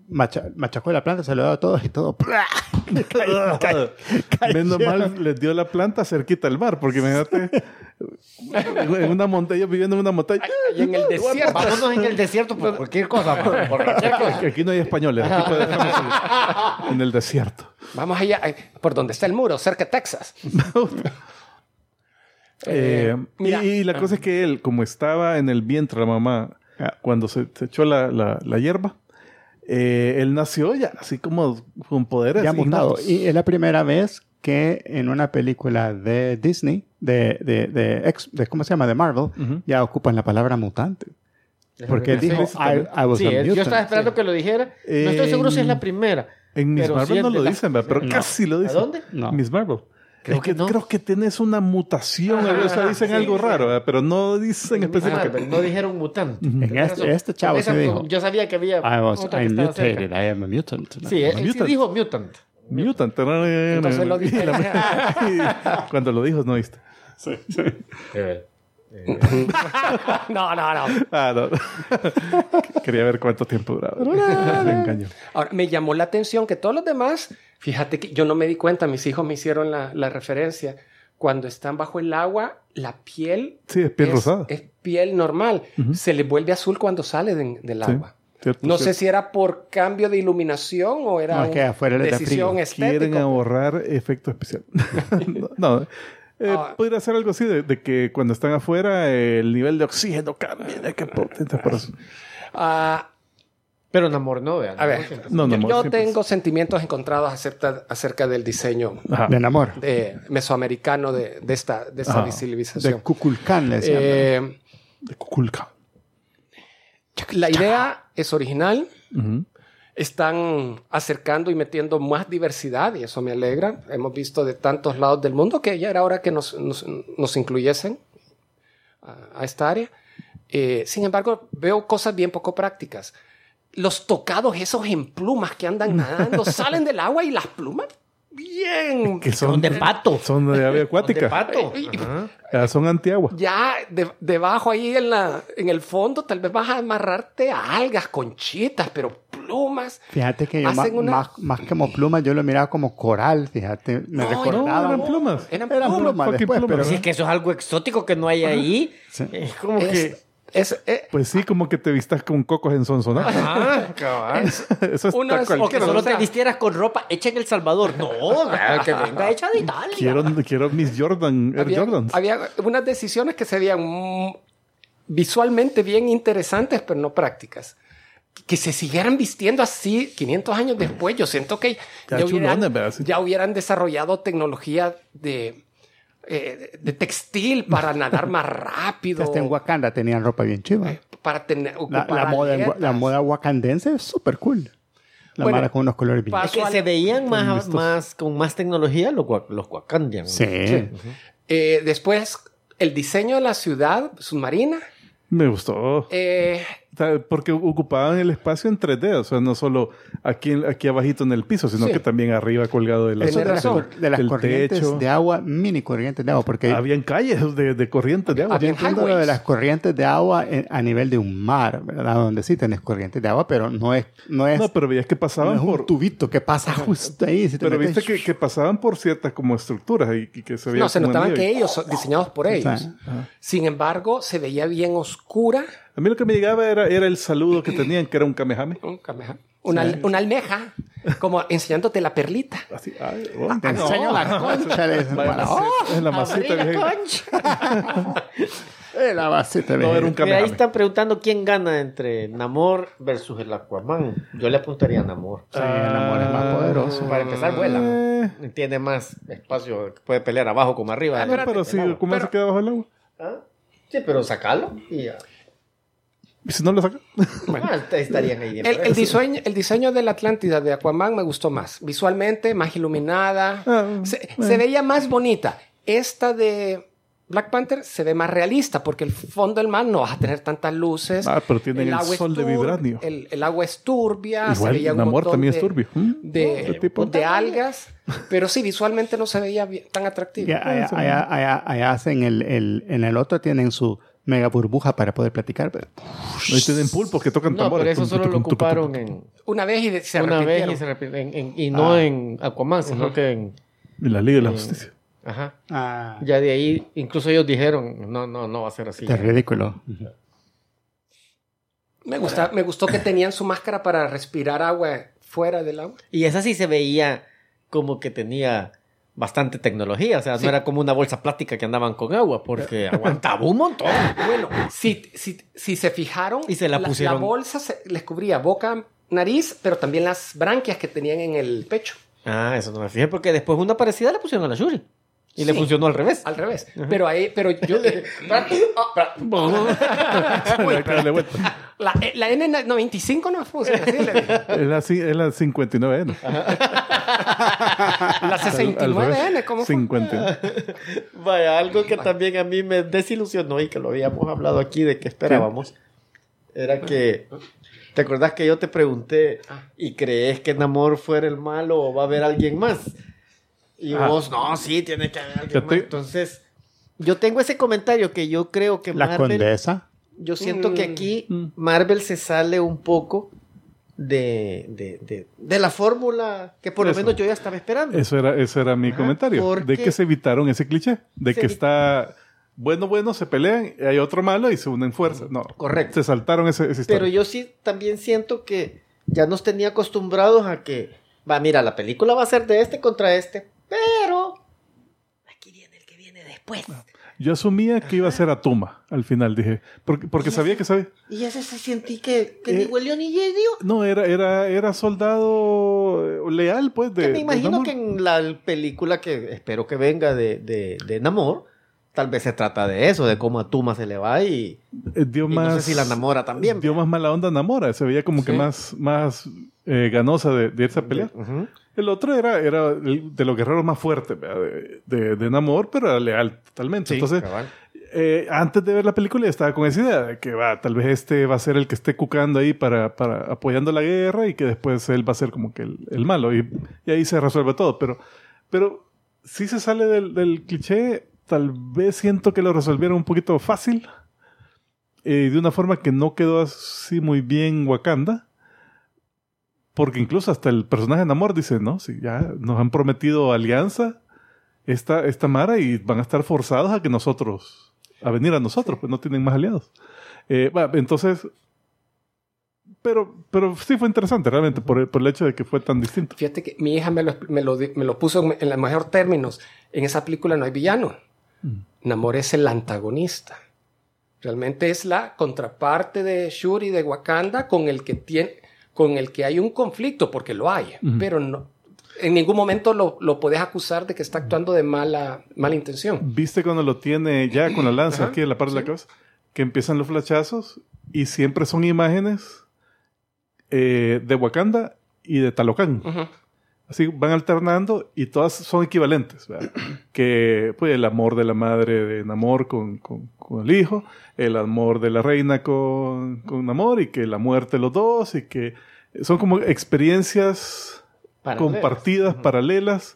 macha, machacó la planta, se lo dio a todos y todo. Cayó, cayó, cayó. Menos mal les dio la planta cerquita al mar, porque imagínate en una montaña, viviendo en una montaña. Y en el desierto. Vámonos en el desierto por cualquier cosa. Por, por cualquier cosa. Aquí no hay españoles. Aquí podemos ir. En el desierto. Vamos allá, por donde está el muro, cerca de Texas. Eh, eh, y la cosa es que él, como estaba en el vientre de la mamá ah. cuando se, se echó la, la, la hierba, eh, él nació ya así como con poderes ya mutado. Y es la primera vez que en una película de Disney, de, de, de, ex, de ¿cómo se llama? De Marvel, uh-huh. ya ocupan la palabra mutante. Porque él dijo, I, I was sí, a mutant. Yo estaba esperando sí. que lo dijera. Eh, no estoy seguro si es la primera. En Miss Marvel si no lo la... dicen, pero no. casi lo dicen. ¿A dónde? No. Miss Marvel. Creo es que, que no. Creo que tienes una mutación, ah, o sea, dicen sí, algo sí. raro, ¿verdad? Pero no dicen específicamente. No dijeron mutante. Mm-hmm. En este, este chavo se dijo. Yo sabía que había. I was otra que mutated, I am a mutant. No. Sí, él sí dijo mutant. Mutant. Entonces lo dije. Cuando lo dijo, no viste. Sí, sí. Eh, eh. no, no, no. Ah, no. Quería ver cuánto tiempo duraba. Me engañó. Ahora, me llamó la atención que todos los demás. Fíjate que yo no me di cuenta, mis hijos me hicieron la, la referencia. Cuando están bajo el agua, la piel, sí, es, piel es, rosada. es piel normal. Uh-huh. Se les vuelve azul cuando sale de, del sí, agua. Cierto, no cierto. sé si era por cambio de iluminación o era no, es que afuera una decisión estética. Quieren ahorrar efecto especial. no, eh, ah, podría ser algo así de, de que cuando están afuera eh, el nivel de oxígeno cambia. De que, entonces, por eso. Ah... Pero en amor no, vean. A ver, no, no, yo tengo sentimientos encontrados acerca, acerca del diseño de amor de, mesoamericano de, de esta, de esta civilización. De Kukulcán, le decían. Eh, de Kukulcán. La idea es original. Uh-huh. Están acercando y metiendo más diversidad y eso me alegra. Hemos visto de tantos lados del mundo que ya era hora que nos, nos, nos incluyesen a, a esta área. Eh, sin embargo, veo cosas bien poco prácticas. Los tocados esos en plumas que andan nadando salen del agua y las plumas bien que son, son de pato, son de ave acuática, son de pato. Ya son antiagua. Ya de, debajo ahí en la en el fondo tal vez vas a amarrarte a algas, conchitas, pero plumas. Fíjate que yo ma, una... más más que como plumas yo lo miraba como coral, fíjate, me no, recordaba no, eran plumas. Eran plumas, plumas después, plumas, pero si es que eso es algo exótico que no hay ahí, sí. Es como es... que Es, eh, pues sí, como que te vistas con cocos en Sonsonate. Ah, cabal. Es, eso está unas, cualquiera. O que solo te vistieras con ropa hecha en El Salvador. No, que venga hecha de Italia. Quiero, quiero mis Jordan, Air había, Jordans. Había unas decisiones que se veían mm, visualmente bien interesantes, pero no prácticas. Que se siguieran vistiendo así quinientos años después. Yo siento que ya, ya, hubieran, ya hubieran desarrollado tecnología de... Eh, de textil para nadar más rápido. Hasta en Wakanda tenían ropa bien chiva. Eh, para tener, la, la, moda en, la moda wakandense es súper cool. La bueno, mara con unos colores bien. Es que al... se veían más, más, con más tecnología los, los wakandianos. Sí. Sí. Uh-huh. Eh, después, el diseño de la ciudad submarina. Me gustó. Eh, Porque ocupaban el espacio en tres D. O sea, no solo aquí, aquí abajito en el piso, sino sí. que también arriba colgado de, la de, razón, de, de las corrientes techo. De agua, mini corrientes de agua. Porque habían calles de, de corrientes de agua. Habían highways. De las corrientes de agua en, a nivel de un mar, ¿verdad? Donde sí tenés corrientes de agua, pero no es... No, es, no pero veías que pasaban no es un por... tubito que pasa justo ahí. Si pero metes... viste que, que pasaban por ciertas como estructuras y, y que se veía... No, se notaban que ellos son diseñados por ellos. Ah. Sin embargo, se veía bien oscura. A mí lo que me llegaba era, era el saludo que tenían, que era un kamehame. Un kamehame. Una, sí. una almeja, como enseñándote la perlita. Así, ay, oh, te no. enseño la concha. Es la masita. La concha. Es la masita. No, era un kamehame. Ahí están preguntando quién gana entre Namor versus el Aquaman. Yo le apuntaría a Namor. Sí, ah, el Namor es más poderoso. Para empezar, vuela. Tiene más espacio. Puede pelear abajo como arriba. Ah, no, pero sí, ¿cómo pero, se queda bajo el agua? ¿Ah? Sí, pero sacalo y ya. ¿Y si no lo saca? Bueno, estarían ahí. El, el, diseño, el diseño de la Atlántida de Aquaman me gustó más. Visualmente, más iluminada. Ah, se, eh. se veía más bonita. Esta de Black Panther se ve más realista porque el fondo del mar no vas a tener tantas luces. Ah, pero tiene el, el sol tur- de vibranio. El, el agua es turbia. Igual, se veía un amor también de, es turbio. ¿Mm? De, de, de algas. Pero sí, visualmente no se veía bien, tan atractivo. Ya, allá, allá, allá, allá hacen el, el, en el otro tienen su... mega burbuja para poder platicar. No tienen pulpos que tocan tambores. No, pero eso solo lo ocuparon en... Una vez y se repitieron. Una vez y se repitieron. Y no ah. en Aquaman, sino uh-huh. que en... En la Liga de la Justicia. En, ajá. Ah. Ya de ahí, incluso ellos dijeron, no, no, no va a ser así. Es ridículo. Uh-huh. Me gusta, me gustó que tenían su máscara para respirar agua fuera del agua. Y esa sí se veía como que tenía... bastante tecnología, o sea, sí. no era como una bolsa plástica que andaban con agua, porque aguantaba un montón. Bueno, si, si, si se fijaron, y se la, pusieron... la, la bolsa se les cubría boca, nariz, pero también las branquias que tenían en el pecho. Ah, eso no me fijé, porque después una parecida le pusieron a la Shuri. Y sí, le funcionó al revés. Al revés. Ajá. Pero ahí, pero yo... le... la, la N noventa y cinco no funciona así. Le... Es la, la cincuenta y nueve N. Ajá. La sesenta y nueve N, ¿cómo fue? cincuenta. Vaya, algo que también a mí me desilusionó y que lo habíamos hablado aquí de que esperábamos, era que... ¿Te acordás que yo te pregunté y crees que Namor fuera el malo o va a haber alguien más? Y ah, vos, no, sí, tiene que haber alguien más. Entonces, yo tengo ese comentario que yo creo que Marvel... ¿La condesa? Yo siento mm. que aquí Marvel se sale un poco de, de, de, de la fórmula que por eso, lo menos yo ya estaba esperando. Eso era, eso era mi Ajá, comentario. De que se evitaron ese cliché. De que está... Bueno, bueno, se pelean, hay otro malo y se unen fuerzas. No, correcto. Se saltaron ese, ese historia. Pero yo sí también siento que ya nos tenía acostumbrados a que... Va, mira, la película va a ser de este contra este. Pero aquí viene el que viene después. Yo asumía que iba a ser Atuma al final, dije. Porque, porque ese, sabía que sabía. Y ese se sentí que, que eh, ni huelió ni yedio. No, era, era, era soldado leal, pues. De, que me imagino de que en la película que espero que venga de, de, de Namor, tal vez se trata de eso, de cómo Atuma se le va y, eh, dio y más, no sé si la enamora también. Dio pero. Más mala onda Namora, se veía como sí. que más, más eh, ganosa de, de esa pelea. Uh-huh. El otro era, era de los guerreros más fuertes de, de, de Namor, pero era leal totalmente. Sí, entonces, eh, antes de ver la película estaba con esa idea de que va, tal vez este va a ser el que esté cucando ahí para, para apoyando la guerra y que después él va a ser como que el, el malo. Y, y ahí se resuelve todo. Pero, pero si se sale del, del cliché, tal vez siento que lo resolvieron un poquito fácil. Eh, de una forma que no quedó así muy bien Wakanda. Porque incluso hasta el personaje Namor dice, no, si ya nos han prometido alianza esta, esta mara y van a estar forzados a que nosotros, a venir a nosotros, pues no tienen más aliados. Eh, entonces, pero, pero sí fue interesante realmente por, por el hecho de que fue tan distinto. Fíjate que mi hija me lo, me lo, me lo puso en los mejores términos. En esa película no hay villano. Mm. Namor es el antagonista. Realmente es la contraparte de Shuri de Wakanda con el que tiene... con el que hay un conflicto, porque lo hay, uh-huh. pero no, en ningún momento lo, lo podés acusar de que está actuando de mala, mala intención. ¿Viste cuando lo tiene ya con la lanza uh-huh. aquí en la parte sí. de la cabeza? Que empiezan los flashazos y siempre son imágenes eh, de Wakanda y de Talocán. Uh-huh. Así van alternando y todas son equivalentes, ¿verdad? Que pues, el amor de la madre de Namor con, con, con el hijo, el amor de la reina con, con Namor y que la muerte los dos y que son como experiencias paralelas. compartidas, uh-huh. paralelas.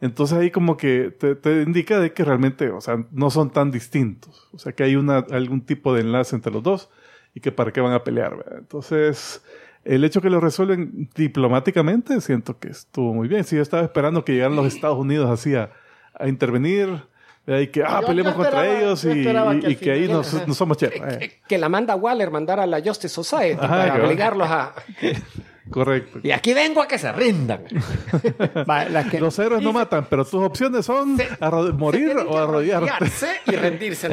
Entonces ahí como que te, te indica de que realmente, o sea, no son tan distintos. O sea, que hay una, algún tipo de enlace entre los dos y que para qué van a pelear, ¿verdad? Entonces... el hecho que lo resuelven diplomáticamente, siento que estuvo muy bien. Sí, yo estaba esperando que llegaran los Estados Unidos así a, a intervenir eh, y que ah, peleemos contra ellos y, y, y que ahí nos, nos somos chepas. Eh. Que, que la manda Waller mandara a la Justice Society ajá, para que obligarlos a... Correcto. Y aquí vengo a que se rindan. que... Los héroes no matan, pero tus opciones son se, arro- morir o arrodillarse y rendirse.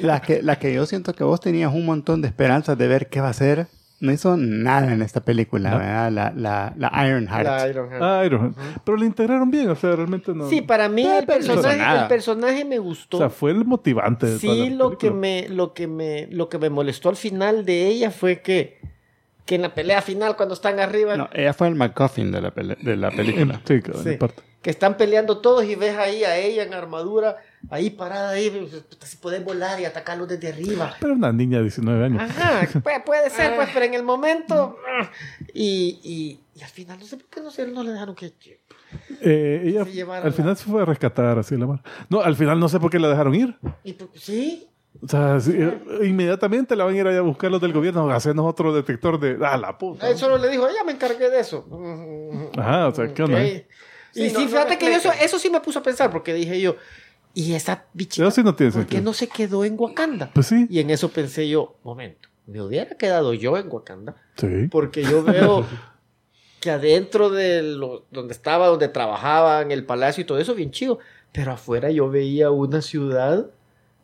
Las que, la que yo siento que vos tenías un montón de esperanzas de ver qué va a ser. No hizo nada en esta película, no. ¿verdad? La, la, la Ironheart. La Ironheart. Ah, Ironheart. Uh-huh. Pero la integraron bien, o sea, realmente no... Sí, para mí no, el, personaje, el personaje me gustó. O sea, fue el motivante de sí, toda la película. Sí, lo que me, lo que me, lo que me molestó al final de ella fue que, que en la pelea final, cuando están arriba... No, ella fue el McGuffin de la, pele- de la película. Sí, claro, sí. En parte. Que están peleando todos y ves ahí a ella en armadura, ahí parada, ahí, si pueden volar y atacarlos desde arriba. Pero una niña de diecinueve años. Ajá, puede, puede ser, pues, pero en el momento. Y, y, y al final, no sé por qué no, sé, no le dejaron que. Eh, ella, se al la... final se fue a rescatar, así la mar. No, al final no sé por qué la dejaron ir. ¿Y por, sí? O sea, sí, inmediatamente la van a ir a buscar los del gobierno, hacernos otro detector de. ¡Ah, la puta! Él solo le dijo, ya me encargué de eso. Ajá, o sea, ¿qué onda? Okay. Sí, y no, sí, fíjate no que eso, eso sí me puso a pensar, porque dije yo, y esa bichita, sí no ¿por qué no se quedó en Wakanda? Pues sí. Y en eso pensé yo, momento, me hubiera quedado yo en Wakanda, sí. porque yo veo que adentro de lo, donde estaba, donde trabajaba, en el palacio y todo eso, bien chido, pero afuera yo veía una ciudad,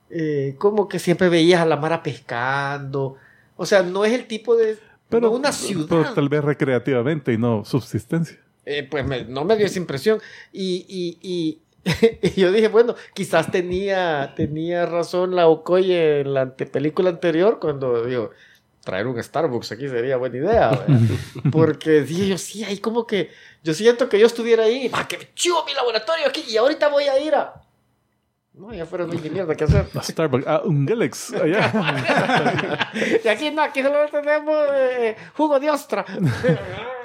eh, como que siempre veías a la mara pescando, o sea, no es el tipo de pero, no una ciudad. Pero tal vez recreativamente y no subsistencia. Eh, pues me, no me dio esa impresión. Y, y, y, y yo dije, bueno, quizás tenía, tenía razón la Okoye en la ante, película anterior cuando digo, traer un Starbucks aquí sería buena idea, ¿verdad? Porque dije yo, sí, ahí como que yo siento que yo estuviera ahí, ¡ah, que chivo mi laboratorio aquí! Y ahorita voy a ir a... No, ya fuera mi mierda, ¿qué hacer? A Starbucks, a un Galax, allá. Y aquí no, aquí solo tenemos eh, jugo de ostra.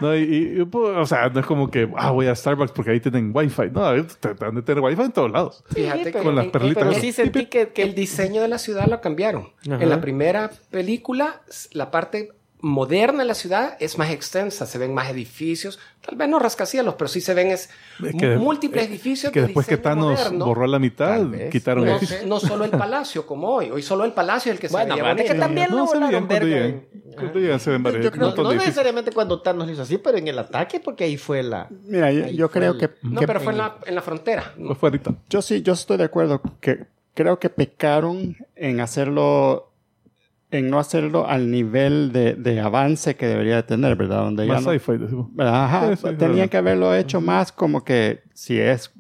No, y, y, pues, o sea, no es como que, ah, voy a Starbucks porque ahí tienen wifi. No, tratan de tener wifi en todos lados. Fíjate que con las perlitas. Pero sí sentí que, que el diseño de la ciudad lo cambiaron. Ajá. En la primera película, la parte moderna de la ciudad es más extensa, se ven más edificios, tal vez no rascacielos, pero sí se ven es, es que, múltiples edificios. Es que de después que Thanos moderno, borró la mitad, quitaron no, edificios. No solo el palacio como hoy, hoy solo el palacio es el que bueno, se veía. Es que también no, lo volaron verga. Cuando llegan se ven varios. No, no necesariamente cuando Thanos lo hizo así, pero en el ataque, porque ahí fue la... Mira, yo, yo creo el, que... No, que, pero fue en la, en la frontera. Pues fue ahorita. Yo sí, yo estoy de acuerdo que creo que pecaron en hacerlo, en no hacerlo al nivel de, de avance que debería de tener, ¿verdad? Donde más no, sci-fi, decimos. Ajá, sí, tenían que haberlo hecho más como que, si es,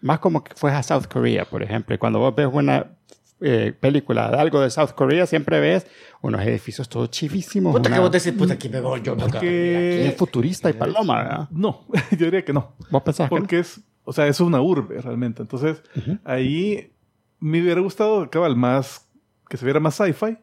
más como que fue a South Korea, por ejemplo. Cuando vos ves una eh, película de algo de South Korea, siempre ves unos edificios todos chivísimos. Puta, una... que vos decís, puta, aquí me voy yo. Porque... aquí es futurista y paloma, ¿verdad? No, yo diría que no. ¿Vos pensás porque que no? es, o sea, es una urbe realmente. Entonces, uh-huh. ahí me hubiera gustado, cabal, más, que se viera más sci-fi,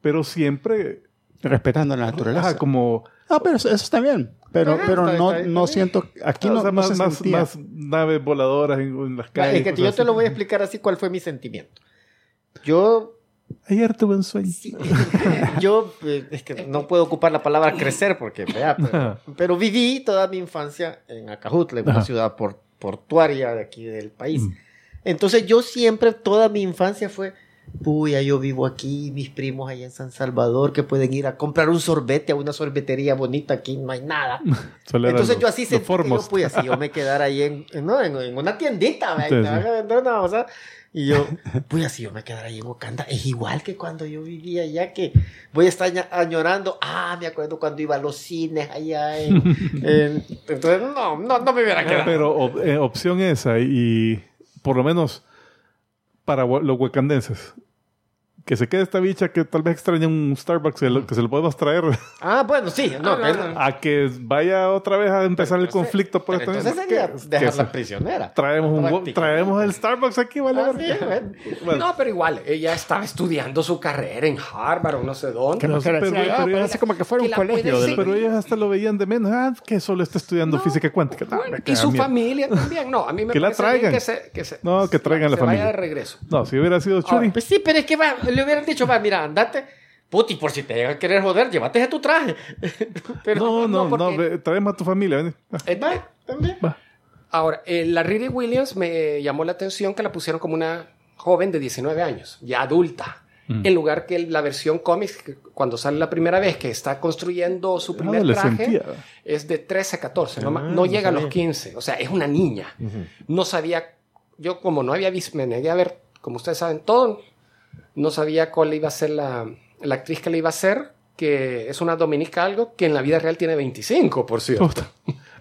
pero siempre respetando la naturaleza. Ajá, como... ah, pero eso, eso está bien. Pero, ajá, pero está, no, está, está no siento... aquí ah, no, o sea, no más, se más, más naves voladoras en, en las calles. Es que yo así. Te lo voy a explicar así cuál fue mi sentimiento. Yo... ayer tuve un sueño. Sí, yo es que no puedo ocupar la palabra crecer porque... vea, pero, pero viví toda mi infancia en Acajutla, en una ciudad por, portuaria de aquí del país. Mm. Entonces yo siempre, toda mi infancia fue... puya, yo vivo aquí, mis primos allá en San Salvador que pueden ir a comprar un sorbete a una sorbetería bonita, aquí no hay nada. Entonces los, yo así sentí que yo, puya, si yo me quedara ahí en, no, en, en una tiendita, ¿ve? Entonces, me van a vender una cosa. Y yo, puya, si yo me quedara ahí en Wakanda, es igual que cuando yo vivía allá, que voy a estar añorando, ah, me acuerdo cuando iba a los cines allá. En, en, entonces, no, no, no me hubiera quedado. Pero op- eh, opción esa, y por lo menos... para los huacandenses. Que se quede esta bicha que tal vez extraña un Starbucks que se lo podemos traer. Ah, bueno, sí. No, ah, no, no. A que vaya otra vez a empezar pero el entonces, conflicto. Por esta entonces sería dejarla prisionera. Traemos, no, un, traemos el Starbucks aquí, ¿vale? Ah, sí, bueno. No, pero igual. Ella estaba estudiando su carrera en Harvard o no sé dónde. No, pero pero, ah, pero así como que fuera que un colegio. De, pero ellos hasta lo veían de menos. Ah, que solo está estudiando no, física cuántica. No, bueno, y su mierda. Familia también. No, a mí me que la traigan. Que se, que se, no, que traigan la familia. Que se vaya de regreso. No, si hubiera sido Churi. Pues sí, pero es que va... le hubieran dicho, va, mira, andate, puti, por si te llegan a querer joder, llévate a tu traje. Pero, no, no, no, porque... no, traemos a tu familia. Ven. Va, también. Va. Ahora, eh, la Riri Williams me llamó la atención que la pusieron como una joven de diecinueve años, ya adulta, mm. en lugar que la versión cómics, cuando sale la primera vez, que está construyendo su primer no, traje, es de trece a catorce, ah, no, no llega sabía. A los quince, o sea, es una niña. Uh-huh. No sabía, yo como no había visto, me negué a ver, como ustedes saben, todo... no sabía cuál iba a ser la, la actriz que le iba a hacer, que es una dominica algo, que en la vida real tiene veinticinco, por cierto.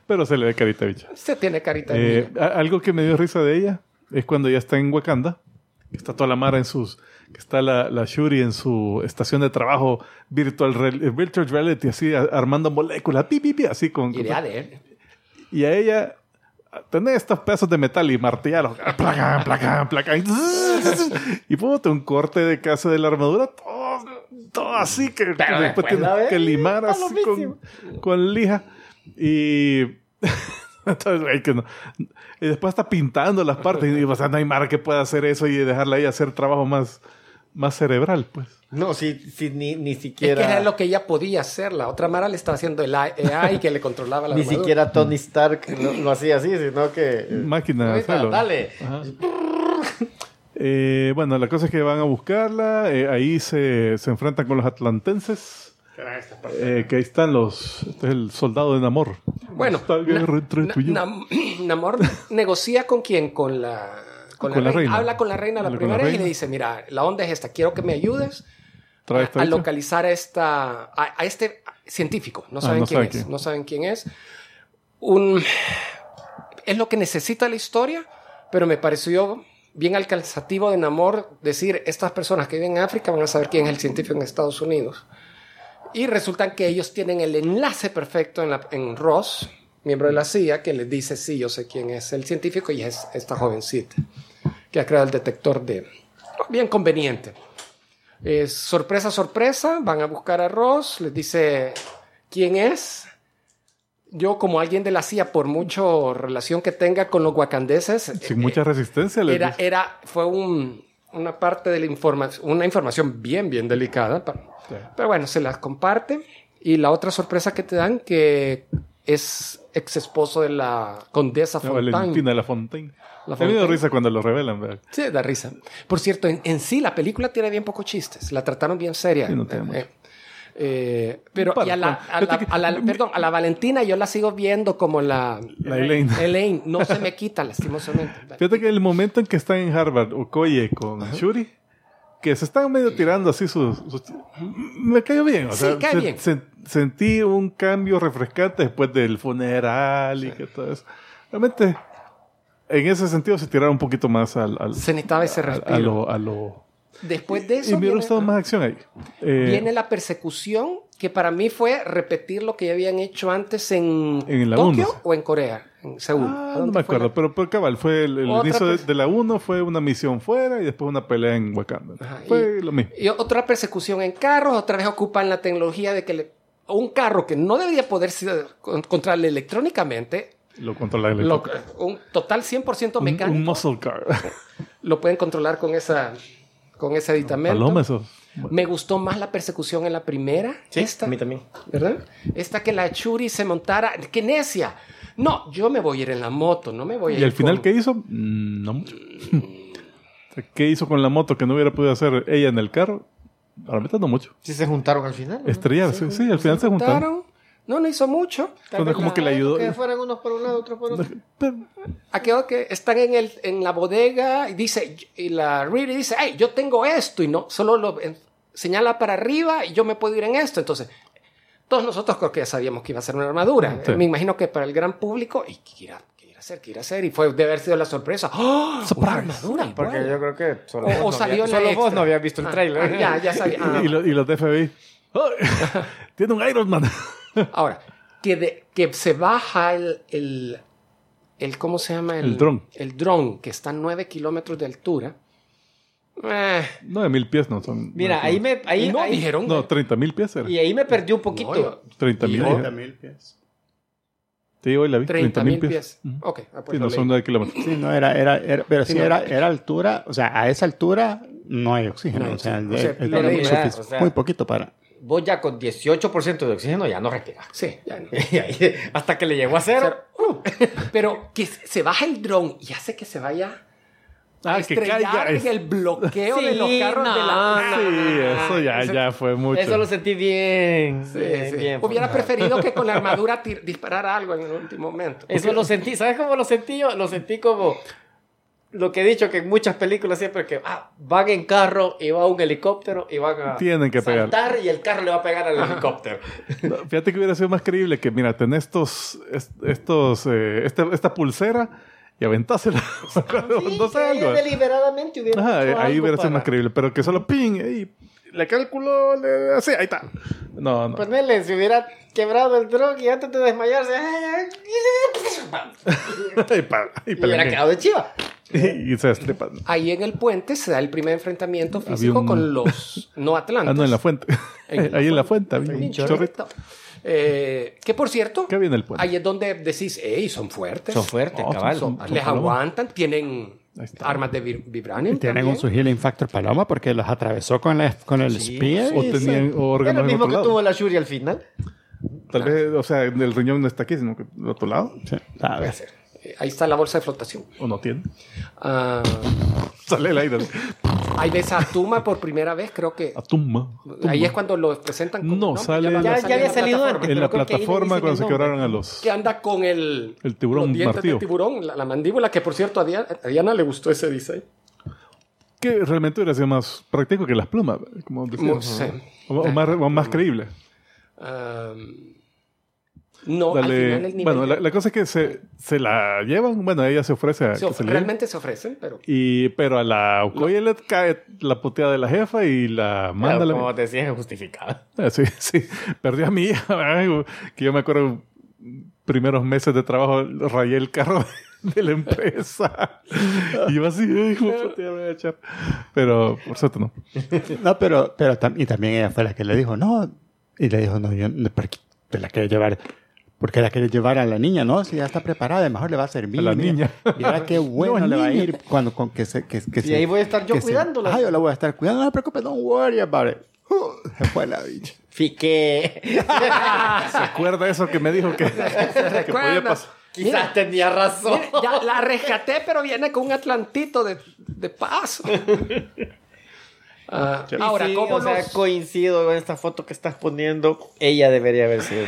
Pero se le ve carita bicha. Se tiene carita eh, bicha. Algo que me dio risa de ella es cuando ella está en Wakanda, que está toda la mara en sus... que está la, la Shuri en su estación de trabajo virtual, virtual reality, así armando moléculas, pi, pi, pi, así con... y, con, de y a ella... tener estos pedazos de metal y martillarlos placa, placa, placa y puto un corte de casa de la armadura todo, todo así que, pero después tiene de que limar así con, con lija y entonces, que no. Y después está pintando las partes y o sea, no hay mar que pueda hacer eso y dejarla ahí hacer trabajo más más cerebral, pues. No, sí, sí ni, ni siquiera... es que era lo que ella podía hacer. La otra mara le estaba haciendo el A I que le controlaba la armadura. Ni siquiera Tony Stark lo, lo hacía así, sino que... máquina, hazlo. Dale. eh, bueno, la cosa es que van a buscarla. Eh, ahí se, se enfrentan con los atlantenses. Eh, que ahí están los... este es el soldado de Namor. Bueno, na, na, Namor negocia con quién, con la... Con con la reina. Reina. Habla con la reina la primera vez y le dice, mira, la onda es esta, quiero que me ayudes a, a localizar a, esta, a, a este científico. No saben ah, no quién sabe es, quién. no saben quién es. Un, es lo que necesita la historia, pero me pareció bien alcanzativo de Namor decir, estas personas que viven en África van a saber quién es el científico en Estados Unidos. Y resulta que ellos tienen el enlace perfecto en, la, en Ross, miembro de la C I A, que les dice, sí, yo sé quién es el científico y es esta jovencita que ha creado el detector de... bien conveniente. Eh, sorpresa, sorpresa, van a buscar a Ross, les dice quién es. Yo, como alguien de la C I A, por mucho relación que tenga con los wakandeses... sin eh, mucha resistencia. Les era, era, fue un, una parte de la información, una información bien, bien delicada. Pero, sí. pero bueno, se las comparte. Y la otra sorpresa que te dan, que es... ex esposo de la condesa no, Fontaine. Valentina de la Fontaine. La Fontaine. Me da risa cuando lo revelan, ¿verdad? Sí, da risa. Por cierto, en, en sí la película tiene bien pocos chistes. La trataron bien seria. Sí, no eh, eh, Eh, pero para, y a la, para, a la, te... a la, perdón, a la Valentina yo la sigo viendo como la, la Elaine. Elaine. No se me quita, lastimosamente. Fíjate que el momento en que están en Harvard, Okoye con Ajá. Shuri, que se están medio tirando así sus... sus... Me cayó bien. O sea, sí, cae se, bien. Se, sentí un cambio refrescante después del funeral y sí. que todo eso. Realmente, en ese sentido, se tiraron un poquito más al... al se necesitaba ese respiro. A, a lo... A lo Después de eso. Y me hubiera gustado más acción ahí. Eh, viene la persecución, que para mí fue repetir lo que ya habían hecho antes en, en Tokio o en Corea, en Seúl. Ah, no me acuerdo, la... pero por cabal, fue el, el inicio de, de la uno, fue una misión fuera y después una pelea en Wakanda. Ajá, fue y, lo mismo. Y otra persecución en carros, otra vez ocupan la tecnología de que le, un carro que no debería poder ser, controlar electrónicamente. Lo controla electrónicamente. Un total cien por ciento mecánico. Un, un muscle car. Lo pueden controlar con esa... con ese aditamento. Paloma, eso. Bueno. Me gustó más la persecución en la primera. Sí, esta, a mí también. ¿Verdad? Esta que la Shuri se montara. ¡Qué necia! No, yo me voy a ir en la moto, no me voy a ir. ¿Y al final con... qué hizo? No mucho. ¿Qué hizo con la moto que no hubiera podido hacer ella en el carro? Realmente no mucho. Sí, se juntaron al final. ¿No? Estrellarse, sí, sí, sí, al final se juntaron. Se juntaron. No, no hizo mucho. Entonces, como la, que le ayudó. Que fueran unos por un lado, otros por otro. Aquello que están en, el, en la bodega y dice, y la Riri dice, hey, yo tengo esto, y no, solo lo eh, señala para arriba y yo me puedo ir en esto. Entonces, todos nosotros creo que ya sabíamos que iba a ser una armadura. Sí. Me imagino que para el gran público, y ¿qué irá a hacer? ¿Qué irá a hacer? Y fue de haber sido la sorpresa. ¡Oh! ¡Una armadura! Sí, porque igual. Yo creo que solo, o, vos, o no había, solo vos no habías visto el tráiler. Ah, ya, ya sabía. Ah, y, lo, y los de F B I. ¡Oh! Tiene un Iron Man. Ahora, que, de, que se baja el, el, el... ¿Cómo se llama? El, el dron. El dron, que está a nueve kilómetros de altura. Eh. nueve mil pies no son... Mira, ahí me... Ahí, no, ahí, dijeron... No, treinta mil pies era. Y ahí me perdí un poquito. No, treinta mil pies. Te digo, hoy la vi. treinta mil pies. Uh-huh. Ok. Ah, pues sí, no, son nueve kilómetros. Sí, no, era... era, era pero sí, sí no, era, era altura... O sea, a esa altura no hay oxígeno. No hay oxígeno. O sea, o sea, el, el, el, verdad, o sea, muy poquito para... Vos ya con dieciocho por ciento de oxígeno ya no respiras. Sí, ya no. Hasta que le llegó a cero. cero. Uh. Pero que se baja el dron y hace que se vaya ah, a estrellar en el bloqueo sí, de los carros no, de la... Sí, eso ya, eso, ya fue mucho. Eso lo sentí bien. Sí, bien, sí. bien Hubiera preferido que con la armadura tir- disparara algo en el último momento. Eso porque... lo sentí. ¿Sabes cómo lo sentí yo? Lo sentí como... Lo que he dicho que en muchas películas siempre que ah, van en carro y va un helicóptero y van a tienen que saltar pegar. Y el carro le va a pegar al helicóptero. No, fíjate que hubiera sido más creíble que, mira, tenés estos, estos, eh, esta, esta pulsera y aventásela. Sí, no sé algo. Deliberadamente hubiera Ajá, hecho ahí algo hubiera sido para... más creíble, pero que solo ping, y le calculó, le... así, ahí está. No, no. Ponele, si hubiera quebrado el dron y antes de desmayarse, y hubiera quedado de chiva. Y se estrepa. Ahí en el puente se da el primer enfrentamiento físico un... con los no atlantes. Ah, no, en la fuente. En la ahí en la fuente había un chorrito. Eh, que por cierto, ¿qué viene el puente? Ahí es donde decís, ey, son fuertes. Son fuertes, oh, cabal. Son, son, les son aguantan, tienen armas de vibranium. Y tienen un su healing factor paloma porque los atravesó con, la, con el sí, spear. O tenían órganos. Es lo mismo que tuvo la Shuri al final. Tal ah. vez, o sea, el riñón no está aquí, sino que del otro lado. Sí, a ver. Ahí está la bolsa de flotación. ¿O no tiene? Uh, Sale el aire. Ahí ves a Atuma por primera vez, creo que. Atuma. Atuma. Ahí es cuando lo presentan. Como, no, no, sale. Ya, ya, ya había salido antes. En la plataforma cuando se quebraron a los. Que anda con el. El tiburón. Los dientes martillo. De tiburón, la, la mandíbula, que por cierto a Diana, a Diana le gustó ese diseño. Que realmente hubiera sido más práctico que las plumas, como decíamos. O, o, más, o más creíble. Um, No, Dale. Al final el nivel... Bueno, la, la cosa es que se, se la llevan. Bueno, ella se ofrece a... Se of- se realmente se ofrecen, pero... Y, pero a la Okoye le cae la puteada de la jefa y la manda... Pero, la... como te decías, es justificada. Ah, sí, sí. Perdí a mi hija, que yo me acuerdo primeros meses de trabajo rayé el carro de la empresa. Y iba así, hijo, puteada, me voy a echar. Pero, por suerte, no. No, pero... pero tam- y también ella fue la que le dijo, no... Y le dijo, no, yo... Te la quiero llevar... Porque la quiere llevar a la niña, ¿no? Si ya está preparada, mejor le va a servir. A la mira. Niña. Y ahora qué bueno no, le va a ir cuando con que se... Que, que y se, ahí voy a estar yo cuidándola. Se, ah, yo la voy a estar cuidando. No te preocupes, don't worry about it. Uh, se fue la bicha. Fique. ¿Se acuerda eso que me dijo que, se que podía pasar? Quizás mira, tenía razón. Mira, ya la rescaté, pero viene con un atlantito de, de paso. Ah, sí. Ahora, sí, ¿cómo o nos... sea, coincido con esta foto que estás poniendo? Ella debería haber sido.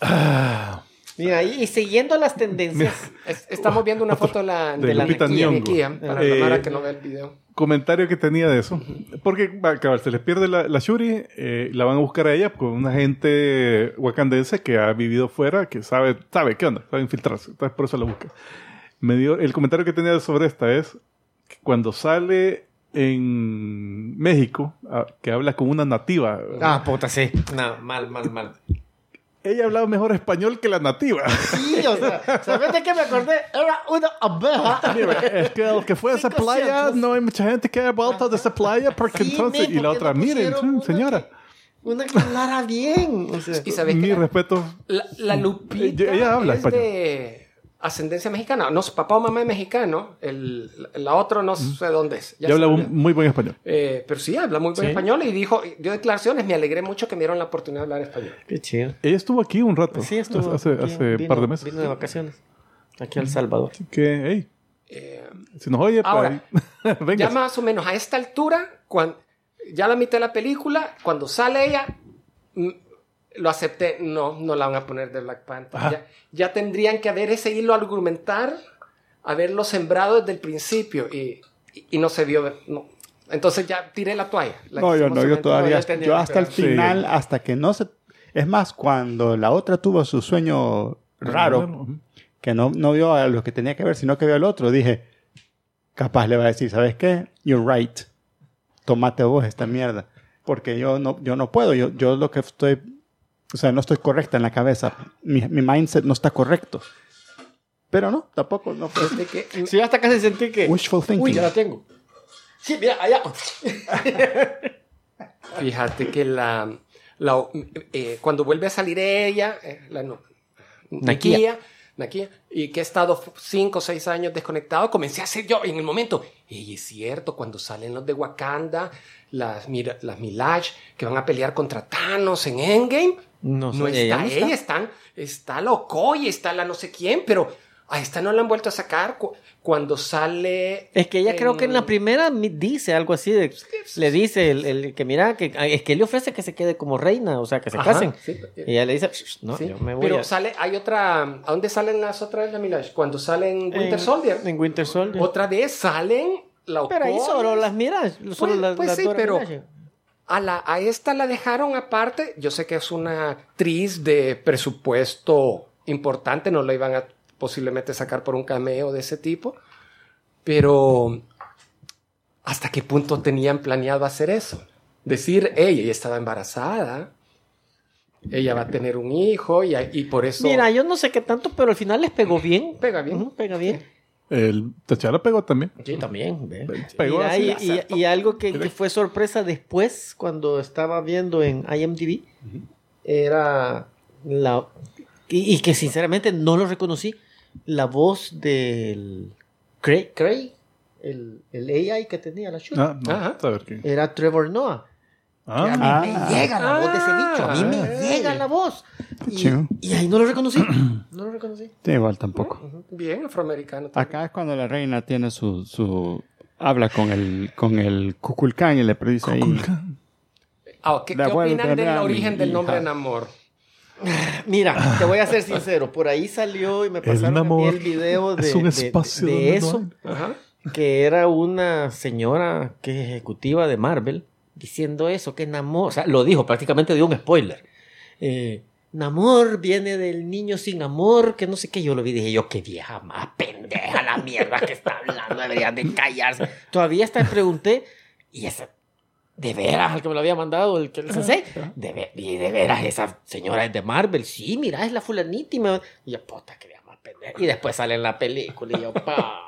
Ah. Mira, y siguiendo las tendencias, es, estamos viendo una Otro, foto de la, de de la Nequía, para eh, la Mara que no ve el video. Comentario que tenía de eso. Porque, va a acabar, se les pierde la, la Shuri, eh, la van a buscar a ella con una gente wakandense que ha vivido fuera, que sabe, sabe qué onda, sabe infiltrarse, entonces por eso la busca. Me dio, el comentario que tenía sobre esta es que cuando sale en México, a, que habla con una nativa. Ah, puta, sí. No, mal, mal, mal. Ella hablaba mejor español que la nativa. Sí, o sea, ¿sabes de qué me acordé? Era una abeja. Es que el que fue a esa playa, no hay mucha gente que haya vuelto de esa playa porque sí, entonces... Porque y la otra, miren, una señora. Que, una que hablara bien. O sea, ¿y sabes mi la, respeto. La, la Lupita eh, ella habla es español. De ascendencia mexicana. No, su papá o mamá es mexicano. El, la otra no sé dónde es. Ya habla un, muy buen español. Eh, pero sí, habla muy buen ¿sí? español. Y dijo, dio declaraciones. Me alegré mucho que me dieron la oportunidad de hablar español. Qué chido. Ella estuvo aquí un rato. Sí, estuvo hace, aquí, hace vino, par de meses. Vino de vacaciones. Aquí a El Salvador. Así que, hey. Eh, si nos oye, ahora, para... ya más o menos a esta altura, cuando, ya a la mitad de la película, cuando sale ella... Lo acepté. No, no la van a poner de Black Panther. Ya, ya tendrían que haber ese hilo argumentar, haberlo sembrado desde el principio y, y, y no se vio. No. Entonces ya tiré la toalla. La no, yo no, yo todavía. No, yo hasta el final, sí. Hasta que no se... Es más, cuando la otra tuvo su sueño raro, que no, no vio a los que tenía que ver, sino que vio al otro, dije, capaz le va a decir, ¿sabes qué? You're right. Tómate vos esta mierda. Porque yo no, yo no puedo. Yo, yo lo que estoy... O sea, no estoy correcta en la cabeza. Mi, mi mindset no está correcto. Pero no, tampoco. No fue. Desde que, sí, hasta casi sentí que... Wishful thinking. Uy, ya la tengo. Sí, mira, allá. Fíjate que la... la eh, cuando vuelve a salir ella, eh, la no, Nakia, Nakia, y que he estado cinco o seis años desconectado, comencé a hacer yo en el momento. Y es cierto, cuando salen los de Wakanda, las, las Milage, que van a pelear contra Thanos en Endgame... No, no está ella, ella están, está la Okoye, está la no sé quién, pero a esta no la han vuelto a sacar cu- cuando sale... Es que ella en... creo que en la primera dice algo así, de, le dice el, el que mira, que, es que él le ofrece que se quede como reina, o sea, que se ajá, casen. Sí. Y ella le dice, no, sí, yo me voy pero a... sale, hay otra, ¿a dónde salen las otras de Milash? Cuando salen Winter en, Soldier. En Winter Soldier. Otra vez salen la Okoye. Pero ahí solo las miras, solo pues, las pues la sí, pero... Milash. A, la, a esta la dejaron aparte. Yo sé que es una actriz de presupuesto importante. No la iban a posiblemente sacar por un cameo de ese tipo. Pero ¿hasta qué punto tenían planeado hacer eso? Decir, hey, ella estaba embarazada. Ella va a tener un hijo y, y por eso... Mira, yo no sé qué tanto, pero al final les pegó bien. Pega bien. Uh-huh, pega bien. El T'Challa pegó también. Sí, también. Pegó Mira, así, y, y, y algo que, que fue sorpresa después, cuando estaba viendo en I M D B, uh-huh. era la... Y, y que sinceramente no lo reconocí. La voz del... Craig, Craig el, el A I que tenía la Shuri. Ah, no, ajá. A ver qué. Era Trevor Noah. Ah, a mí ah, me llega la ah, voz de ese bicho. A mí me eh, llega la voz. Y, y ahí no lo reconocí. No lo reconocí. Sí, igual tampoco. Uh-huh. Bien, afroamericano. También. Acá es cuando la reina tiene su... su habla con el, con el Kukulcán y le predice ahí. Ah, ¿Qué, ¿qué opinan del origen del nombre Namor? Mira, te voy a ser sincero. Por ahí salió y me pasaron el, Namor, el video de, es un espacio de, de, de eso. No ajá. Que era una señora que es ejecutiva de Marvel. Diciendo eso, que Namor... O sea, lo dijo, prácticamente dio un spoiler. Eh, Namor viene del niño sin amor, que no sé qué. Yo lo vi y dije, yo, qué vieja más pendeja la mierda que está hablando. Deberían de callarse. Todavía hasta le pregunté, y ese... De veras, al que me lo había mandado, el que el sensei. De, ver, y de veras, esa señora es de Marvel. Sí, mira, es la fulanita. Y, me... y yo, puta, qué vieja más pendeja. Y después sale en la película y yo, pa...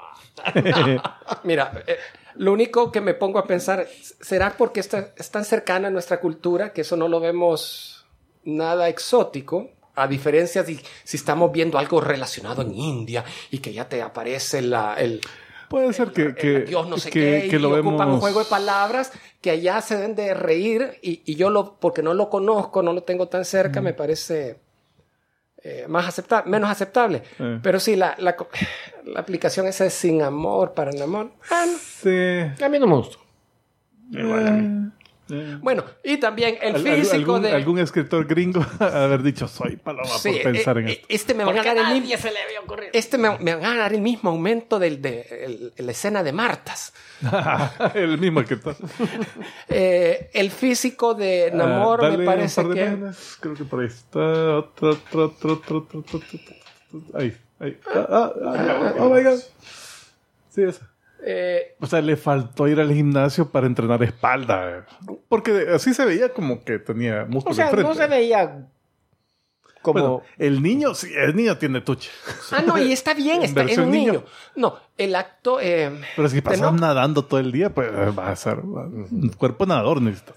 Mira... Eh, lo único que me pongo a pensar, ¿será porque está, es tan cercana a nuestra cultura que eso no lo vemos nada exótico? A diferencia de si estamos viendo algo relacionado en India y que ya te aparece la, el... Puede ser el, que, el, que... El Dios no sé que, qué, que y lo ocupan vemos... un juego de palabras que allá se deben de reír y, y yo, lo porque no lo conozco, no lo tengo tan cerca, mm. me parece... Eh, más acepta- menos aceptable eh. Pero sí, la, la, la aplicación esa es sin amor para el amor ah, no. Sí. A mí no me gustó Igual eh, eh. Bueno, y también el al, físico algún, de... Algún escritor gringo haber dicho, soy paloma sí, por pensar eh, en esto. Este me va a ganar el mismo... se le había ocurrido. Este me, me va a ganar el mismo aumento de, de, de, de la escena de Martas. El mismo escritor. eh, el físico de Namor ah, me parece que... Menos. Creo que por ahí está. Otro, otro, otro, otro, otro, otro, otro. Ahí, ahí. Ah, ah, ah, ah, oh, oh my God. Sí, esa. Eh, o sea, le faltó ir al gimnasio para entrenar espalda. Porque así se veía como que tenía músculo. O sea, enfrente. No se veía como... Bueno, el niño, sí, el niño tiene tuche. Ah, no, y está bien, está en un niño. niño. No, el acto... Eh, Pero si pasas no... nadando todo el día, pues va a ser un cuerpo nadador, necesito.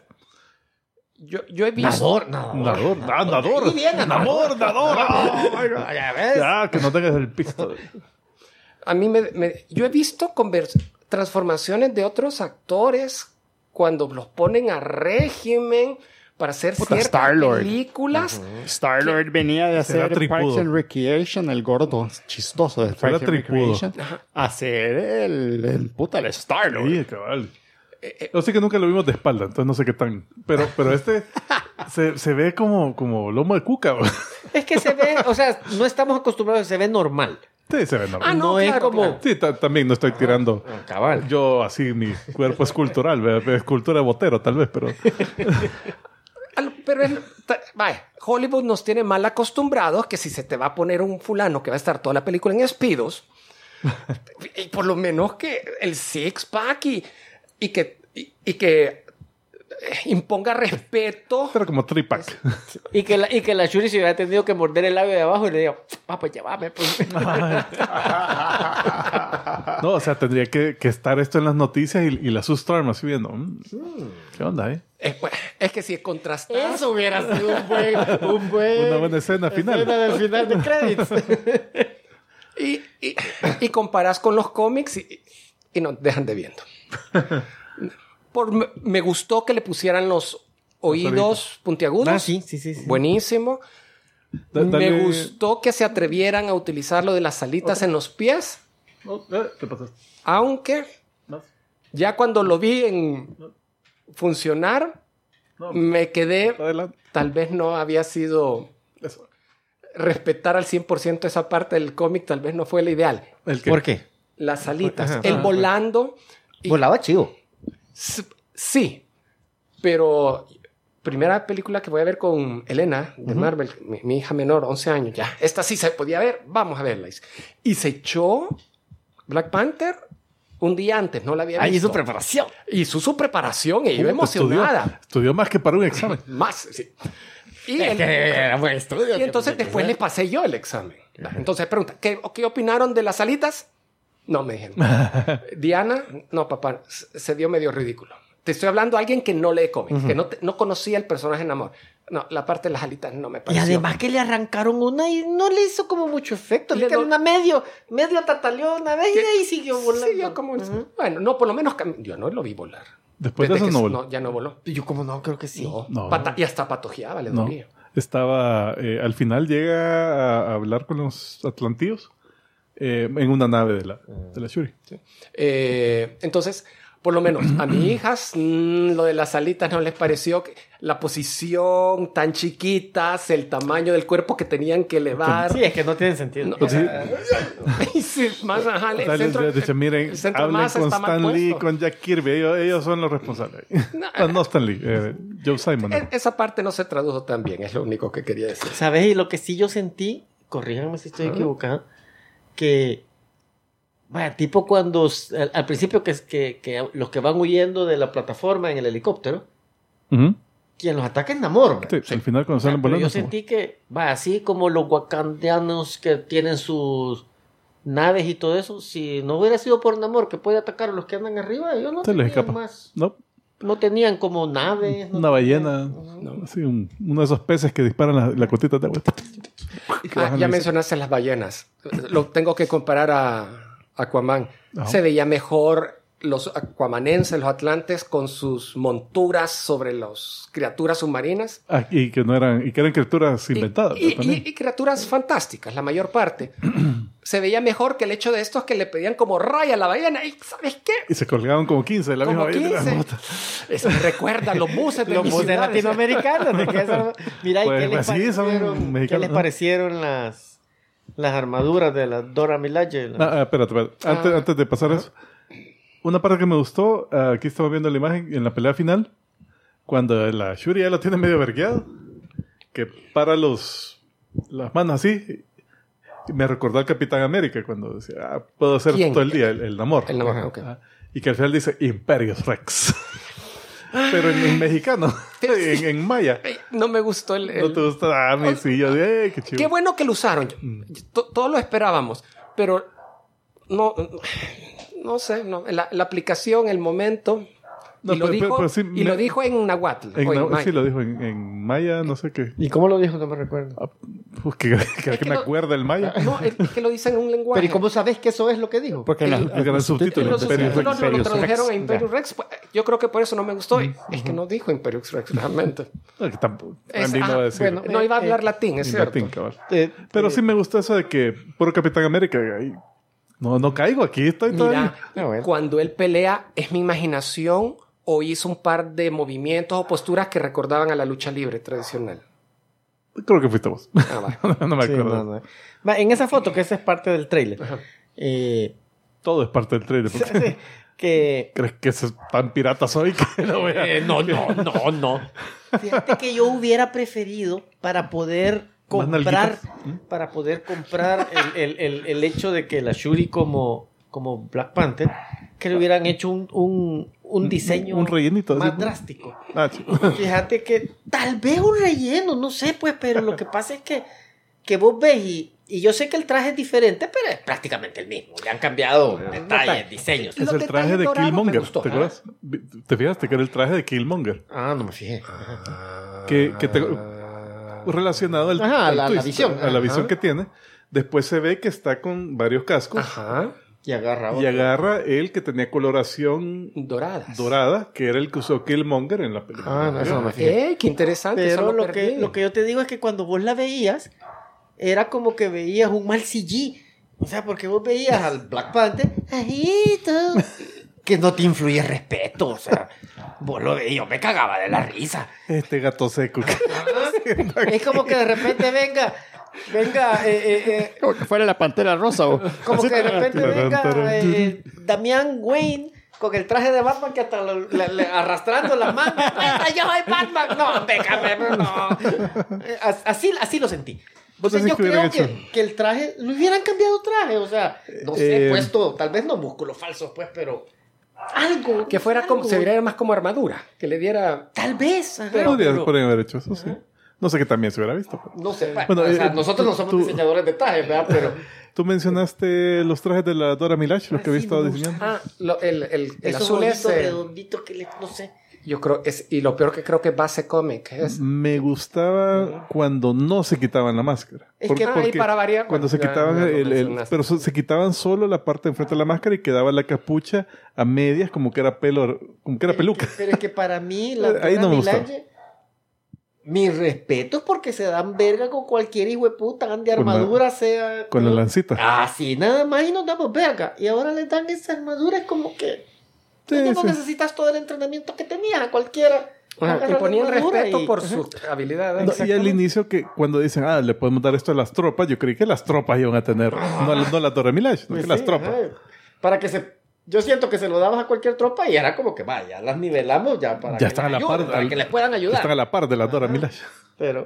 Yo, yo he visto... Nador, nadador. Nadador, nadador. Nadador, nadador. Ya, que no tengas el pisto. A mí me, me... Yo he visto convers- transformaciones de otros actores cuando los ponen a régimen para hacer Puta, ciertas Star-Lord. películas. Uh-huh. Star-Lord que... venía de hacer Parks and Recreation, el gordo chistoso de Parks and Recreation. Hacer el, el... Puta, el Star-Lord. Sí, cabal. Yo sé que nunca lo vimos de espalda, entonces no sé qué tan... Pero, pero este se, se ve como, como lomo de cuca. ¿O? Es que se ve... O sea, no estamos acostumbrados, se ve normal. Sí, se ve normal. Ah, no, no claro, es como... Claro. Sí, t- también no estoy tirando... Ah, cabal. Yo así, mi cuerpo escultural, escultura de botero tal vez, pero... Pero es, vaya, Hollywood nos tiene mal acostumbrados que si se te va a poner un fulano que va a estar toda la película en espidos, y por lo menos que el six-pack y... Y que, y, y que imponga respeto. Pero como tripac. Y que la, y que la Shuri se hubiera tenido que morder el labio de abajo y le digo, ah, pues llévame. Pues. No, o sea, tendría que, que estar esto en las noticias y, y la Sue Storm así viendo. Mm, ¿Qué onda, eh? Es, es que si contrastas... Eso hubiera sido un buen... Un buen una buena escena final. Escena del final de créditos. y, y, y comparas con los cómics y, y nos dejan de viendo. Por, me gustó que le pusieran los oídos puntiagudos. Ah, sí, sí, sí, sí. Buenísimo. Da, dale... Me gustó que se atrevieran a utilizar lo de las alitas okay. en los pies. Oh, eh, ¿qué pasó? Aunque ¿Más? Ya cuando lo vi en funcionar, no, me quedé. Tal vez no había sido. Eso. Respetar al cien por ciento esa parte del cómic, tal vez no fue la ideal. ¿El qué? ¿Por qué? Las alitas. Él volando. Y volaba chido. Sí, pero primera película que voy a ver con Elena de uh-huh. Marvel, mi, mi hija menor, once años ya. Esta sí se podía ver, vamos a verla. Y se echó Black Panther un día antes, no la había visto. Ahí hizo su preparación. Hizo su preparación y yo emocionada. Estudió, estudió más que para un examen. Más, sí. Y, el, que estudio, y entonces que después le pasé yo el examen. Entonces pregunta, ¿qué, ¿qué opinaron de las alitas? No, me dijeron. Diana, no, papá, se dio medio ridículo. Te estoy hablando a alguien que no lee cómics, uh-huh. que no, te, no conocía el personaje en amor. No, la parte de las alitas no me pareció. Y además que le arrancaron una y no le hizo como mucho efecto. Le quedó no... una medio, medio tataleó una vez y ahí siguió volando. Siguió como... Uh-huh. Bueno, no, por lo menos... Cam... Yo no lo vi volar. Después Desde de eso no voló. No, ya no voló. Yo como no, creo que sí. No, no. Pata... Y hasta patojeaba, le no. dolía. Estaba... Eh, al final llega a hablar con los atlantíos. Eh, en una nave de la, de la Shuri. Sí. Eh, entonces, por lo menos a mis hijas mmm, lo de las alitas no les pareció que la posición tan chiquitas, el tamaño del cuerpo que tenían que elevar. Sí, es que no tienen sentido. No, pues sí. Y si, más ajá, el, centro, el, dice, miren, el centro hablen masa con está Stan mal Lee, puesto. Con Jack Kirby, ellos, ellos son los responsables. No, no Stan Lee, eh, Joe Simon. No. Esa parte no se tradujo tan bien, es lo único que quería decir. ¿Sabes? Y lo que sí yo sentí, corríganme si estoy ah. equivocado, que, vaya, tipo cuando, al, al principio que, que, que los que van huyendo de la plataforma en el helicóptero, uh-huh. quien los ataca es Namor. Sí, sí. Al final cuando salen volando. Yo sentí que, vaya, así como los wakandianos que tienen sus naves y todo eso, si no hubiera sido por Namor que puede atacar a los que andan arriba, ellos no se les escapa. Más. No. No tenían como naves. No Una ballena. Tenían, no, sí, un, uno de esos peces que disparan la, la gotita de agua. Ah, ya mencionaste las ballenas. Lo tengo que comparar a Aquaman. Ajá. Se veía mejor los aquamanenses, los atlantes, con sus monturas sobre las criaturas submarinas. Ah, y, que no eran, y que eran criaturas inventadas. Y, y, y, y criaturas fantásticas, la mayor parte. se veía mejor que el hecho de estos que le pedían como raya a la ballena. ¿Y sabes qué? Y se colgaban como quince de la como misma ballena. Eso me recuerda los buses de los buses latinoamericanos. ¿De qué son? Mirá, pues, ¿y qué, les parecieron, ¿qué les parecieron las, las armaduras de la Dora Milaje? La... Ah, ah, espérate, espérate. Antes, ah. antes de pasar ah. eso. Una parte que me gustó, uh, aquí estamos viendo la imagen en la pelea final, cuando la Shuri ya lo tiene medio vergueado, que para los las manos así. Me recordó al Capitán América cuando decía, ah, puedo hacer ¿Quién? todo el día, el, el Namor. El Namor, okay. ah, y que al final dice, Imperius Rex. Pero en, en mexicano, en, en maya. No me gustó el... el... No te gustó, ah, mi sí, yo dije, qué chido. Qué bueno que lo usaron. Todos lo esperábamos, pero no, no sé, no. La, la aplicación, el momento... No, y lo, pero, dijo, pero sí, y me... lo dijo en Nahuatl. En o en na... maya. Sí, lo dijo en, en maya, no sé qué. ¿Y cómo lo dijo? No me recuerdo. Ah, pues que, que, es que me no... acuerda el maya. No, es que lo dice en un lenguaje. ¿Pero y cómo sabes que eso es lo que dijo? Porque el, el, el, el subtítulo los Imperius Rex. No, lo tradujeron a Imperius Rex. Yo creo que por eso no me gustó. Uh-huh. Es que no dijo Imperius Rex, realmente. No, que tampoco. Es, ah, a decir. Bueno, no iba a hablar eh, latín, es cierto. Latín, eh, pero eh, sí me gustó eso de que por Capitán América... Ahí, no, no caigo. Aquí estoy todavía. Mira, cuando él pelea, es mi imaginación... o hizo un par de movimientos o posturas que recordaban a la lucha libre tradicional. Creo que fuiste vos. Ah, no, no me acuerdo. Sí, no, no. Va, en esa foto, que esa es parte del tráiler. Eh, Todo es parte del tráiler. Porque... Sí, que... ¿Crees que es tan pirata soy? Que no, voy a... eh, no, no, no, no. Fíjate que yo hubiera preferido para poder comprar, ¿Mm? para poder comprar el, el, el, el hecho de que la Shuri como, como Black Panther, que le hubieran hecho un... un un diseño un rellenito, más drástico. Ah, fíjate que tal vez un relleno, no sé, pues, pero lo que pasa es que, que vos ves y, y yo sé que el traje es diferente, pero es prácticamente el mismo. Le han cambiado no, detalles, no, diseños. Es el traje de Killmonger. Gustó, ¿Te acuerdas? ¿Ah? ¿Te fijaste que era el traje de Killmonger? Ah, no me fijé. Ah, que, que te, relacionado al, ajá, al la, twist, la visión. A la ajá. visión que tiene. Después se ve que está con varios cascos. Ajá. Y agarra, y agarra el que tenía coloración Doradas. dorada, que era el que usó Killmonger en la película. Ah, no, eso no me fijé. Eh, qué interesante. Pero lo que, lo que yo te digo es que cuando vos la veías, era como que veías un mal C G. O sea, porque vos veías al Black Panther, ajito, que no te influye respeto. O sea, vos lo veías, yo me cagaba de la risa. Este gato seco. Es como que de repente venga... Venga, eh, eh, eh. Como que fuera la Pantera Rosa. ¿O? Como que de repente venga eh, Damián Wayne con el traje de Batman que hasta lo, le, le, arrastrando las manos. ¡Yo soy Batman! No, venga, no. Así, así lo sentí. Entonces, yo creo que, que el traje, lo hubieran cambiado traje. O sea, no sé, eh, puesto, tal vez no músculos falsos, pues, pero... Algo que fuera algo. Como, se viera más como armadura, que le diera... Tal vez. Ajá, pero, pero, podrían haber hecho eso, ajá. sí. No sé que también se hubiera visto. No sé. Bueno, o sea, eh, nosotros no somos tú, diseñadores de trajes, ¿verdad? Pero... Tú mencionaste los trajes de la Dora Milaje, los ah, que he visto diseñando. Ah, lo, el, el, el azul es... Esos redonditos que le... No sé. Yo creo... Es, y lo peor que creo que es base cómic. Es... Me gustaba uh-huh. cuando no se quitaban la máscara. Es Por, que ah, porque para variar... Cuando bueno, se quitaban... No, no el, el, pero se quitaban solo la parte de enfrente de la máscara y quedaba la capucha a medias como que era pelo... Como que era peluca. Es que, pero es que para mí la Dora no Milaje... Mis respetos porque se dan verga con cualquier hijo de puta de armadura, con la, sea... Con la lancita. Así nada más y nos damos verga. Y ahora le dan esa armadura, es como que... Sí, sí. No necesitas todo el entrenamiento que tenías, cualquiera. Ajá, te ponían respeto y... por sus habilidades. No, y al inicio, que cuando dicen, ah, le podemos dar esto a las tropas, yo creí que las tropas iban a tener... No, no la Dora Milaje, no pues que sí, las tropas. Ajá. Para que se... Yo siento que se lo dabas a cualquier tropa y era como que vaya, las nivelamos ya para, ya que, están les a la ayuden, par, para al, que les puedan ayudar. Ya están a la par de la Dora Milaje. Pero,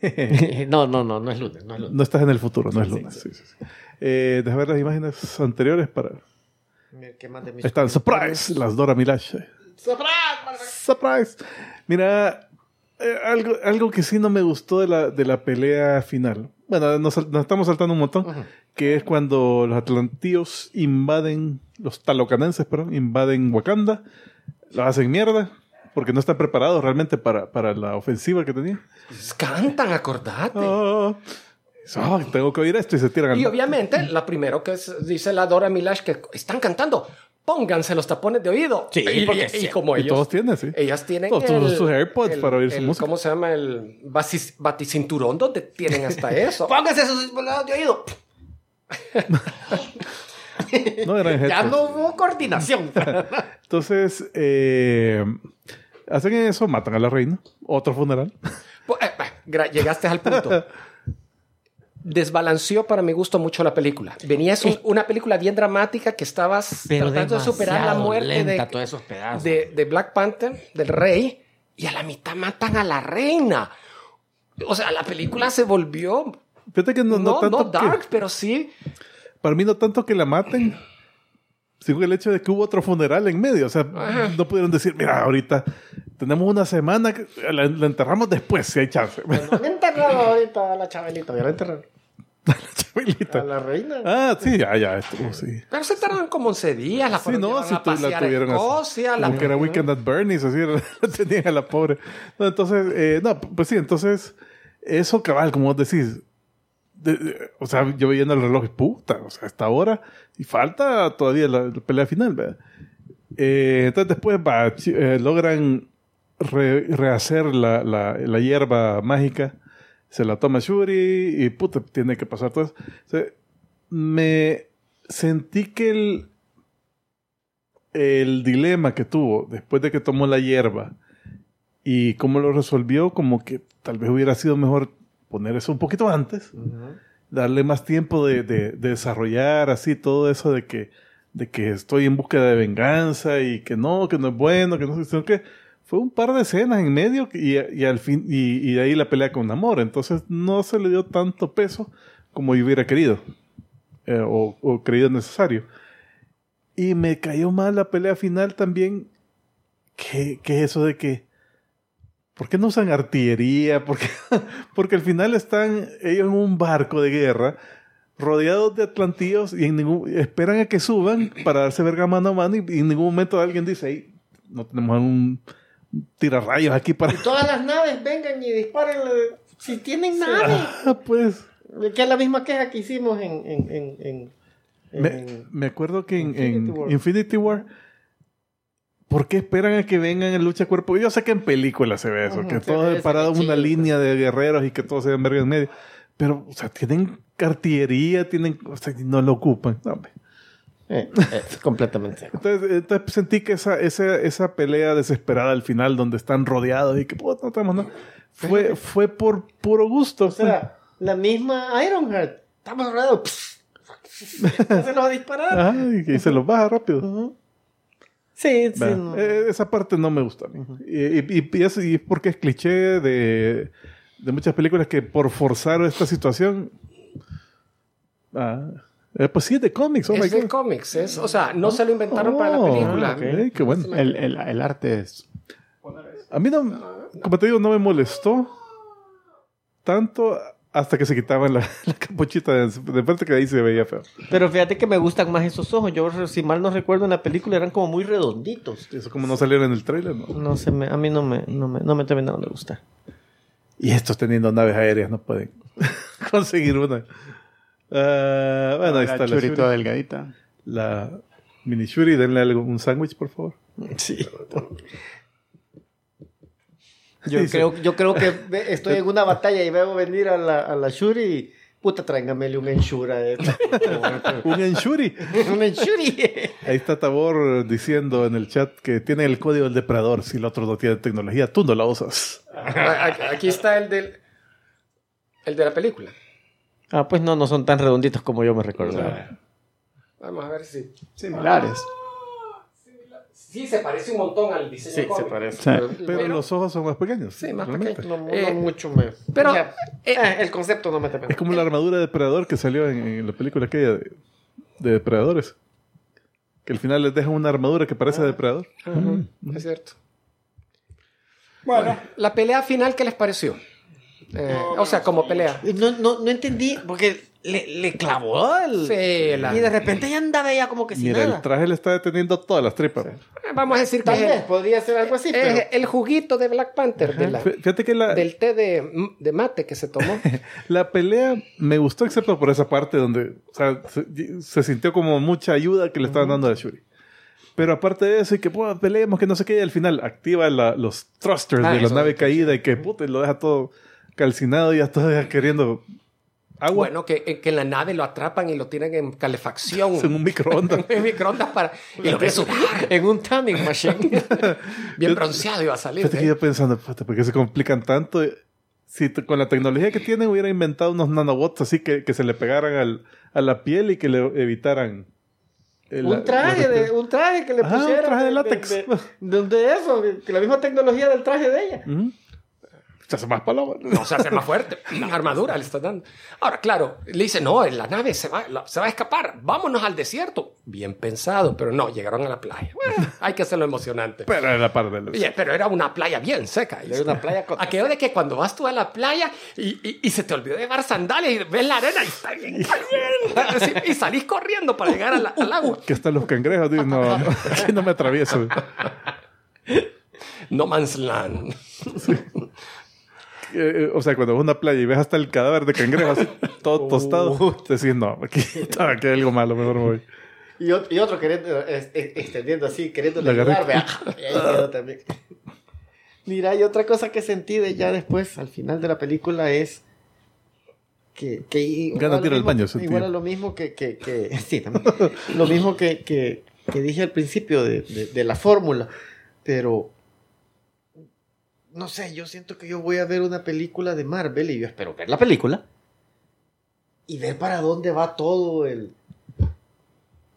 bueno. no, no, no, no es lunes, no es lunes. No estás en el futuro, no sí, es lunes. Sí, sí, sí. Eh, Deja ver las imágenes anteriores para... ¿Qué más de mis están, surprise, las Dora Milaje. Surprise, surprise. Mira, eh, algo, algo que sí no me gustó de la, de la pelea final. Bueno, nos, nos estamos saltando un montón. Ajá. Que es cuando los atlantíos invaden, los talocanenses, perdón, invaden Wakanda, los hacen mierda, porque no están preparados realmente para, para la ofensiva que tenían. Cantan, acordate. Oh, oh, tengo que oír esto y se tiran. Y al... obviamente, la primero que es, dice la Dora Milaje, que están cantando pónganse los tapones de oído. Sí, y, porque y, y como y ellos. Todos tienen, sí. Ellas tienen todos, el, sus AirPods el, para oír su el, música. ¿Cómo se llama? El batis, baticinturón, donde tienen hasta eso. Pónganse sus tapones de oído. No eran ya no hubo coordinación. Entonces, eh, hacen eso, matan a la reina. Otro funeral. Pues, eh, llegaste al punto. Desbalanceó para mi gusto mucho la película. Venía eso, eh, una película bien dramática que estabas tratando de superar la muerte de, todos esos pedazos. De, de Black Panther, del rey, y a la mitad matan a la reina. O sea, la película se volvió... Fíjate que no, no, no, tanto no dark, que, pero sí... Para mí no tanto que la maten, sino el hecho de que hubo otro funeral en medio. O sea, ajá, no pudieron decir, mira, ahorita tenemos una semana, que la, la enterramos después, si hay chance. Pero no han enterrado ahorita a la Chabelita, ya la enterraron. A la Chabelita. A la reina. Ah, sí, ya, ya. Estuvo, sí. Pero se tardaron como once días. La sí, no, si tú la tuvieron así. Porque era Weekend at Bernie's, así, la tenían a la pobre. No, entonces, eh, no, pues sí, entonces, eso cabal, como vos decís. De, de, o sea, yo veía en el reloj, puta, o sea, hasta ahora, y falta todavía la, la pelea final, ¿verdad? Eh, entonces después va, eh, logran re, rehacer la, la, la hierba mágica, se la toma Shuri, y puta, tiene que pasar todo eso. O sea, me sentí que el, el dilema que tuvo después de que tomó la hierba y cómo lo resolvió, como que tal vez hubiera sido mejor poner eso un poquito antes, uh-huh, darle más tiempo de, de, de desarrollar así todo eso de que, de que estoy en búsqueda de venganza y que no, que no es bueno, que no es... que fue un par de escenas en medio y, y al fin y, y ahí la pelea con Namor. Entonces no se le dio tanto peso como yo hubiera querido eh, o, o creído necesario. Y me cayó mal la pelea final también, que, que eso de que ¿por qué no usan artillería? ¿Por qué? Porque al final están ellos en un barco de guerra, rodeados de atlantillos, y en ningún, esperan a que suban para darse verga mano a mano, y, y en ningún momento alguien dice, ey, no tenemos algún tirarrayos aquí para... Y todas las naves vengan y disparen, si tienen naves. Ah, pues... Que es la misma queja que hicimos en... en, en, en, en me, me acuerdo que en Infinity, en, War. Infinity War... ¿Por qué esperan a que vengan en lucha cuerpo? Yo sé que en películas se ve eso, uh-huh, que todos han parado una línea de guerreros y que todos se ven verga en medio. Pero, o sea, tienen artillería, tienen, o sea, no lo ocupan. No, eh, eh, completamente. entonces, entonces sentí que esa, esa, esa pelea desesperada al final, donde están rodeados y que, puta, no estamos, no. Fue, fue por puro gusto. O sea, sí, la misma Ironheart. Estamos rodeados. Se nos va a disparar. Ajá, y, y se los baja rápido. Uh-huh. Sí, sí, no. eh, esa parte no me gusta a mí. Uh-huh. Y, y, y, es, y porque es cliché de, de muchas películas que por forzar esta situación... Ah, eh, pues sí, de cómics. Oh es de cómics. Es, o sea, no oh, se lo inventaron oh, para la película. Okay, qué bueno. El, el, el arte es... A mí, no, como te digo, no me molestó tanto... Hasta que se quitaban la, la capuchita de, de parte que ahí se veía feo. Pero fíjate que me gustan más esos ojos. Yo, si mal no recuerdo, en la película eran como muy redonditos. Eso como no salieron en el tráiler, ¿no? No sé, me, a mí no me, no, me, no me terminaron de gustar. Y estos teniendo naves aéreas no pueden conseguir una. Uh, bueno, la ahí está la Shuri. Toda delgadita. La mini Shuri, denle algo, un sándwich, por favor. Sí. Yo creo, yo creo que estoy en una batalla y veo venir a la, a la Shuri y, puta, tráigamele un Enshura. ¿Un Enshuri? ¿Un Enshuri? Ahí está Tabor diciendo en el chat que tiene el código del depredador. Si el otro no tiene tecnología, tú no la usas. Aquí está el del... El de la película. Ah, pues no, no son tan redonditos como yo me recordaba. Vamos a ver si... Similares. Sí, se parece un montón al diseño sí, cómic. Se parece. Pero, pero, pero los ojos son más pequeños. Sí, más pequeños. No, no eh, mucho más. Pero o sea, eh, el concepto no me te pega. Es como la armadura de depredador que salió en, en la película aquella de, de depredadores. Que al final les dejan una armadura que parece ah, depredador. Uh-huh, uh-huh. Es cierto. Bueno, bueno, la pelea final, ¿qué les pareció? Eh, no, o sea, como pelea. No, no, no entendí, porque le, le clavó el... Sí, la... Y de repente ya andaba ella como que sin mira, nada. El traje le está deteniendo todas las tripas. Sí. Vamos a decir tal que... Tal vez podría ser algo así, es pero... el juguito de Black Panther. De la, fíjate que la... Del té de, de mate que se tomó. La pelea me gustó, excepto por esa parte donde... O sea, se, se sintió como mucha ayuda que le estaban uh-huh. dando a Shuri. Pero aparte de eso, y que pues, peleemos, que no sé qué, y al final activa la, los thrusters ah, de la nave caída y que puta, y lo deja todo calcinado y ya está queriendo agua. Bueno, que, que en la nave lo atrapan y lo tiran en calefacción. En un microondas. En microondas para... Y lo preso en un timing machine. Bien bronceado iba a salir. Yo estoy pensando, ¿por qué se complican tanto? Si con la tecnología que tienen hubiera inventado unos nanobots así que, que se le pegaran al, a la piel y que le evitaran... El, un traje, de, un traje que le ah, pusieron. Un traje de látex. De, de, de, de eso, que la misma tecnología del traje de ella. ¿Mm? Se hace más paloma. No, se hace más fuerte. Una armadura le están dando. Ahora, claro, le dicen, no, la nave se va, la, se va a escapar. Vámonos al desierto. Bien pensado, pero no, llegaron a la playa. Bueno, hay que hacerlo emocionante. Pero era parte de los... yeah, pero era una playa bien seca. Era una playa con... ¿A qué hora es que cuando vas tú a la playa y, y, y se te olvidó llevar sandalias y ves la arena y está bien caliente? Y salís corriendo para llegar a la, al agua. Que están los cangrejos, tío. No, no, aquí no me atravieso. No Man's Land. Sí. Eh, o sea, cuando vas a una playa y ves hasta el cadáver de cangrejo así, todo uh. tostado, te decís, no, aquí, aquí hay algo malo, mejor me voy. Y otro, y otro queriendo, es, es, extendiendo así, queriendo ayudar, vea. Y ahí quedó también. Mira, y otra cosa que sentí de ya después, al final de la película, es que... que igual tiro al baño. Igual a lo mismo que... que, que sí, también. Lo mismo que, que, que dije al principio de, de, de la fórmula, pero... No sé, yo siento que yo voy a ver una película de Marvel y yo espero ver la película y ver para dónde va todo el...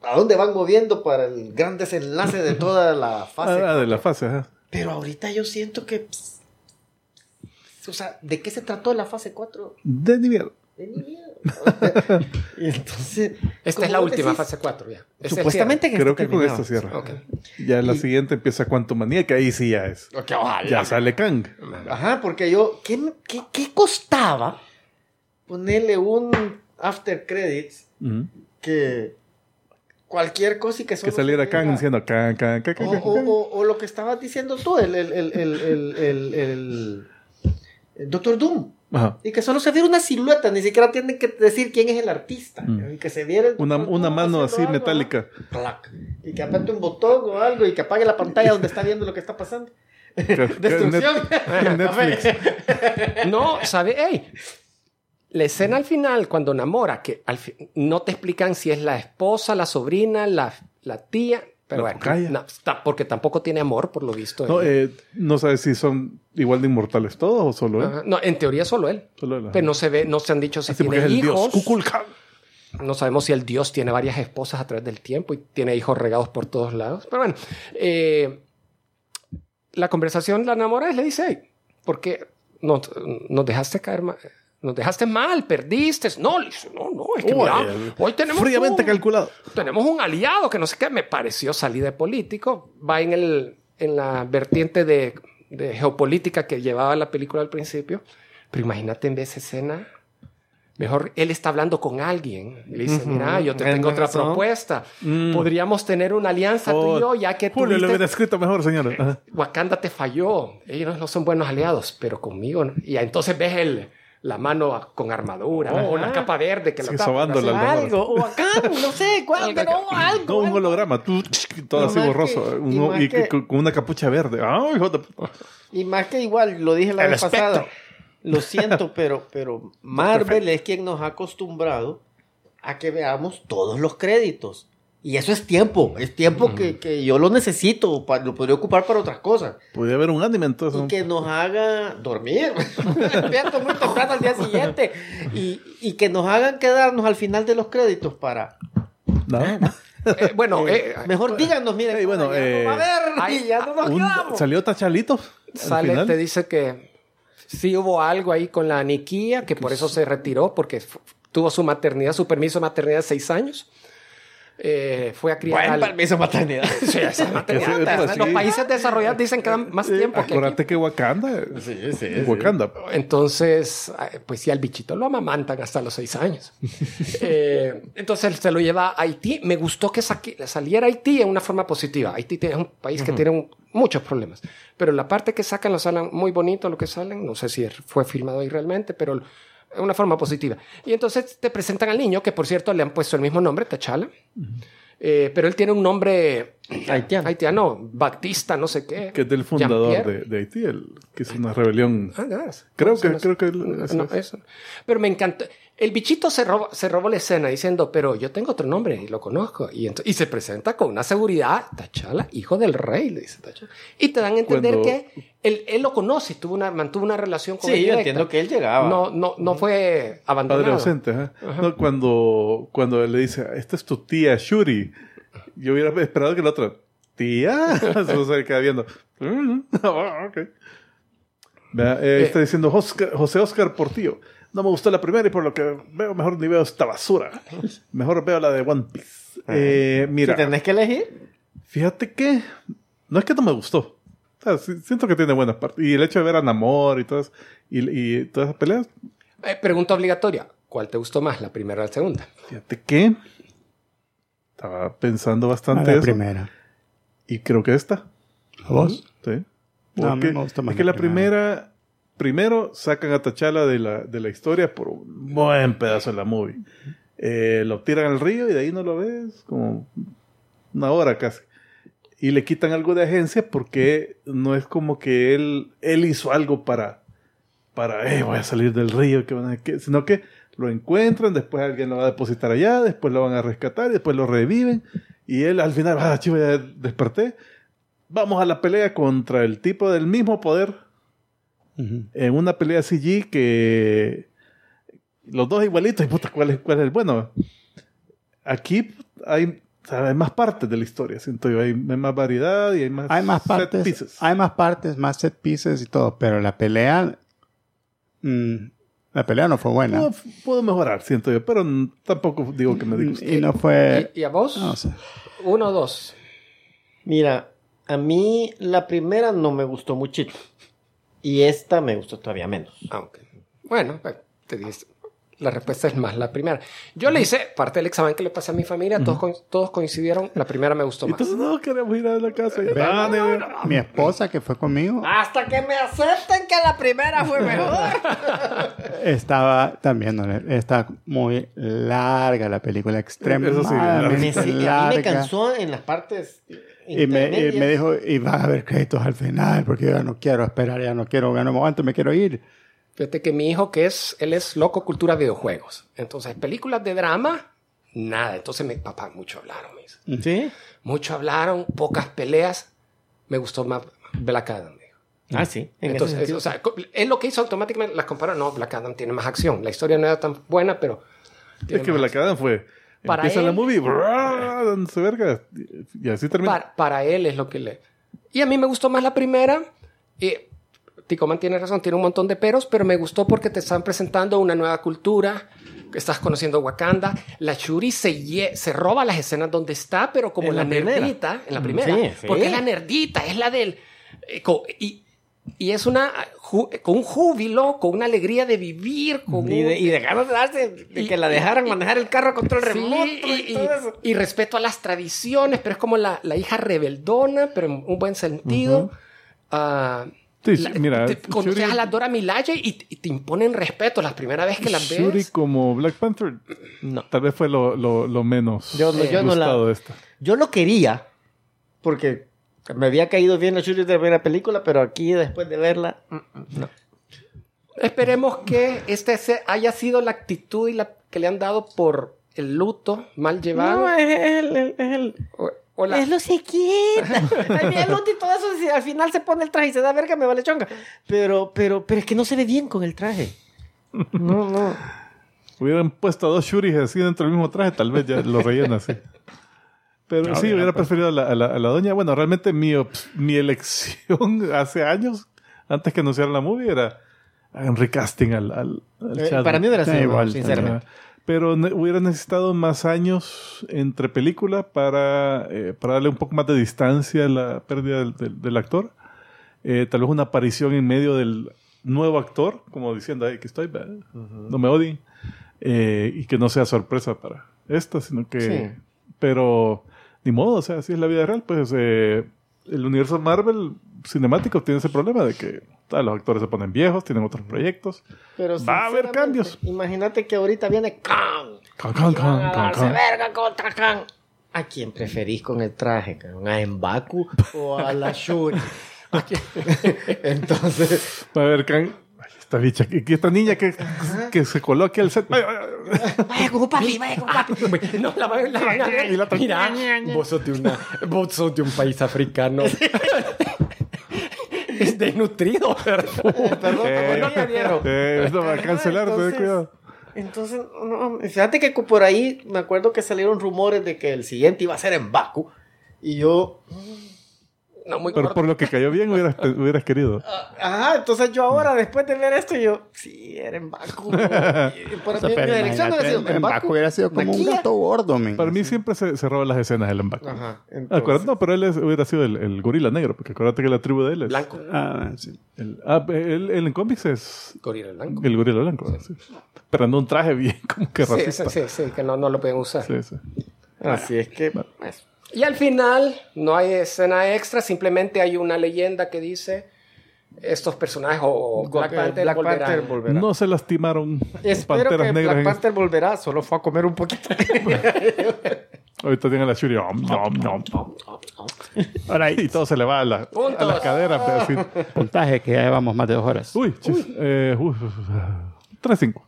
a dónde van moviendo para el gran desenlace de toda la fase. Ah, de la fase, ajá. Pero ahorita yo siento que... Pss, o sea, ¿de qué se trató la fase cuatro? De ni miedo. De ni miedo. Y entonces... Esta es la última, decís? Fase cuatro, ya. Es supuestamente que creo que terminado. Con esto cierra. Okay. Ya la y... siguiente empieza Quantumania, que ahí sí ya es. Okay, ojalá. Ya sale Kang. Ajá, porque yo... ¿Qué, qué, qué costaba ponerle un after credits mm-hmm. que cualquier cosa y que... Que saliera Kang era... diciendo Kang, Kang, Kang, Kang, o, Kang. O, o, o lo que estabas diciendo tú, el... el, el, el, el, el, el, el Doctor Doom. Ajá. Y que solo se viera una silueta, ni siquiera tienen que decir quién es el artista. Mm. Y que se viera el una, una mano así algo, metálica. Plac. Y que apriete un botón o algo y que apague la pantalla donde está viendo lo que está pasando. Que, destrucción. Que Net, Netflix. No, ¿sabes? Hey, la escena al final, cuando enamora, que al fi- no te explican si es la esposa, la sobrina, la, la tía. Pero bueno, no, porque tampoco tiene amor, por lo visto. No, eh, no sabes si son igual de inmortales todos o solo él. Ajá. No, en teoría solo él. Solo él, pero no se ve, no se han dicho si así tiene hijos. No sabemos si el dios tiene varias esposas a través del tiempo y tiene hijos regados por todos lados. Pero bueno, eh, la conversación la enamora y le dice, hey, ¿por qué nos, nos dejaste caer mal? Nos dejaste mal, perdiste. No, no, no, es que Uy, mira, hoy tenemos fríamente un, calculado. Tenemos un aliado que no sé qué, me pareció salida de político. Va en, el, en la vertiente de, de geopolítica que llevaba la película al principio. Pero imagínate en vez de escena, mejor él está hablando con alguien. Y le dice, uh-huh. mira, yo te tengo otra razón? propuesta. Mm. Podríamos tener una alianza oh, tú y yo, ya que tú... Julio le hubiera escrito mejor, señora. Wakanda te falló. Ellos no son buenos aliados, pero conmigo... ¿no? Y entonces ves el... la mano con armadura o una capa verde que sí, la tapa algo o acá no sé cuál pero algo no, un holograma tú, todo no, así borroso que, uno, y, y que, con una capucha verde. Ay, hijo de... y más que igual lo dije la El vez espectro. pasada lo siento pero, pero Marvel es quien nos ha acostumbrado a que veamos todos los créditos y eso es tiempo es tiempo mm. que, que yo lo necesito pa, lo podría ocupar para otras cosas. Podría haber un anime entonces y que nos haga dormir despierto muy temprano al día siguiente y, y que nos hagan quedarnos al final de los créditos para nada no. eh, bueno eh, eh, mejor eh, díganos miren eh, bueno, eh, a ver hay, ya no nos un, quedamos salió Tachalito sale te dice que sí hubo algo ahí con la aniquía que por eso se retiró porque f- tuvo su maternidad su permiso de maternidad de seis años. Eh, fue a criar buen al... permiso maternidad, sí, esa maternidad. Sí, los países desarrollados dicen que dan más tiempo. Acuérdate que, que Wakanda sí, sí, Wakanda sí. Entonces pues sí al bichito lo amamantan hasta los seis años. eh, entonces se lo lleva a Haití. Me gustó que sa- saliera Haití en una forma positiva. Haití es un país que uh-huh. tiene un, muchos problemas, pero la parte que sacan lo salen muy bonito lo que salen, no sé si fue filmado ahí realmente, pero una forma positiva. Y entonces te presentan al niño, que por cierto le han puesto el mismo nombre, T'Challa. Uh-huh. Eh, pero él tiene un nombre haitiano. haitiano, Baptista, no sé qué. Que es del fundador de, de Haití, el, que es una rebelión. Ah, gracias. Creo no, que, no, creo que él, eso no, es. Eso. Pero me encantó. El bichito se robó, se robó la escena diciendo, pero yo tengo otro nombre y lo conozco. Y, entonces, y se presenta con una seguridad, T'Challa, hijo del rey, le dice T'Challa. Y te dan a entender Cuando... que él, él lo conoce, tuvo una, mantuvo una relación con él. Sí, yo entiendo que él llegaba. No, no, no fue abandonado. Padre ausente, ¿eh? No, cuando, cuando le dice, esta es tu tía Shuri. Yo hubiera esperado que la otra, tía, se queda viendo. Okay. Eh, está diciendo Oscar, José Oscar Portillo. No me gustó la primera y por lo que veo, mejor ni veo esta basura. Mejor veo la de One Piece. Eh, mira. Si tenés que elegir. Fíjate que no es que no me gustó. O sea, siento que tiene buenas partes. Y el hecho de ver a Namor y todas, y, y todas esas peleas. Eh, pregunta obligatoria. ¿Cuál te gustó más, la primera o la segunda? Fíjate que estaba pensando bastante. A la eso. primera. Y creo que esta. ¿A vos? Sí. No, me gustó más. Es que la primera... Primero, sacan a T'Challa de la, de la historia por un buen pedazo de la movie. Eh, lo tiran al río y de ahí no lo ves como una hora casi. Y le quitan algo de agencia porque no es como que él, él hizo algo para, para eh, voy a salir del río, que van a, que, sino que lo encuentran, después alguien lo va a depositar allá, después lo van a rescatar, y después lo reviven. Y él al final, ah, chivo, ya desperté. Vamos a la pelea contra el tipo del mismo poder. Uh-huh. En una pelea C G que los dos igualitos, y puta, ¿cuál es, cuál es el bueno? Aquí hay, o sea, hay más partes de la historia, siento yo. Hay, hay más variedad y hay más, hay más set partes, pieces. Hay más partes, más set pieces y todo, pero la pelea, mmm, la pelea no fue buena. Puedo, puedo mejorar, siento yo, pero tampoco digo que me disguste. Y no fue... ¿Y, y a vos? No sé. Uno o dos. Mira, a mí la primera no me gustó muchito. Y esta me gustó todavía menos. Ah, okay. Bueno, te dices, la respuesta es más la primera. Yo uh-huh. le hice parte del examen que le pasé a mi familia. Uh-huh. Todos, todos coincidieron. La primera me gustó más. Entonces no queremos ir a la casa. Y... No, no, no. Mi esposa que fue conmigo. Hasta que me acepten que la primera fue mejor. Estaba también, no, está muy larga la película. Extremadamente sí, larga. A mí me cansó en las partes... Y me, y me dijo, y van a haber créditos al final, porque yo ya no quiero esperar, ya no quiero, ya no me aguanto, me quiero ir. Fíjate que mi hijo, que es, él es loco cultura videojuegos. Entonces, películas de drama, nada. Entonces, mi papá, mucho hablaron. Me dice. ¿Sí? Mucho hablaron, pocas peleas. Me gustó más Black Adam. Ah, sí. En Entonces, es, o sea, es lo que hizo automáticamente, las comparó. No, Black Adam tiene más acción. La historia no era tan buena, pero... Es que Black Adam fue... Para Empieza él, la movie, brrr, dándose verga, y así termina. Para, para él es lo que le... Y a mí me gustó más la primera. Y Tico Man tiene razón, tiene un montón de peros, pero me gustó porque te están presentando una nueva cultura, estás conociendo Wakanda. La Shuri se, ye- se roba las escenas donde está, pero como la, la nerdita, en la primera, sí, sí. Porque es la nerdita, es la del... Eh, co- y, Y es una ju, con un júbilo, con una alegría de vivir. Con y, de, un, y de ganas de darse, de y, que la dejaran y, manejar el carro a control sí, remoto. Y, y, todo eso. Y respeto a las tradiciones, pero es como la, la hija rebeldona, pero en un buen sentido. Uh-huh. Uh, sí, la, mira, te conoces a la Dora Milaje y, y te imponen respeto la primera vez que las ves. Shuri como Black Panther, no. Tal vez fue lo, lo, lo menos yo, eh, yo gustado no la, esta. Yo lo quería, porque... Me había caído bien la Shuri de ver la película, pero aquí, después de verla, no. Esperemos que este haya sido la actitud y la que le han dado por el luto mal llevado. No, es él, es él. Es lo se quita. El luto y todo eso, si al final se pone el traje y se da verga, me vale chonga. Pero, pero, pero es que no se ve bien con el traje. No, no. Hubieran puesto a dos Shuris así dentro del mismo traje, tal vez ya lo rellenan así. Pero no, sí, bien, hubiera pues. preferido a la, a, la, a la doña. Bueno, realmente mi, mi elección hace años, antes que anunciaran la movie, era un recasting al, al, al eh, chat. Para mí era sí, igual, sinceramente. Pero ne- hubiera necesitado más años entre películas para, eh, para darle un poco más de distancia a la pérdida del, del, del actor. Eh, tal vez una aparición en medio del nuevo actor, como diciendo, ay, que estoy, uh-huh. no me odien. Eh, y que no sea sorpresa para esta, sino que... Sí. Pero... Ni modo, o sea, así es la vida real. Pues eh, el universo Marvel cinemático tiene ese problema de que ah, los actores se ponen viejos, tienen otros proyectos. Pero va a haber cambios. Imagínate que ahorita viene Kang. Kang, Kang, Kang. Kang, Kang. Verga contra Kang. ¿A quién preferís con el traje? ¿A M'Baku o a la Shuri? Entonces... A ver, Can... Esta bicha, esta niña que, que se coloque al set. Vaya con papi, vaya con papi. No, la van a ver. Mira, vos sos de, una, vos sos de un país africano. Es desnutrido, perdón. Perdón, eh, no dieron. Eh, esto va a cancelar, ten cuidado. Entonces, no, fíjate que por ahí me acuerdo que salieron rumores de que el siguiente iba a ser en Baku. Y yo... No, muy por, por lo que cayó bien hubieras, hubieras querido. Ajá, entonces yo ahora, después de ver esto, yo, sí, era en Baku. Para o sea, mí, mi dirección no hubiera sido en Baku. Hubiera sido como Maquilla. Un gato gordo, men. Para mí siempre se, se roban las escenas del M'Baku. Ajá. Entonces... No, pero él es, hubiera sido el, el gorila negro, porque acuérdate que la tribu de él es... Blanco. Ah, sí. El, ah, el, el en cómics es... Gorila blanco. El gorila blanco. Sí. Sí. Pero no un traje bien como que racista. Sí, sí, sí, que no, no lo pueden usar. Sí, sí. Así bueno, es que... Bueno. Eso. Y al final no hay escena extra, simplemente hay una leyenda que dice estos personajes o Black Panther, Black volverán. Panther volverá. No se lastimaron. Espero panteras que negras Black Panther en... volverá, solo fue a comer un poquito. Ahorita tienen la Shuri. Om, om, om, om. Ahora, y todo se le va a, la, a las caderas. Así. Puntaje que ya llevamos más de dos horas. Uy, chis. Eh, uh, tres cinco.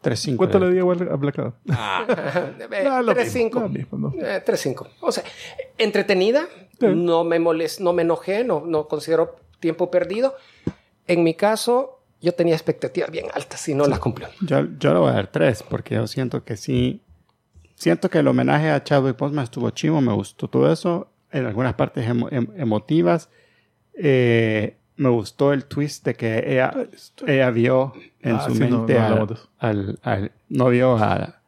tres cinco. ¿Cuánto le di igual a Black Adam? Ah, tres cinco. No, no. eh, tres cinco. O sea, entretenida. Sí. No me molest, no me enojé, no, no considero tiempo perdido. En mi caso, yo tenía expectativas bien altas y no sí. las cumplió. Yo, yo le voy a dar tres porque yo siento que sí. Siento que el homenaje a Chadwick Boseman estuvo chivo, me gustó todo eso. En algunas partes emo, em, emotivas. Eh... Me gustó el twist de que ella, ella vio en ah, su sí, mente no, no, al, al, al... No vio a,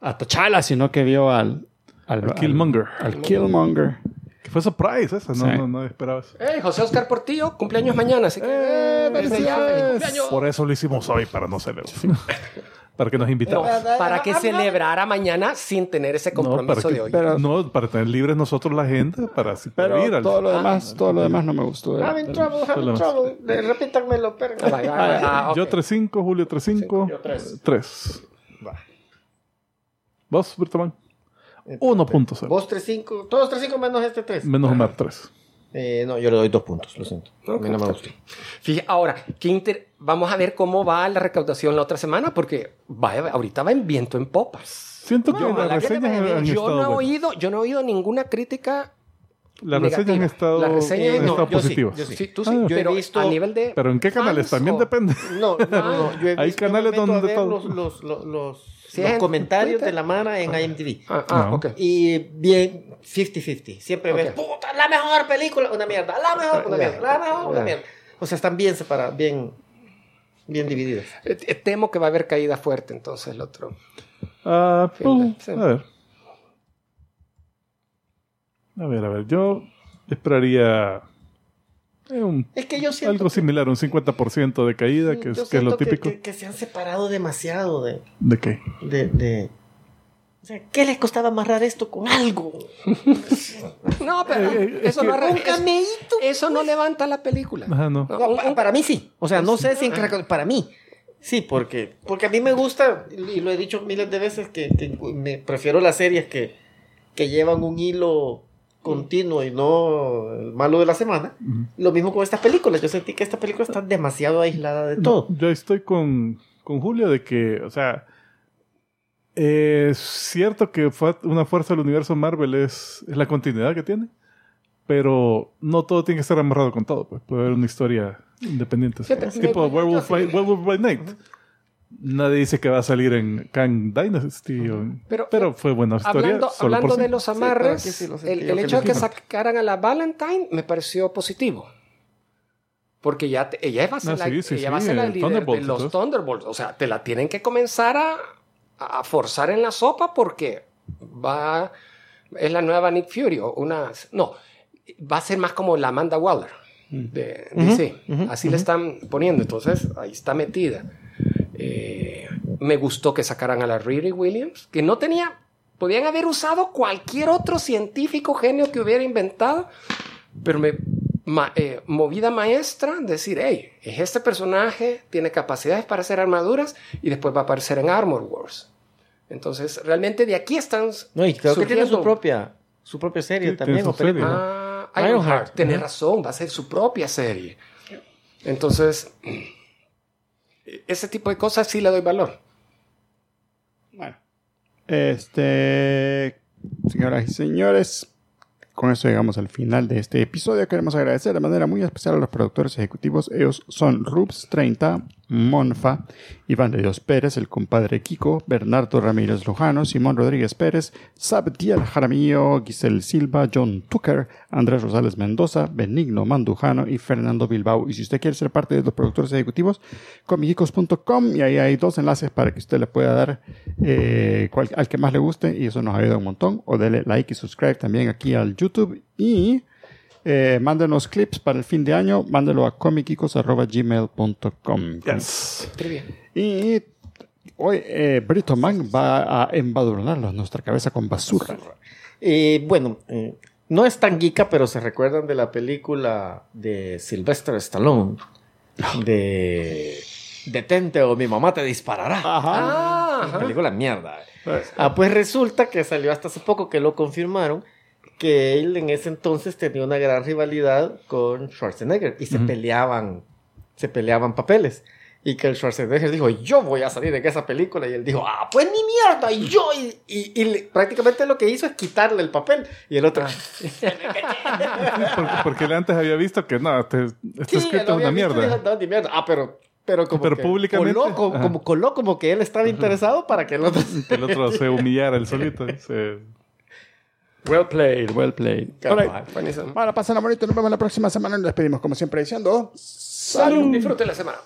a T'Challa, sino que vio al... Al, al Killmonger. Al, al Killmonger. Que fue surprise esa, no, sí. no, no esperaba eso. Hey, José Oscar Portillo, cumpleaños mañana, así que... Eh, ¡Felicidades! Feliz Por eso lo hicimos hoy, para no celebrar. Para que nos invitamos. No, para que celebrara mañana sin tener ese compromiso no, que, de hoy. Pero, no, para tener libres nosotros la agenda, para pero ir al... todo lo demás, ah, todo lo demás no me gustó. I'm in trouble, I'm in trouble. Repítanmelo, pero... Ah, okay. Yo tres cinco, Julio tres cinco. Yo tres. ¿Vos, Brito Man? uno punto cero. Vos tres cinco, todos tres cinco menos este tres. Menos Omar tres. Eh, no, yo le doy dos puntos, lo siento. Okay. A mí no me gusta. Fíjate, ahora, ¿qué inter... vamos a ver cómo va la recaudación la otra semana, porque va, ahorita va en viento en popas. Siento bueno, que las reseñas han, han yo no he oído, yo no he oído ninguna crítica. Las reseñas han estado, la reseña, han no, estado positivas. Sí, yo sí. sí, tú sí. Ah, yo pero he visto a nivel de. Pero ¿en qué canales? Fans, también o... depende. No, no, no. Yo he visto, hay canales donde todo... los, los, los, los... Sí, los comentarios Twitter. De la mana en IMDb. Ah, ah no. Okay. Y bien, cincuenta cincuenta. Siempre okay. Ves, puta, la mejor película, una mierda. La mejor, una mierda. La mejor, una mierda. O sea, están bien separadas, bien, bien divididas. Temo que va a haber caída fuerte, entonces, el otro. Ah, uh, pues, sí. A ver. A ver, a ver. Yo esperaría... Un, es que yo siento algo similar, un cincuenta por ciento de caída, que es, que es lo típico. Que, que, que se han separado demasiado de... ¿De qué? De, de, o sea, ¿qué les costaba amarrar esto con algo? No, pero eh, eso, es no arranca, un cameíto, eso no levanta la película. Ajá, no. No, no, para, para mí sí. O sea, no sé si... En, para mí sí, porque, porque a mí me gusta, y lo he dicho miles de veces, que, que me prefiero las series que, que llevan un hilo... continuo y no el malo de la semana. Uh-huh. Lo mismo con estas películas. Yo sentí que esta película está demasiado aislada de todo. Yo estoy con, con Julio de que, o sea, eh, es cierto que una fuerza del universo Marvel es, es la continuidad que tiene, pero no todo tiene que estar amarrado con todo. Pues. Puede haber una historia independiente. Sí, sí, tipo sí, Werewolf sí. by, Werewolf by Night. Uh-huh. Nadie dice que va a salir en Kang Dynasty. Pero, pero fue buena historia. Hablando, hablando de sí. los amarres, sí, sí lo el, el hecho de que sacaran a la Valentine me pareció positivo. Porque ya te, ella va a ser no, la, sí, sí, ella sí, va a ser la líder de los Thunderbolts. O sea, te la tienen que comenzar a, a forzar en la sopa porque va es la nueva Nick Fury. Una, no, va a ser más como la Amanda Waller de uh-huh, D C. Uh-huh, así uh-huh. le están poniendo. Entonces, ahí está metida. Eh, me gustó que sacaran a la Riri Williams, que no tenía... Podían haber usado cualquier otro científico genio que hubiera inventado, pero me... Ma, eh, movida maestra, decir, hey, es este personaje, tiene capacidades para hacer armaduras, y después va a aparecer en Armor Wars. Entonces, realmente de aquí están. No, y creo que tiene su propia, su propia serie sí, también. Su serie, ¿no? Ah, Ironheart, tenés ¿no? razón, va a ser su propia serie. Entonces, ese tipo de cosas sí le doy valor. Bueno. Este, señoras y señores, con eso llegamos al final de este episodio. Queremos agradecer de manera muy especial a los productores ejecutivos. Ellos son Rubs treinta, Monfa, Iván de Dios Pérez, el compadre Kiko, Bernardo Ramírez Lujano, Simón Rodríguez Pérez, Sabdiel Jaramillo, Giselle Silva, John Tucker, Andrés Rosales Mendoza, Benigno Mandujano y Fernando Bilbao. Y si usted quiere ser parte de los productores ejecutivos, comikikos punto com, y ahí hay dos enlaces para que usted le pueda dar eh, cual, al que más le guste, y eso nos ayuda un montón. O dele like y subscribe también aquí al YouTube, y eh, mándenos clips para el fin de año. Mándelo a comikikos arroba gmail punto com. Yes. Y hoy eh, Brito Man va a embadurnarnos nuestra cabeza con basura. Eh, bueno, eh, no es tan geeka, pero se recuerdan de la película de Sylvester Stallone de Detente o mi mamá te disparará. Ajá. Ah, ajá. Película mierda. Pues, ah, pues resulta que salió hasta hace poco que lo confirmaron, que él en ese entonces tenía una gran rivalidad con Schwarzenegger y se uh-huh. peleaban, se peleaban papeles, y que el Schwarzenegger dijo, yo voy a salir en esa película, y él dijo, ah, pues ni mierda, y yo, y, y, y prácticamente lo que hizo es quitarle el papel, y el otro porque, porque él antes había visto que no, este, este sí, escrito es una mierda. Dijo, no, ni mierda, ah, pero Pero como Pero que públicamente, coló, como, como, coló como que él estaba interesado para que el otro el otro se humillara el solito, se... Well played, well played. Right. Bueno, pasen la bonito. Nos vemos la próxima semana. Nos despedimos como siempre diciendo... ¡Salud! Salud. Disfruten la semana.